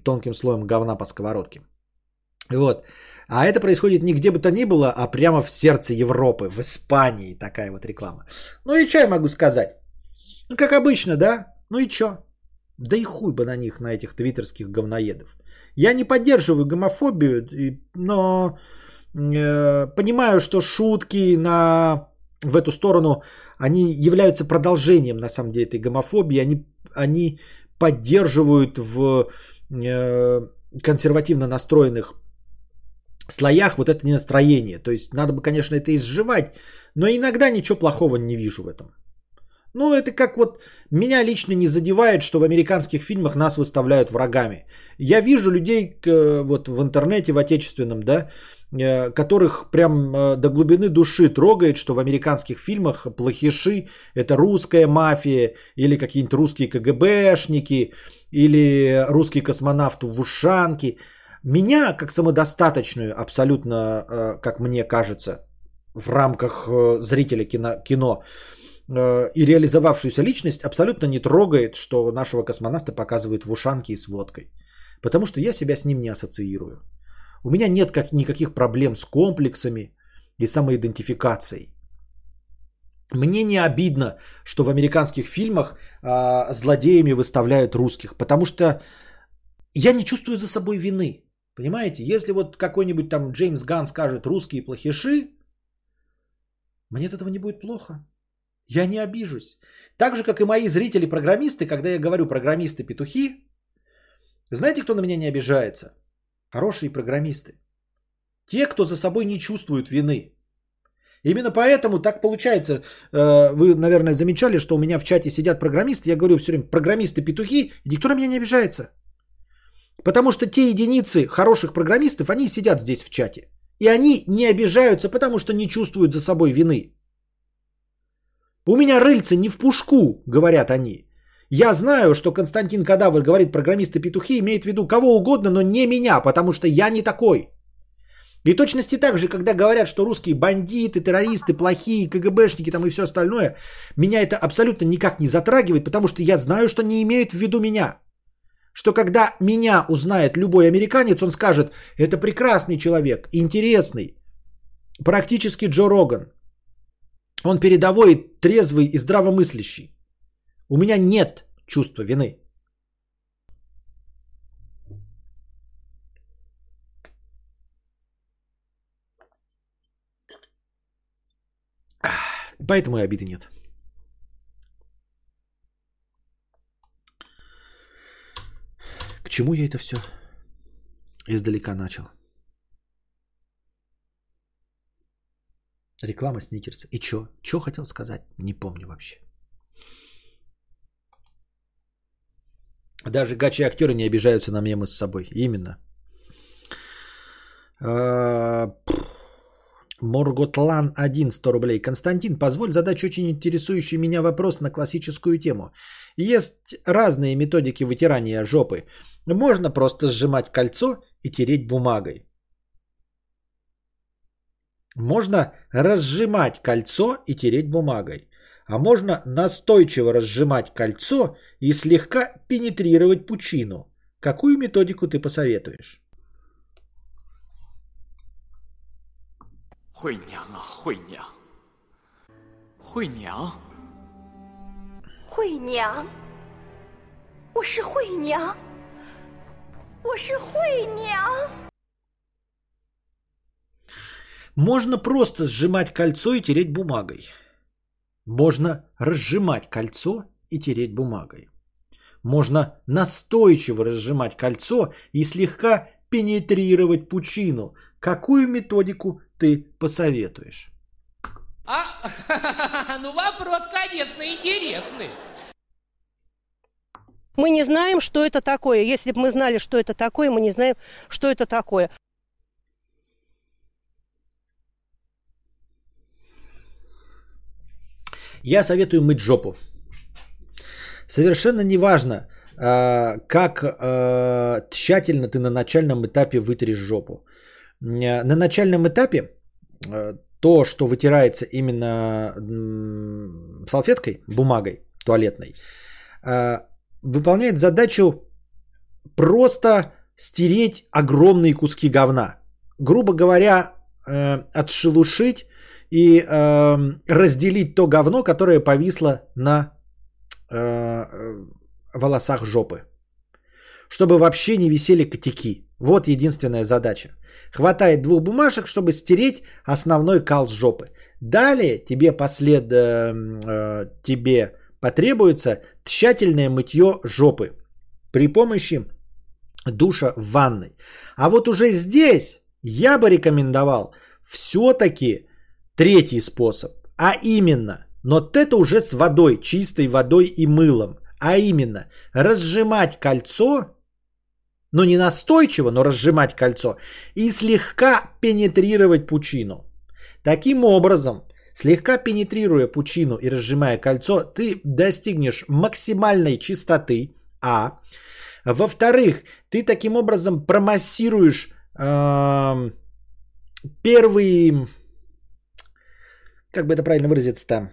тонким слоем говна по сковородке. Вот. А это происходит не где бы то ни было, а прямо в сердце Европы, в Испании такая вот реклама. Ну и что я могу сказать? Ну как обычно, да? Ну и чё? Да и хуй бы на них, на этих твиттерских говноедов. Я не поддерживаю гомофобию, но понимаю, что шутки в эту сторону, они являются продолжением на самом деле этой гомофобии, они поддерживают в консервативно настроенных слоях вот это настроение. То есть надо бы, конечно, это изживать, но иногда ничего плохого не вижу в этом. Ну, это как вот меня лично не задевает, что в американских фильмах нас выставляют врагами. Я вижу людей вот в интернете, в отечественном, да, которых прям до глубины души трогает, что в американских фильмах плохиши – это русская мафия или какие-нибудь русские КГБшники или русский космонавт в ушанке. Меня, как самодостаточную, абсолютно, как мне кажется, в рамках зрителя кино и реализовавшуюся личность абсолютно не трогает, что нашего космонавта показывают в ушанке и с водкой. Потому что я себя с ним не ассоциирую. У меня нет никаких проблем с комплексами и самоидентификацией. Мне не обидно, что в американских фильмах злодеями выставляют русских, потому что я не чувствую за собой вины. Понимаете? Если вот какой-нибудь там Джеймс Ганн скажет «русские плохиши», мне от этого не будет плохо. Я не обижусь. Так же, как и мои зрители-программисты, когда я говорю «программисты-петухи», знаете, кто на меня не обижается? Хорошие программисты. Те, кто за собой не чувствуют вины. Именно поэтому так получается. Вы, наверное, замечали, что у меня в чате сидят программисты. Я говорю все время «программисты-петухи», и никто на меня не обижается. Потому что те единицы хороших программистов, они сидят здесь в чате. И они не обижаются, потому что не чувствуют за собой вины. У меня рыльце не в пушку, говорят они. Я знаю, что Константин Кадавр говорит «программисты-петухи», имеет в виду кого угодно, но не меня, потому что я не такой. И точности так же, когда говорят, что русские бандиты, террористы, плохие, КГБшники там и все остальное, меня это абсолютно никак не затрагивает, потому что я знаю, что не имеют в виду меня. Что когда меня узнает любой американец, он скажет: это прекрасный человек, интересный, практически Джо Роган. Он передовой, трезвый и здравомыслящий. У меня нет чувства вины. Поэтому и обиды нет. К чему я это все издалека начал? Реклама Сникерса. И чё? Чё хотел сказать? Не помню вообще. Даже гачи-актеры не обижаются на мемы с собой. Именно. Морготлан 1, 100 рублей. Константин, позволь задать очень интересующий меня вопрос на классическую тему. Есть разные методики вытирания жопы. Можно просто сжимать кольцо и тереть бумагой. Можно разжимать кольцо и тереть бумагой. А можно настойчиво разжимать кольцо и слегка пенетрировать пучину. Какую методику ты посоветуешь? Можно просто сжимать кольцо и тереть бумагой. Можно разжимать кольцо и тереть бумагой. Можно настойчиво разжимать кольцо и слегка пенетрировать пучину. Какую методику ты посоветуешь? Ну вопрос, конечно, интересный. Мы не знаем, что это такое. Если бы мы знали, что это такое, мы не знаем, что это такое. Я советую мыть жопу. Совершенно не важно, как тщательно ты на начальном этапе вытрешь жопу. На начальном этапе то, что вытирается именно салфеткой, бумагой туалетной, выполняет задачу просто стереть огромные куски говна. Грубо говоря, отшелушить и разделить то говно, которое повисло на волосах жопы. Чтобы вообще не висели котики. Вот единственная задача. Хватает двух бумажек, чтобы стереть основной кал с жопы. Далее тебе, тебе потребуется тщательное мытье жопы. при помощи душа в ванной. А вот уже здесь я бы рекомендовал все-таки третий способ, а именно, но это уже с водой, чистой водой и мылом, а именно разжимать кольцо, но не настойчиво, но разжимать кольцо и слегка пенетрировать пучину. Таким образом, слегка пенетрируя пучину и разжимая кольцо, ты достигнешь максимальной чистоты, а во-вторых, ты таким образом промассируешь первый, как бы это правильно выразиться-то,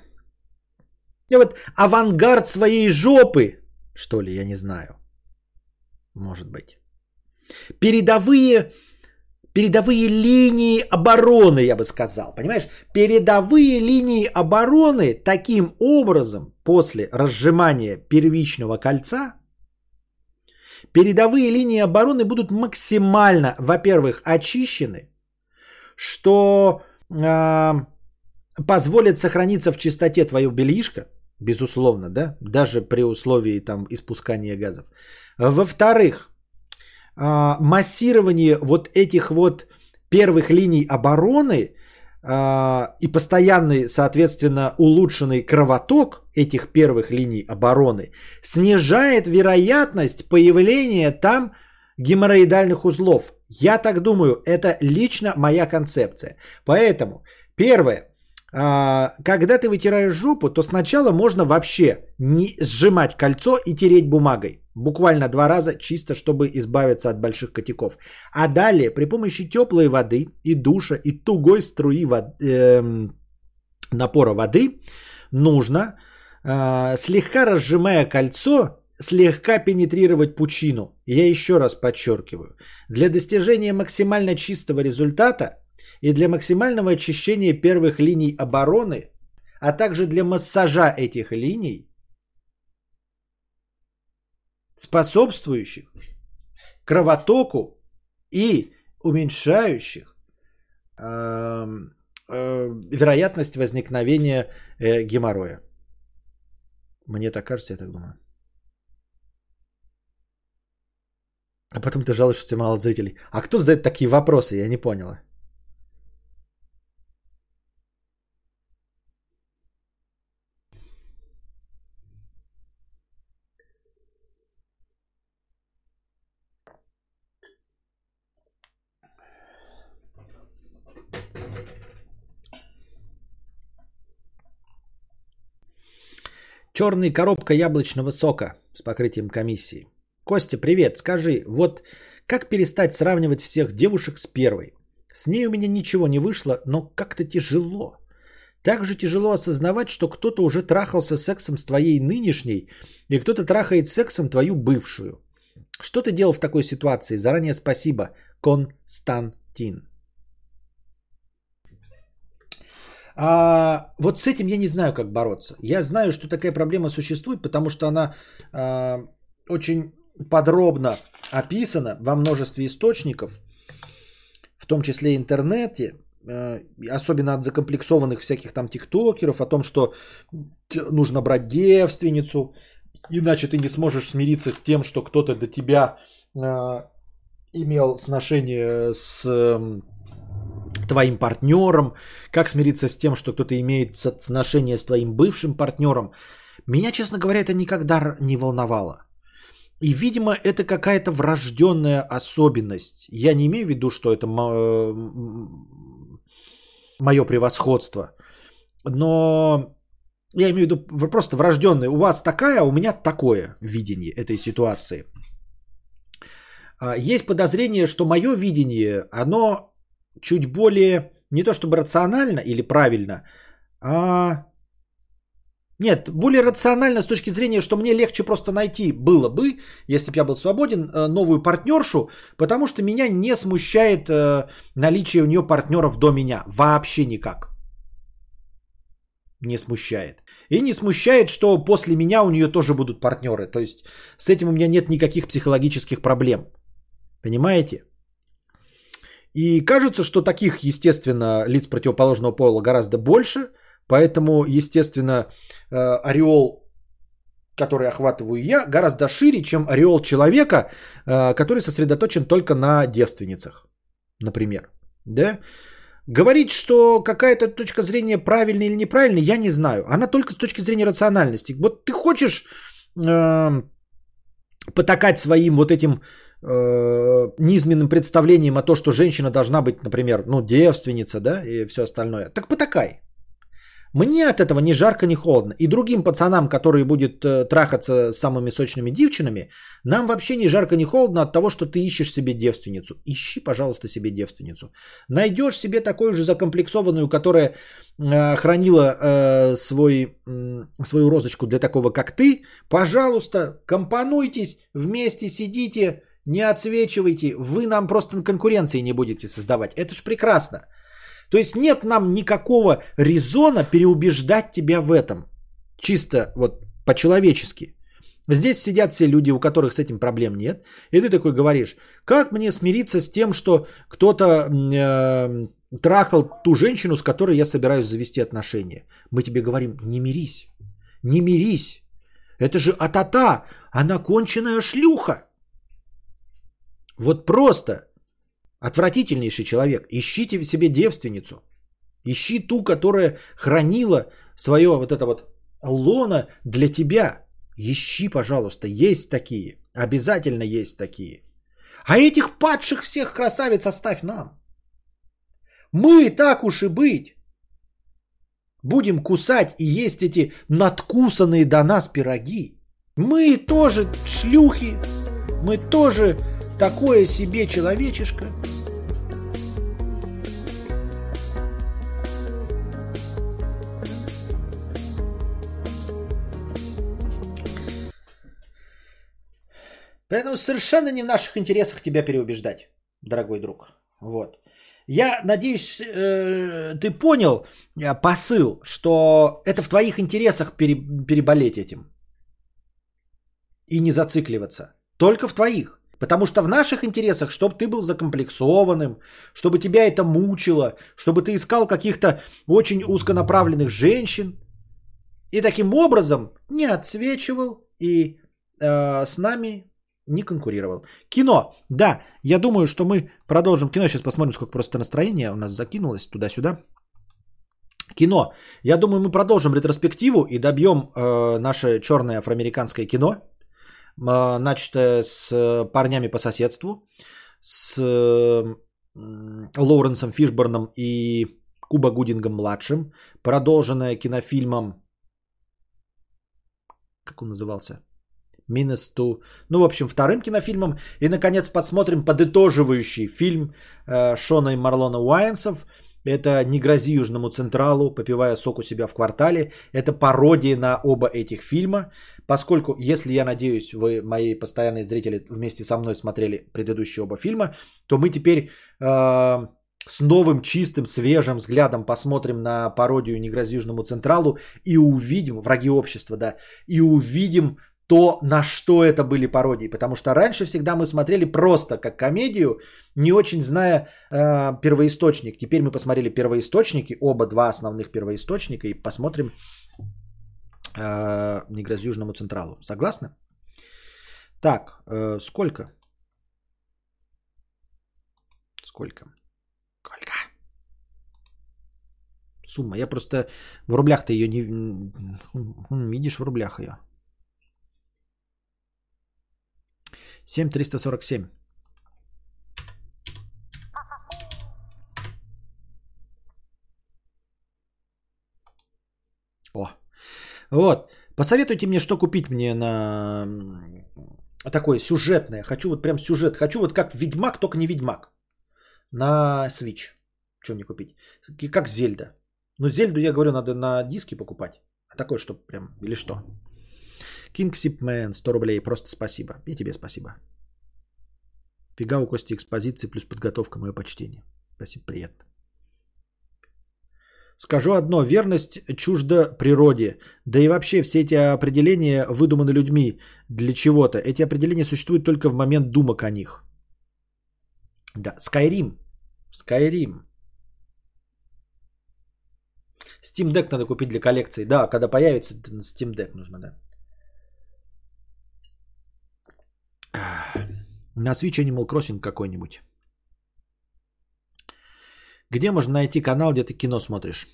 вот авангард своей жопы, что ли, я не знаю, может быть, передовые линии обороны, я бы сказал, понимаешь, передовые линии обороны таким образом после разжимания первичного кольца. Передовые линии обороны будут максимально, во-первых, очищены, что позволит сохраниться в чистоте твое бельишко, безусловно, да, даже при условии там испускания газов. Во-вторых, массирование вот этих вот первых линий обороны и постоянный, соответственно, улучшенный кровоток этих первых линий обороны снижает вероятность появления там геморроидальных узлов. Я так думаю, это лично моя концепция. Поэтому, первое, когда ты вытираешь жопу, то сначала можно вообще не сжимать кольцо и тереть бумагой. Буквально 2 раза, чисто чтобы избавиться от больших котиков. А далее при помощи теплой воды и душа и тугой струи напора воды нужно, слегка разжимая кольцо, слегка пенетрировать пучину. Я еще раз подчеркиваю, для достижения максимально чистого результата и для максимального очищения первых линий обороны, а также для массажа этих линий, способствующих кровотоку и уменьшающих вероятность возникновения геморроя. Мне так кажется, я так думаю. А потом ты жалуешься, что мало зрителей. А кто задает такие вопросы? Я не поняла. Черная коробка яблочного сока с покрытием комиссии. Костя, привет, скажи, вот как перестать сравнивать всех девушек с первой? С ней у меня ничего не вышло, но как-то тяжело. Так же тяжело осознавать, что кто-то уже трахался сексом с твоей нынешней, и кто-то трахает сексом твою бывшую. Что ты делал в такой ситуации? Заранее спасибо, Константин. Вот с этим я не знаю, как бороться. Я знаю, что такая проблема существует, потому что она очень подробно описана во множестве источников, в том числе интернете, особенно от закомплексованных всяких там тиктокеров, о том, что нужно брать девственницу, иначе ты не сможешь смириться с тем, что кто-то до тебя имел сношение с... твоим партнером, как смириться с тем, что кто-то имеет отношение с твоим бывшим партнером. Меня, честно говоря, это никогда не волновало. И, видимо, это какая-то врожденная особенность. Я не имею в виду, что это мое превосходство, но я имею в виду просто врожденное. У вас такая, а у меня такое видение этой ситуации. Есть подозрение, что мое видение, оно чуть более, не то чтобы рационально или правильно, а... Нет, более рационально с точки зрения, что мне легче просто найти было бы, если бы я был свободен, новую партнершу, потому что меня не смущает наличие у нее партнеров до меня. Вообще никак. Не смущает. И не смущает, что после меня у нее тоже будут партнеры. То есть с этим у меня нет никаких психологических проблем. Понимаете? И кажется, что таких, естественно, лиц противоположного пола гораздо больше, поэтому, естественно, ореол которые охватываю я, гораздо шире, чем ореол человека, который сосредоточен только на девственницах, например. Да? Говорить, что какая-то точка зрения правильная или неправильная, я не знаю. Она только с точки зрения рациональности. Вот ты хочешь потакать своим вот этим низменным представлением о том, что женщина должна быть, например, ну, девственница, да, и все остальное. Так потакай. Мне от этого ни жарко, ни холодно. И другим пацанам, которые будут трахаться с самыми сочными девчинами, нам вообще ни жарко, ни холодно от того, что ты ищешь себе девственницу. Ищи, пожалуйста, себе девственницу. Найдешь себе такую же закомплексованную, которая хранила свою розочку для такого, как ты. Пожалуйста, компонуйтесь, вместе сидите, не отсвечивайте. Вы нам просто конкуренции не будете создавать. Это ж прекрасно. То есть нет нам никакого резона переубеждать тебя в этом. Чисто вот по-человечески. Здесь сидят все люди, у которых с этим проблем нет. И ты такой говоришь, как мне смириться с тем, что кто-то трахал ту женщину, с которой я собираюсь завести отношения. Мы тебе говорим, не мирись. Не мирись. Это же а-та-та. Она конченая шлюха. Вот просто... Отвратительнейший человек. Ищите себе девственницу. Ищи ту, которая хранила свое вот это вот лоно для тебя. Ищи, пожалуйста. Есть такие. Обязательно есть такие. А этих падших всех красавиц оставь нам. Мы, так уж и быть, будем кусать и есть эти надкусанные до нас пироги. Мы тоже шлюхи. Мы тоже такое себе человечишко. Поэтому совершенно не в наших интересах тебя переубеждать, дорогой друг. Вот. Я надеюсь, ты понял посыл, что это в твоих интересах переболеть этим. И не зацикливаться. Только в твоих. Потому что в наших интересах, чтобы ты был закомплексованным, чтобы тебя это мучило, чтобы ты искал каких-то очень узконаправленных женщин и таким образом не отсвечивал и с нами не конкурировал. Кино. Да, я думаю, что мы продолжим кино. Сейчас посмотрим, сколько просто настроения у нас закинулось туда-сюда. Кино. Я думаю, мы продолжим ретроспективу и добьем наше черное афроамериканское кино. Начатое с парнями по соседству, с Лоуренсом Фишборном и Куба Гудингом-младшим, продолженное кинофильмом, как он назывался, «Minus Two», ну, в общем, вторым кинофильмом, и, наконец, подсмотрим подытоживающий фильм Шона и Марлона Уайнсов. Это «Не грози Южному Централу», попивая сок у себя в квартале. Это пародия на оба этих фильма. Поскольку, если, я надеюсь, вы, мои постоянные зрители, вместе со мной смотрели предыдущие оба фильма, то мы теперь с новым, чистым, свежим взглядом посмотрим на пародию «Не грози Южному Централу» и увидим, «Враги общества», да, и увидим то, на что это были пародии. Потому что раньше всегда мы смотрели просто как комедию, не очень зная первоисточник. Теперь мы посмотрели первоисточники, оба два основных первоисточника, и посмотрим «Не грози Южному Централу». Согласны? Так, сколько? Сколько? Сколько? Сумма. Я просто в рублях-то ее не... Видишь, в рублях ее. 7347. О. Вот. Посоветуйте мне, что купить мне на такое сюжетное. Хочу вот прям сюжет. Хочу вот как Ведьмак, только не Ведьмак. На Switch. Что мне купить? Как Зельда. Ну, Зельду, я говорю, надо на диске покупать. А такое, чтобы прям... Или что? Кингсипмен, 100 рублей. Просто спасибо. И тебе спасибо. Фига у Кости экспозиции плюс подготовка. Мое почтение. Спасибо, приятно. Скажу одно. Верность чужда природе. Да и вообще все эти определения выдуманы людьми для чего-то. Эти определения существуют только в момент думок о них. Да. Скайрим. Скайрим. Steam Deck надо купить для коллекции. Да, когда появится Steam Deck нужно, да. На Switch Animal Crossing какой-нибудь. Где можно найти канал, где ты кино смотришь?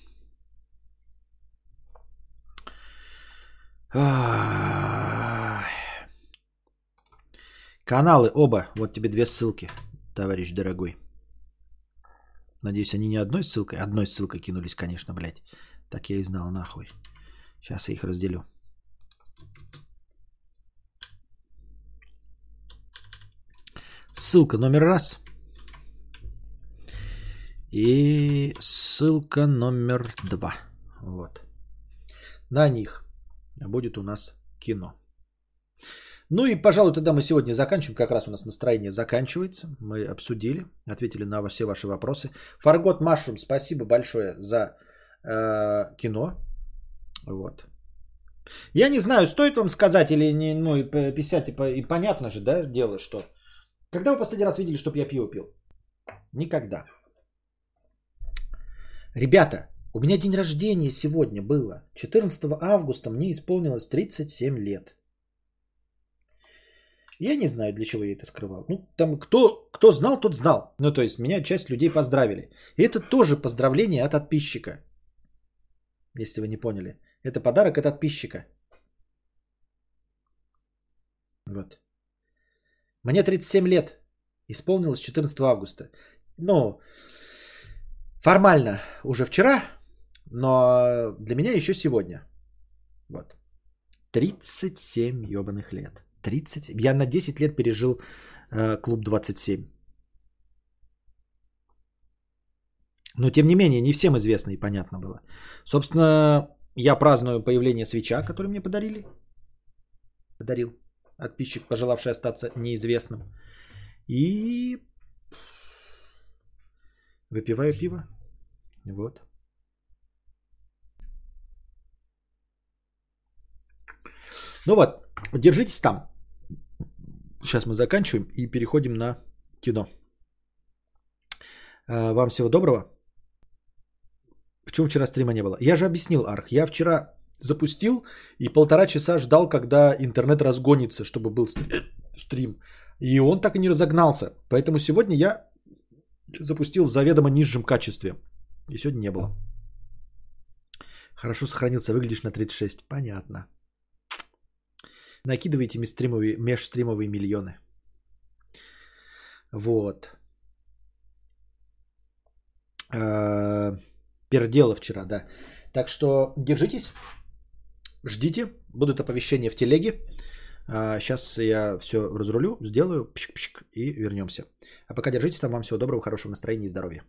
Каналы оба. Вот тебе две ссылки, товарищ дорогой. Надеюсь, они не одной ссылкой. Одной ссылкой кинулись, конечно, блядь. Так я и знал, нахуй. Сейчас я их разделю. Ссылка номер раз. И ссылка номер два. Вот. На них будет у нас кино. Ну и, пожалуй, тогда мы сегодня заканчиваем. Как раз у нас настроение заканчивается. Мы обсудили, ответили на все ваши вопросы. Forgot Mushroom, спасибо большое за кино. Вот. Я не знаю, стоит вам сказать или не, ну и писать, и понятно же, да, дело, что... Когда вы последний раз видели, чтоб я пиво пил? Никогда. Ребята, у меня день рождения сегодня было. 14 августа мне исполнилось 37 лет. Я не знаю, для чего я это скрывал. Ну, там кто знал, тот знал. Ну, то есть, меня часть людей поздравили. И это тоже поздравление от подписчика. Если вы не поняли. Это подарок от подписчика. Вот. Мне 37 лет. Исполнилось 14 августа. Ну, формально уже вчера, но для меня еще сегодня. Вот. 37 ебаных лет. 37. Я на 10 лет пережил клуб 27. Но, тем не менее, не всем известно и понятно было. Собственно, я праздную появление свеча, который мне подарили. Подарил подписчик, пожелавший остаться неизвестным. И выпиваю пиво. Вот. Ну вот, держитесь там. Сейчас мы заканчиваем и переходим на кино. Вам всего доброго. Почему вчера стрима не было? Я же объяснил, Арх. Я вчера запустил и 1,5 часа ждал, когда интернет разгонится, чтобы был стрим. И он так и не разогнался. Поэтому сегодня я запустил в заведомо низшем качестве. И сегодня не было. Хорошо сохранился. Выглядишь на 36. Понятно. Накидываете межстримовые миллионы. Вот. Пердело вчера, да. Так что держитесь. Ждите. Будут оповещения в телеге. Сейчас я все разрулю, сделаю. Пшик-пшик, и вернемся. А пока держитесь там. Вам всего доброго, хорошего настроения и здоровья.